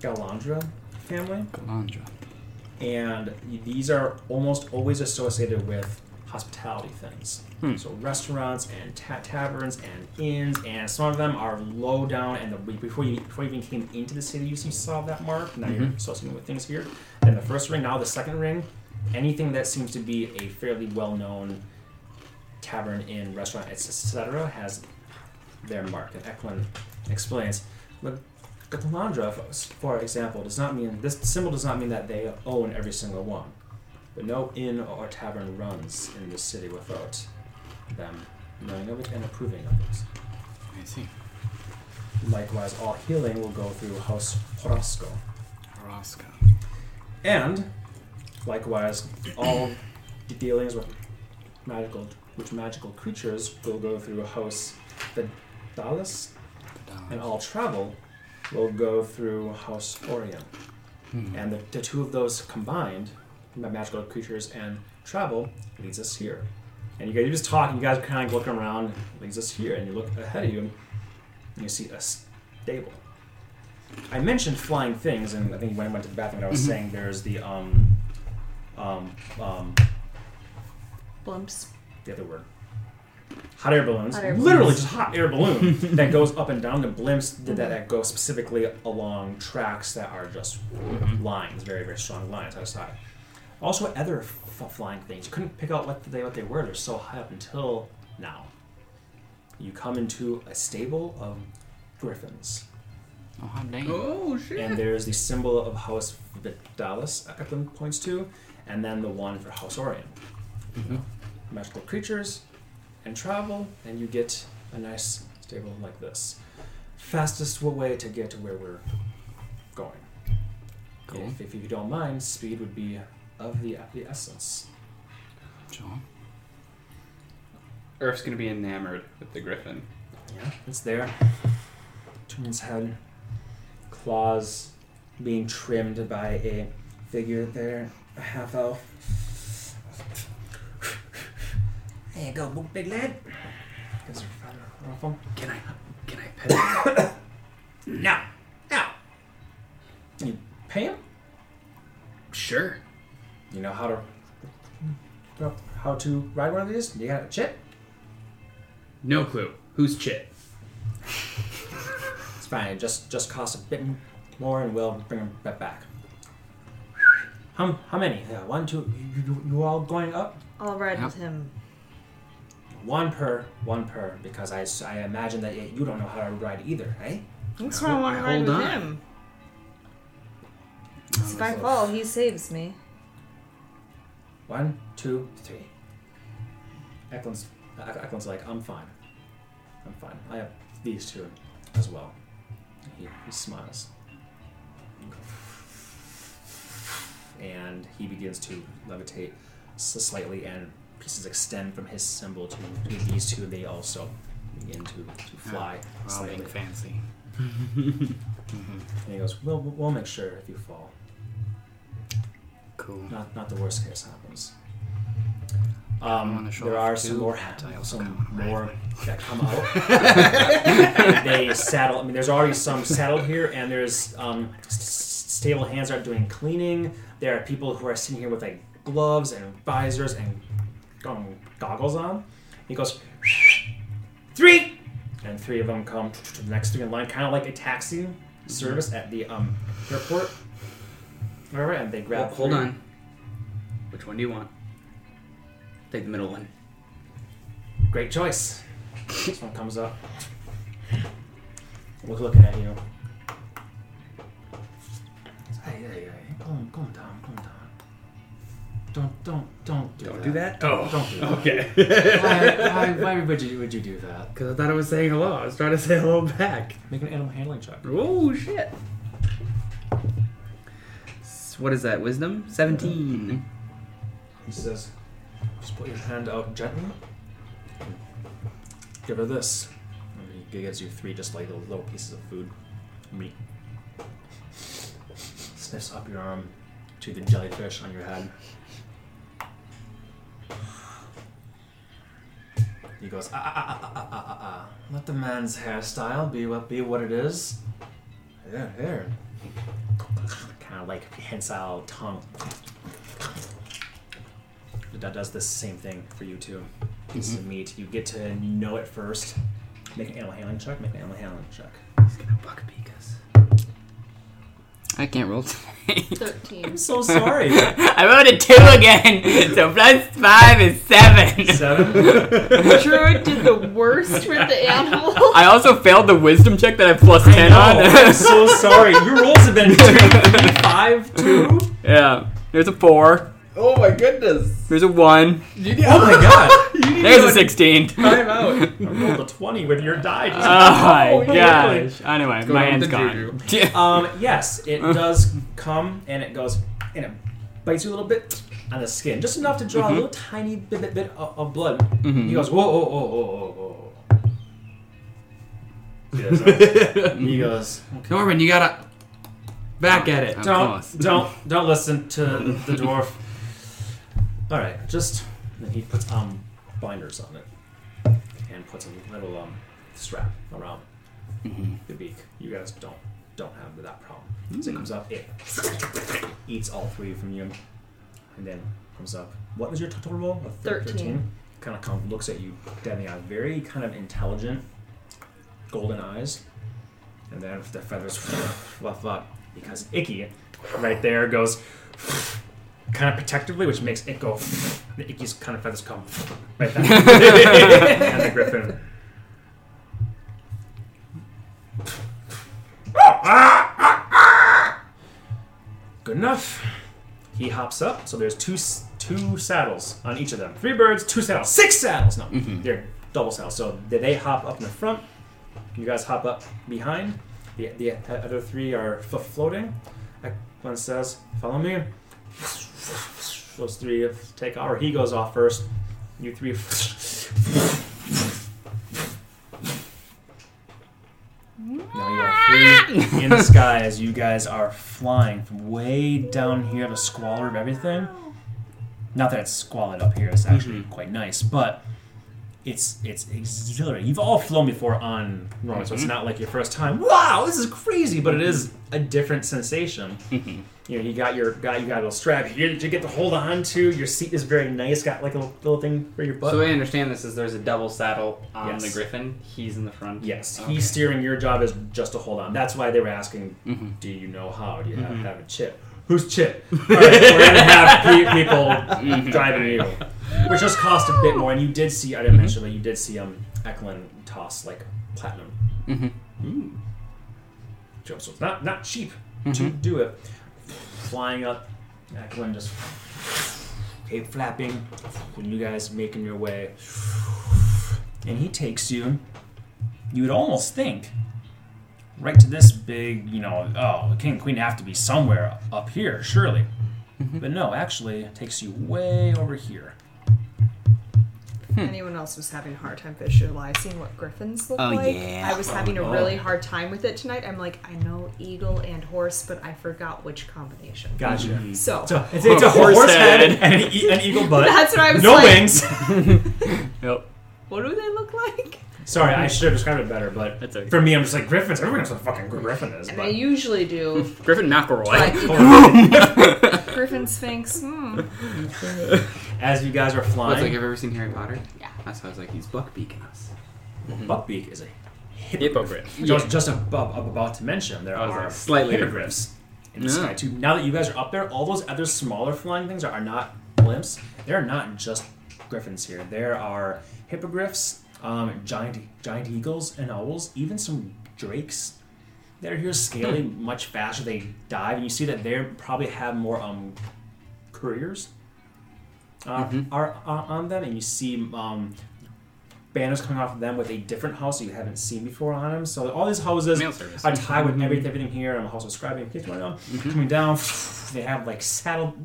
Ghallanda family. Ghallanda. And these are almost always associated with hospitality things. Hmm. So restaurants and ta- taverns and inns, and some of them are low down, and the before you before you even came into the city, you saw that mark. Now mm-hmm. you're associating with things here. And the first ring, now the second ring, anything that seems to be a fairly well-known tavern, inn, restaurant, et cetera has their mark. And Eklund explains, look, Ghallanda, for example, does not mean, this symbol does not mean that they own every single one. But no inn or tavern runs in this city without them knowing of it and approving of it. I see. Likewise, all healing will go through House Horasco. Horasco. And, likewise, all dealings with magical, which magical creatures will go through House Vidalis, and all travel will go through House Orion. Hmm. And the, the two of those combined... magical creatures and travel leads us here. And you guys, you're just talking, you guys are kind of looking around, leads us here, and you look ahead of you, and you see a stable. I mentioned flying things, and I think when I went to the bathroom, I was mm-hmm. saying there's the um, um, um, blumps. The other word. Hot air balloons. Hot air balloons. Literally just hot air balloon that goes up and down. The blimps mm-hmm. that, that go specifically along tracks that are just mm-hmm. lines, very, very strong lines outside. Also, other f- flying things. You couldn't pick out what they what they were. They're so high up until now. You come into a stable of griffins. Oh, dang. Oh, shit. And there's the symbol of House Vitalis, Eklund points to, and then the one for House Orion. Mm-hmm. Magical creatures and travel, and you get a nice stable like this. Fastest way to get to where we're going. Cool. If, if you don't mind, speed would be of the, the essence. John? Earth's going to be enamored with the griffin. Yeah, it's there. Turns its head. Claws being trimmed by a figure there, a half elf. There you go, big lad. Can I, can I pet him? No, no. Can you pay him? Sure. You know how to how to ride one of these? You got a chit? No clue. Who's chit? It's fine. Just just cost a bit more, and we'll bring him back. How how many? Yeah, one, two. You, you, you all going up? I'll ride yeah. with him. One per, one per, because I, I imagine that you don't know how to ride either, eh? That's why I want to ride with on. him. No, if I fall, he saves me. One, two, three. Eklund's, Eklund's like, I'm fine. I'm fine. I have these two as well. He, he smiles. And he begins to levitate slightly and pieces extend from his symbol to these two. They also begin to, to fly. Oh, slightly fancy. mm-hmm. And he goes, we'll, we'll make sure if you fall. Cool. Not not the worst case happens. Um, there are some more, some more that come out. They saddle. I mean, there's already some saddled here, and there's um, stable hands that are doing cleaning. There are people who are sitting here with like gloves and visors and Um, goggles on. He goes three, and three of them come to the next three in line, kind of like a taxi service at the um, airport. All right, and they grab. Oh, hold on. Which one do you want? Take the middle one. Great choice. This one comes up. We're looking at you. Hey, hey, hey! Calm, calm down, calm down. Don't, don't, don't do don't that. Do that? Don't, oh, don't do that. Okay. why, why, why would you, would you do that? Because I thought I was saying hello. I was trying to say hello back. Make an animal handling check. Oh, shit. What is that, wisdom? seventeen. He says, just put your hand out gently. Give her this. And he gives you three just like little, little pieces of food. Meat. Sniffs up your arm to the jellyfish on your head. He goes, ah, ah, ah, ah, ah, ah, ah. Let the man's hairstyle be what be what it is. Yeah, there. Kind of like pensile tongue. That does the same thing for you too. Piece mm-hmm. of meat. You get to know it first. Make an animal handling check. Make an animal handling check. He's gonna buckbeak us. I can't roll today. thirteen. I'm so sorry. I rolled a two again, so plus five is seven. Seven? Druid did the worst with the animal. I also failed the wisdom check that I have plus I ten know. on. I'm so sorry. Your rolls have been two, three, five, two? Yeah. There's a four. Oh my goodness. There's a one. You need, oh my god. You need There's a sixteen. Time out. I rolled a twenty with your die. Just oh my gosh. Really. Anyway, my hand's gone. um, yes, it does come and it goes and it bites you a little bit on the skin, just enough to draw mm-hmm. a little tiny bit bit, bit of, of blood. Mm-hmm. He goes, whoa, whoa, whoa, whoa, whoa. He goes, he goes okay. Norman, you gotta back at it. I'm don't, close. don't, don't listen to the dwarf. All right, just and he puts um binders on it and puts a little um strap around mm-hmm. the beak. You guys don't don't have that problem. Mm. So it comes up, it eats all three from you, and then comes up. What was your total roll? thirteen Kind of come, looks at you dead in the eye. Very kind of intelligent, golden eyes. And then the feathers fluff up because Icky right there goes kind of protectively, which makes it go. The Icky's kind of feathers come right back. And the griffin. Good enough. He hops up, so there's two two saddles on each of them. Three birds, two saddles, six saddles. No, mm-hmm. They're double saddles. So they hop up in the front. You guys hop up behind. The, the other three are f- floating. One says, "Follow me." Those three take off. Or he goes off first. You three. Now you are free in the sky as you guys are flying from way down here, the squalor of everything. Not that it's squalid up here. It's actually quite nice, but. It's it's exhilarating. You've all flown before on Norman, so it's not like your first time. Wow, this is crazy, but it is a different sensation. Mm-hmm. You know, you got your got you got a little strap here that you get to hold on to. Your seat is very nice. Got like a little, little thing for your butt. So I understand this is there's a double saddle on yes. the griffin. He's in the front. Yes, okay. He's steering. Your job is just to hold on. That's why they were asking, mm-hmm. do you know how? Do you mm-hmm. have, have a chip? Who's chip? All right, we're gonna have three people mm-hmm. driving you. Which does cost a bit more, and you did see, I didn't mm-hmm. mention, but you did see um, Eklund toss, like, platinum. Mm-hmm. Ooh. So it's not, not cheap mm-hmm. to do it. Flying up, Eklund just cape flapping, when you guys making your way. And he takes you, you would almost think, right to this big, you know, oh, the king and queen have to be somewhere up here, surely. Mm-hmm. But no, actually, it takes you way over here. Hmm. Anyone else was having a hard time visualizing what griffins look oh, like? Yeah. I was having oh, a really no. hard time with it tonight. I'm like, I know eagle and horse, but I forgot which combination. Gotcha. Mm-hmm. So, so it's, it's a horse, horse head, head and an eagle butt. That's what I was. No like. wings. Yep. What do they look like? Sorry, I should have described it better, but okay. For me, I'm just like, griffins, everyone knows what a fucking griffin is. And but. I usually do. Griffin McElroy. Griffin Sphinx. Hmm. As you guys are flying. It's like, have you ever seen Harry Potter? Yeah. That's how I was like, he's Buckbeak us. Mm-hmm. Well, Buckbeak is a hippogriff. Yeah. Just, just above, about to mention, there oh, are slightly hippogriffs in the no. sky, too. Now that you guys are up there, all those other smaller flying things are, are not blimps. They're not just griffins here. There are hippogriffs. Um, giant giant eagles and owls, even some drakes that are here scaling mm. much faster. They dive, and you see that they probably have more um, couriers uh, mm-hmm. are uh, on them, and you see um, banners coming off of them with a different house you haven't seen before on them. So all these houses are tied with everything, everything here, and I'm also describing kids going on, mm-hmm. coming down. They have like saddle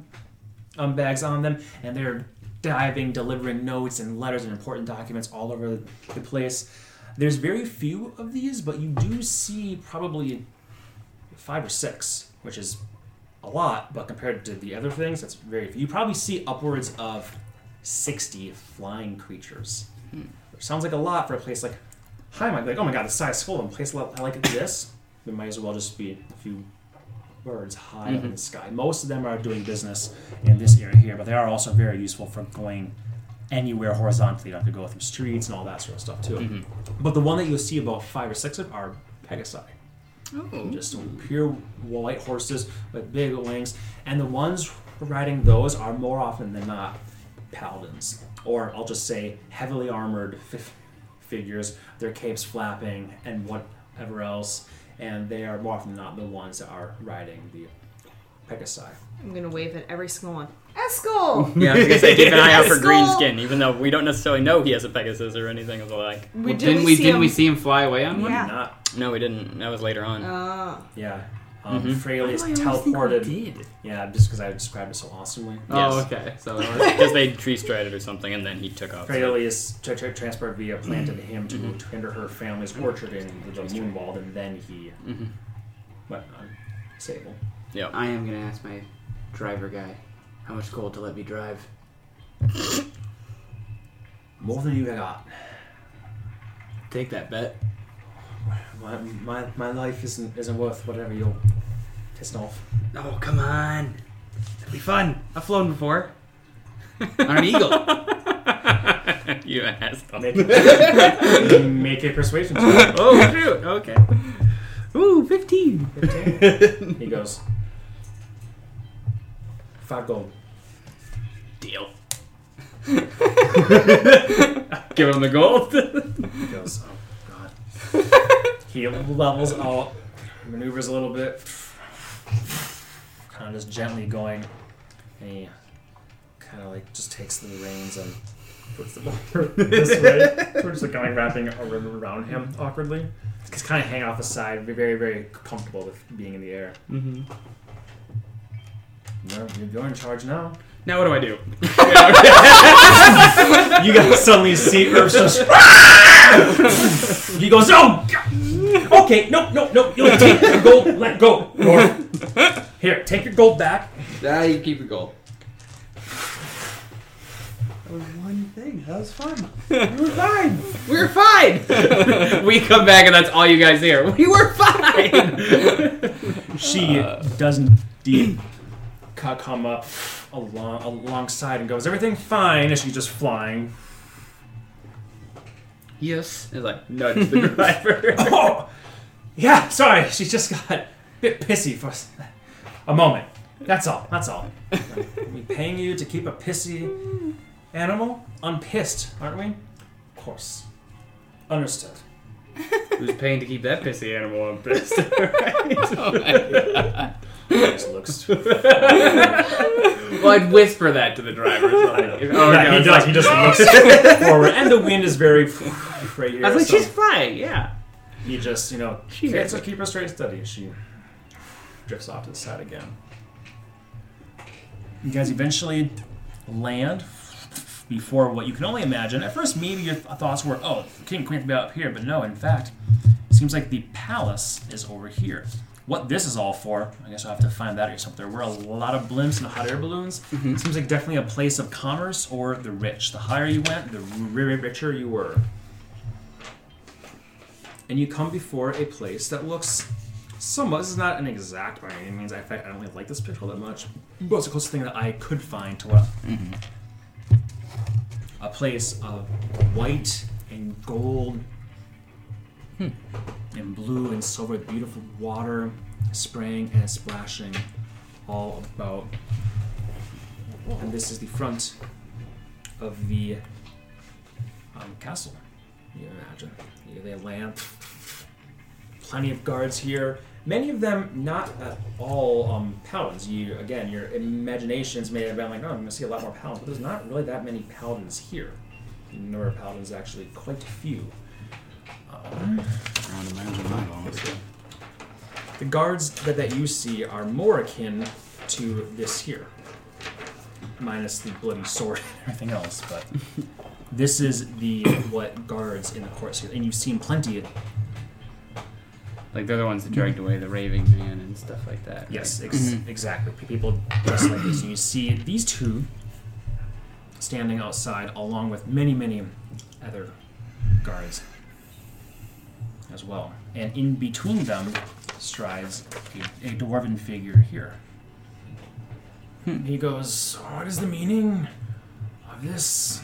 um, bags on them, and they're diving, delivering notes and letters and important documents all over the place. There's very few of these, but you do see probably five or six, which is a lot, but compared to the other things, that's very few. You probably see upwards of sixty flying creatures, hmm. which sounds like a lot for a place like Heimat. Like, oh my god, the size full of a place like this, there might as well just be a few birds high mm-hmm. up in the sky. Most of them are doing business in this area here, but they are also very useful for going anywhere horizontally. You don't have to go through streets and all that sort of stuff too. Mm-hmm. But the one that you'll see about five or six of are Pegasi. Oh. Just pure white horses with big wings. And the ones riding those are more often than not paladins, or I'll just say heavily armored f- figures, their capes flapping and whatever else. And they are more often than not the ones that are riding the Pegasi. I'm going to wave at every single one. Eskel! Yeah, I was going to say, keep an eye out for green skin, even though we don't necessarily know he has a Pegasus or anything of the like. We well, didn't we, see, didn't him? we see him fly away on one? Yeah. Not. No, we didn't. That was later on. Uh, yeah. Um, mm-hmm. Freylias teleported. Did. Yeah, just because I described it so awesomely. Oh, yes. Okay. So because they tree strided or something, and then he took off. Freylias so. t- t- transferred via planted mm-hmm. him to mm-hmm. tender her family's mm-hmm. orchard in the Moonwald, and then he mm-hmm. went on sable. Yeah. I am gonna ask my driver guy how much gold to let me drive. More than you got. Take that bet. my my my life isn't isn't worth whatever you're pissed off. Oh, come on. It'll be fun. I've flown before. On an eagle. You asshole. Make, make a persuasion check. Oh, shoot. Okay. Ooh, fifteen. fifteen. He goes, five gold. Deal. Give him the gold. He goes, oh, God. He levels out, maneuvers a little bit, kind of just gently going, and he kind of like just takes the reins and puts them over this way. We're just like kind of wrapping a rim around him awkwardly. Just kind of hang off the side, be very, very comfortable with being in the air. Mm-hmm. Well, you're in charge now. Now what do I do? Yeah, okay. You guys suddenly see Irv just... He goes, oh! God. Okay, no, no, no. You'll take your gold. Let go. Here, take your gold back. Nah, you keep your gold. That was one thing. That was fun. We were fine. We were fine. We come back and that's all you guys hear. We were fine. She uh, doesn't deep come up along alongside and goes, everything fine? And she's just flying. Yes. And like nudge the driver. Oh, yeah. Sorry, she just got a bit pissy for a moment. That's all. That's all. We paying you to keep a pissy animal unpissed, aren't we? Of course. Understood. Who's paying to keep that pissy animal unpissed? Right? Oh, he just looks. Well, I'd whisper that to the driver. Like, oh, yeah, no, he does. Like, he just looks forward, and the wind is very right here. I was like, so she's flying. Yeah. He just, you know, she can't so keep her straight steady. She drifts off to the side again. You guys eventually land before what you can only imagine. At first, maybe your th- thoughts were, oh, the king and queen can be up here, but no, in fact, it seems like the palace is over here. What this is all for, I guess I'll have to find that or something. There were a lot of blimps and hot air balloons. Mm-hmm. It seems like definitely a place of commerce or the rich. The higher you went, the r- richer you were. And you come before a place that looks somewhat, this is not an exact by any means, in fact, I don't really like this picture that much, but it's the closest thing that I could find to what. Mm-hmm. A place of white and gold hmm. and blue and silver, beautiful water spraying and splashing all about. And this is the front of the um, castle, you imagine. Here they land. Plenty of guards here. Many of them not at all um, paladins. You again, your imaginations may have been like, oh, I'm going to see a lot more paladins, but there's not really that many paladins here. The number of paladins is actually quite few. Um, the guards that, that you see are more akin to this here, minus the bloody sword and everything else, but this is the what guards in the court here, and you've seen plenty of... Like, they're the ones that dragged away the raving man and stuff like that. Right? Yes, ex- mm-hmm. exactly. People dressed like this. And you see these two standing outside along with many, many other guards as well. And in between them strides a, a dwarven figure here. Hmm. He goes, what is the meaning of this?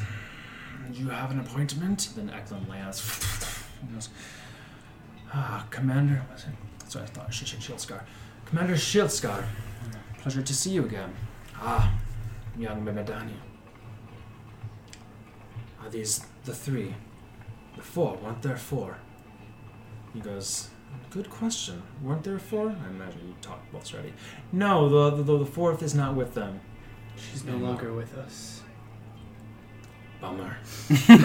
Do you have an appointment? Then Eklund lands. He goes... Ah, Commander, was it? Sorry, I thought Sh- Sh- Shildscar. Commander Shildscar, pleasure to see you again. Ah, young Midani. Are these the three? The four, weren't there four? He goes, good question. Weren't there four? I imagine you talked both already. No, the, the the fourth is not with them. She's no, no longer more. with us. Bummer. Yeah,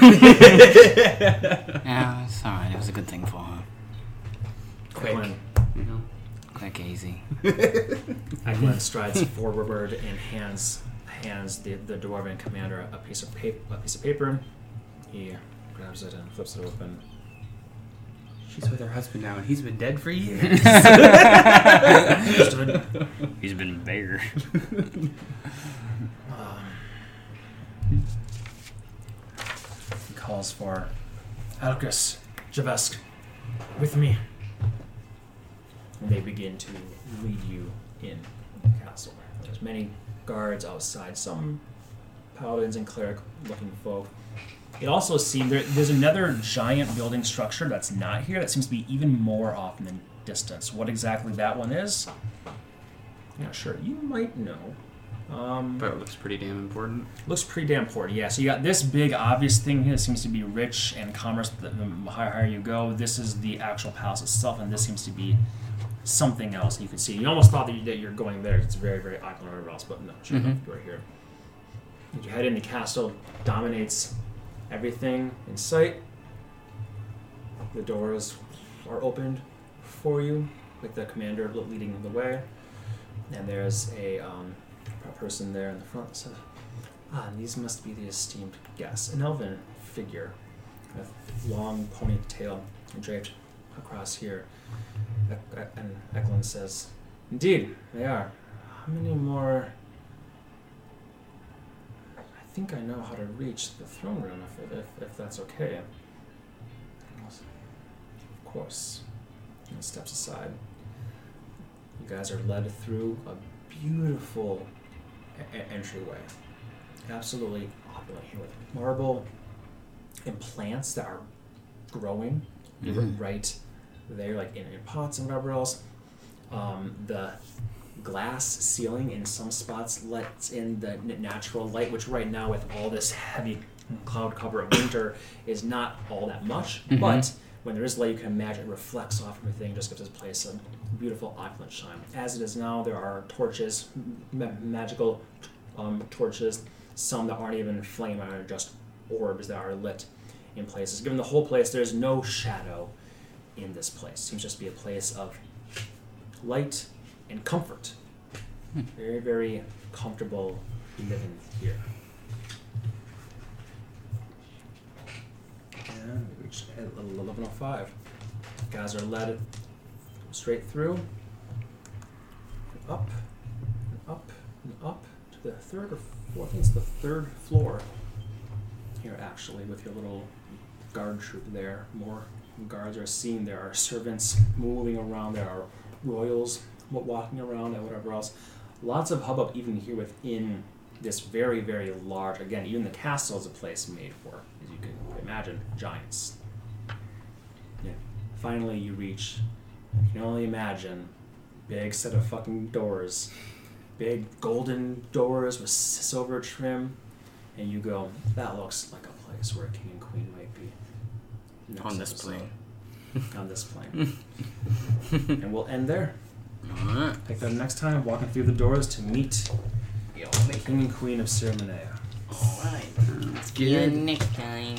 it's alright. It was a good thing for her. Quick, mm-hmm. quick, easy. Eklund strides forward and hands hands the, the dwarven commander a piece of paper. A piece of paper. He grabs it and flips it open. She's with her husband now, and he's been dead for years. He's been bigger. Um, he calls for Alcus Javesk. With me. They begin to lead you in the castle. There's many guards outside, some paladins and cleric-looking folk. It also seems there, there's another giant building structure that's not here that seems to be even more off in the distance. What exactly that one is? Not sure. You might know. Um, but it looks pretty damn important. Looks pretty damn important, yeah. So you got this big obvious thing here that seems to be rich and commerce the, the higher you go. This is the actual palace itself, and this seems to be something else you can see. You almost thought that, you, that you're going there. It's very, very odd and everywhere else, but no, sure mm-hmm. You're here. You head in, the castle dominates everything in sight. The doors are opened for you, like the commander leading the way. And there's a... Um, a person there in the front said, ah, these must be the esteemed guests. An elven figure with long ponytail draped across here. E- and Eklund says, indeed, they are. How many more? I think I know how to reach the throne room, if, if, if that's okay. Of course. And steps aside. You guys are led through a beautiful entryway. Absolutely opulent here with marble and plants that are growing mm-hmm. right there, like in, in pots and whatever else. Um, the glass ceiling in some spots lets in the natural light, which right now with all this heavy cloud cover of winter is not all that much, mm-hmm. but when there is light, you can imagine it reflects off everything, just gives this place a beautiful, opulent shine. As it is now, there are torches, ma- magical um, torches, some that aren't even flame, are just orbs that are lit in places. Given the whole place, there's no shadow in this place. It seems just to be a place of light and comfort. Hmm. Very, very comfortable living here. And we reached eleven oh five. Guys are led straight through, and up, and up, and up to the third or fourth, I think it's the third floor here, actually, with your little guard troop there. More guards are seen. There are servants moving around. There are royals walking around and whatever else. Lots of hubbub even here within this very, very large, again, even the castle is a place made for, as you can imagine, giants. Yeah. Finally, you reach, you can only imagine, big set of fucking doors, big golden doors with silver trim, and you go, that looks like a place where a king and queen might be. Next On this episode. plane. On this plane. And we'll end there. All right. Pick that next time, walking through the doors to meet the king and queen of Cyre-Menea. Alright. Let's get it next time.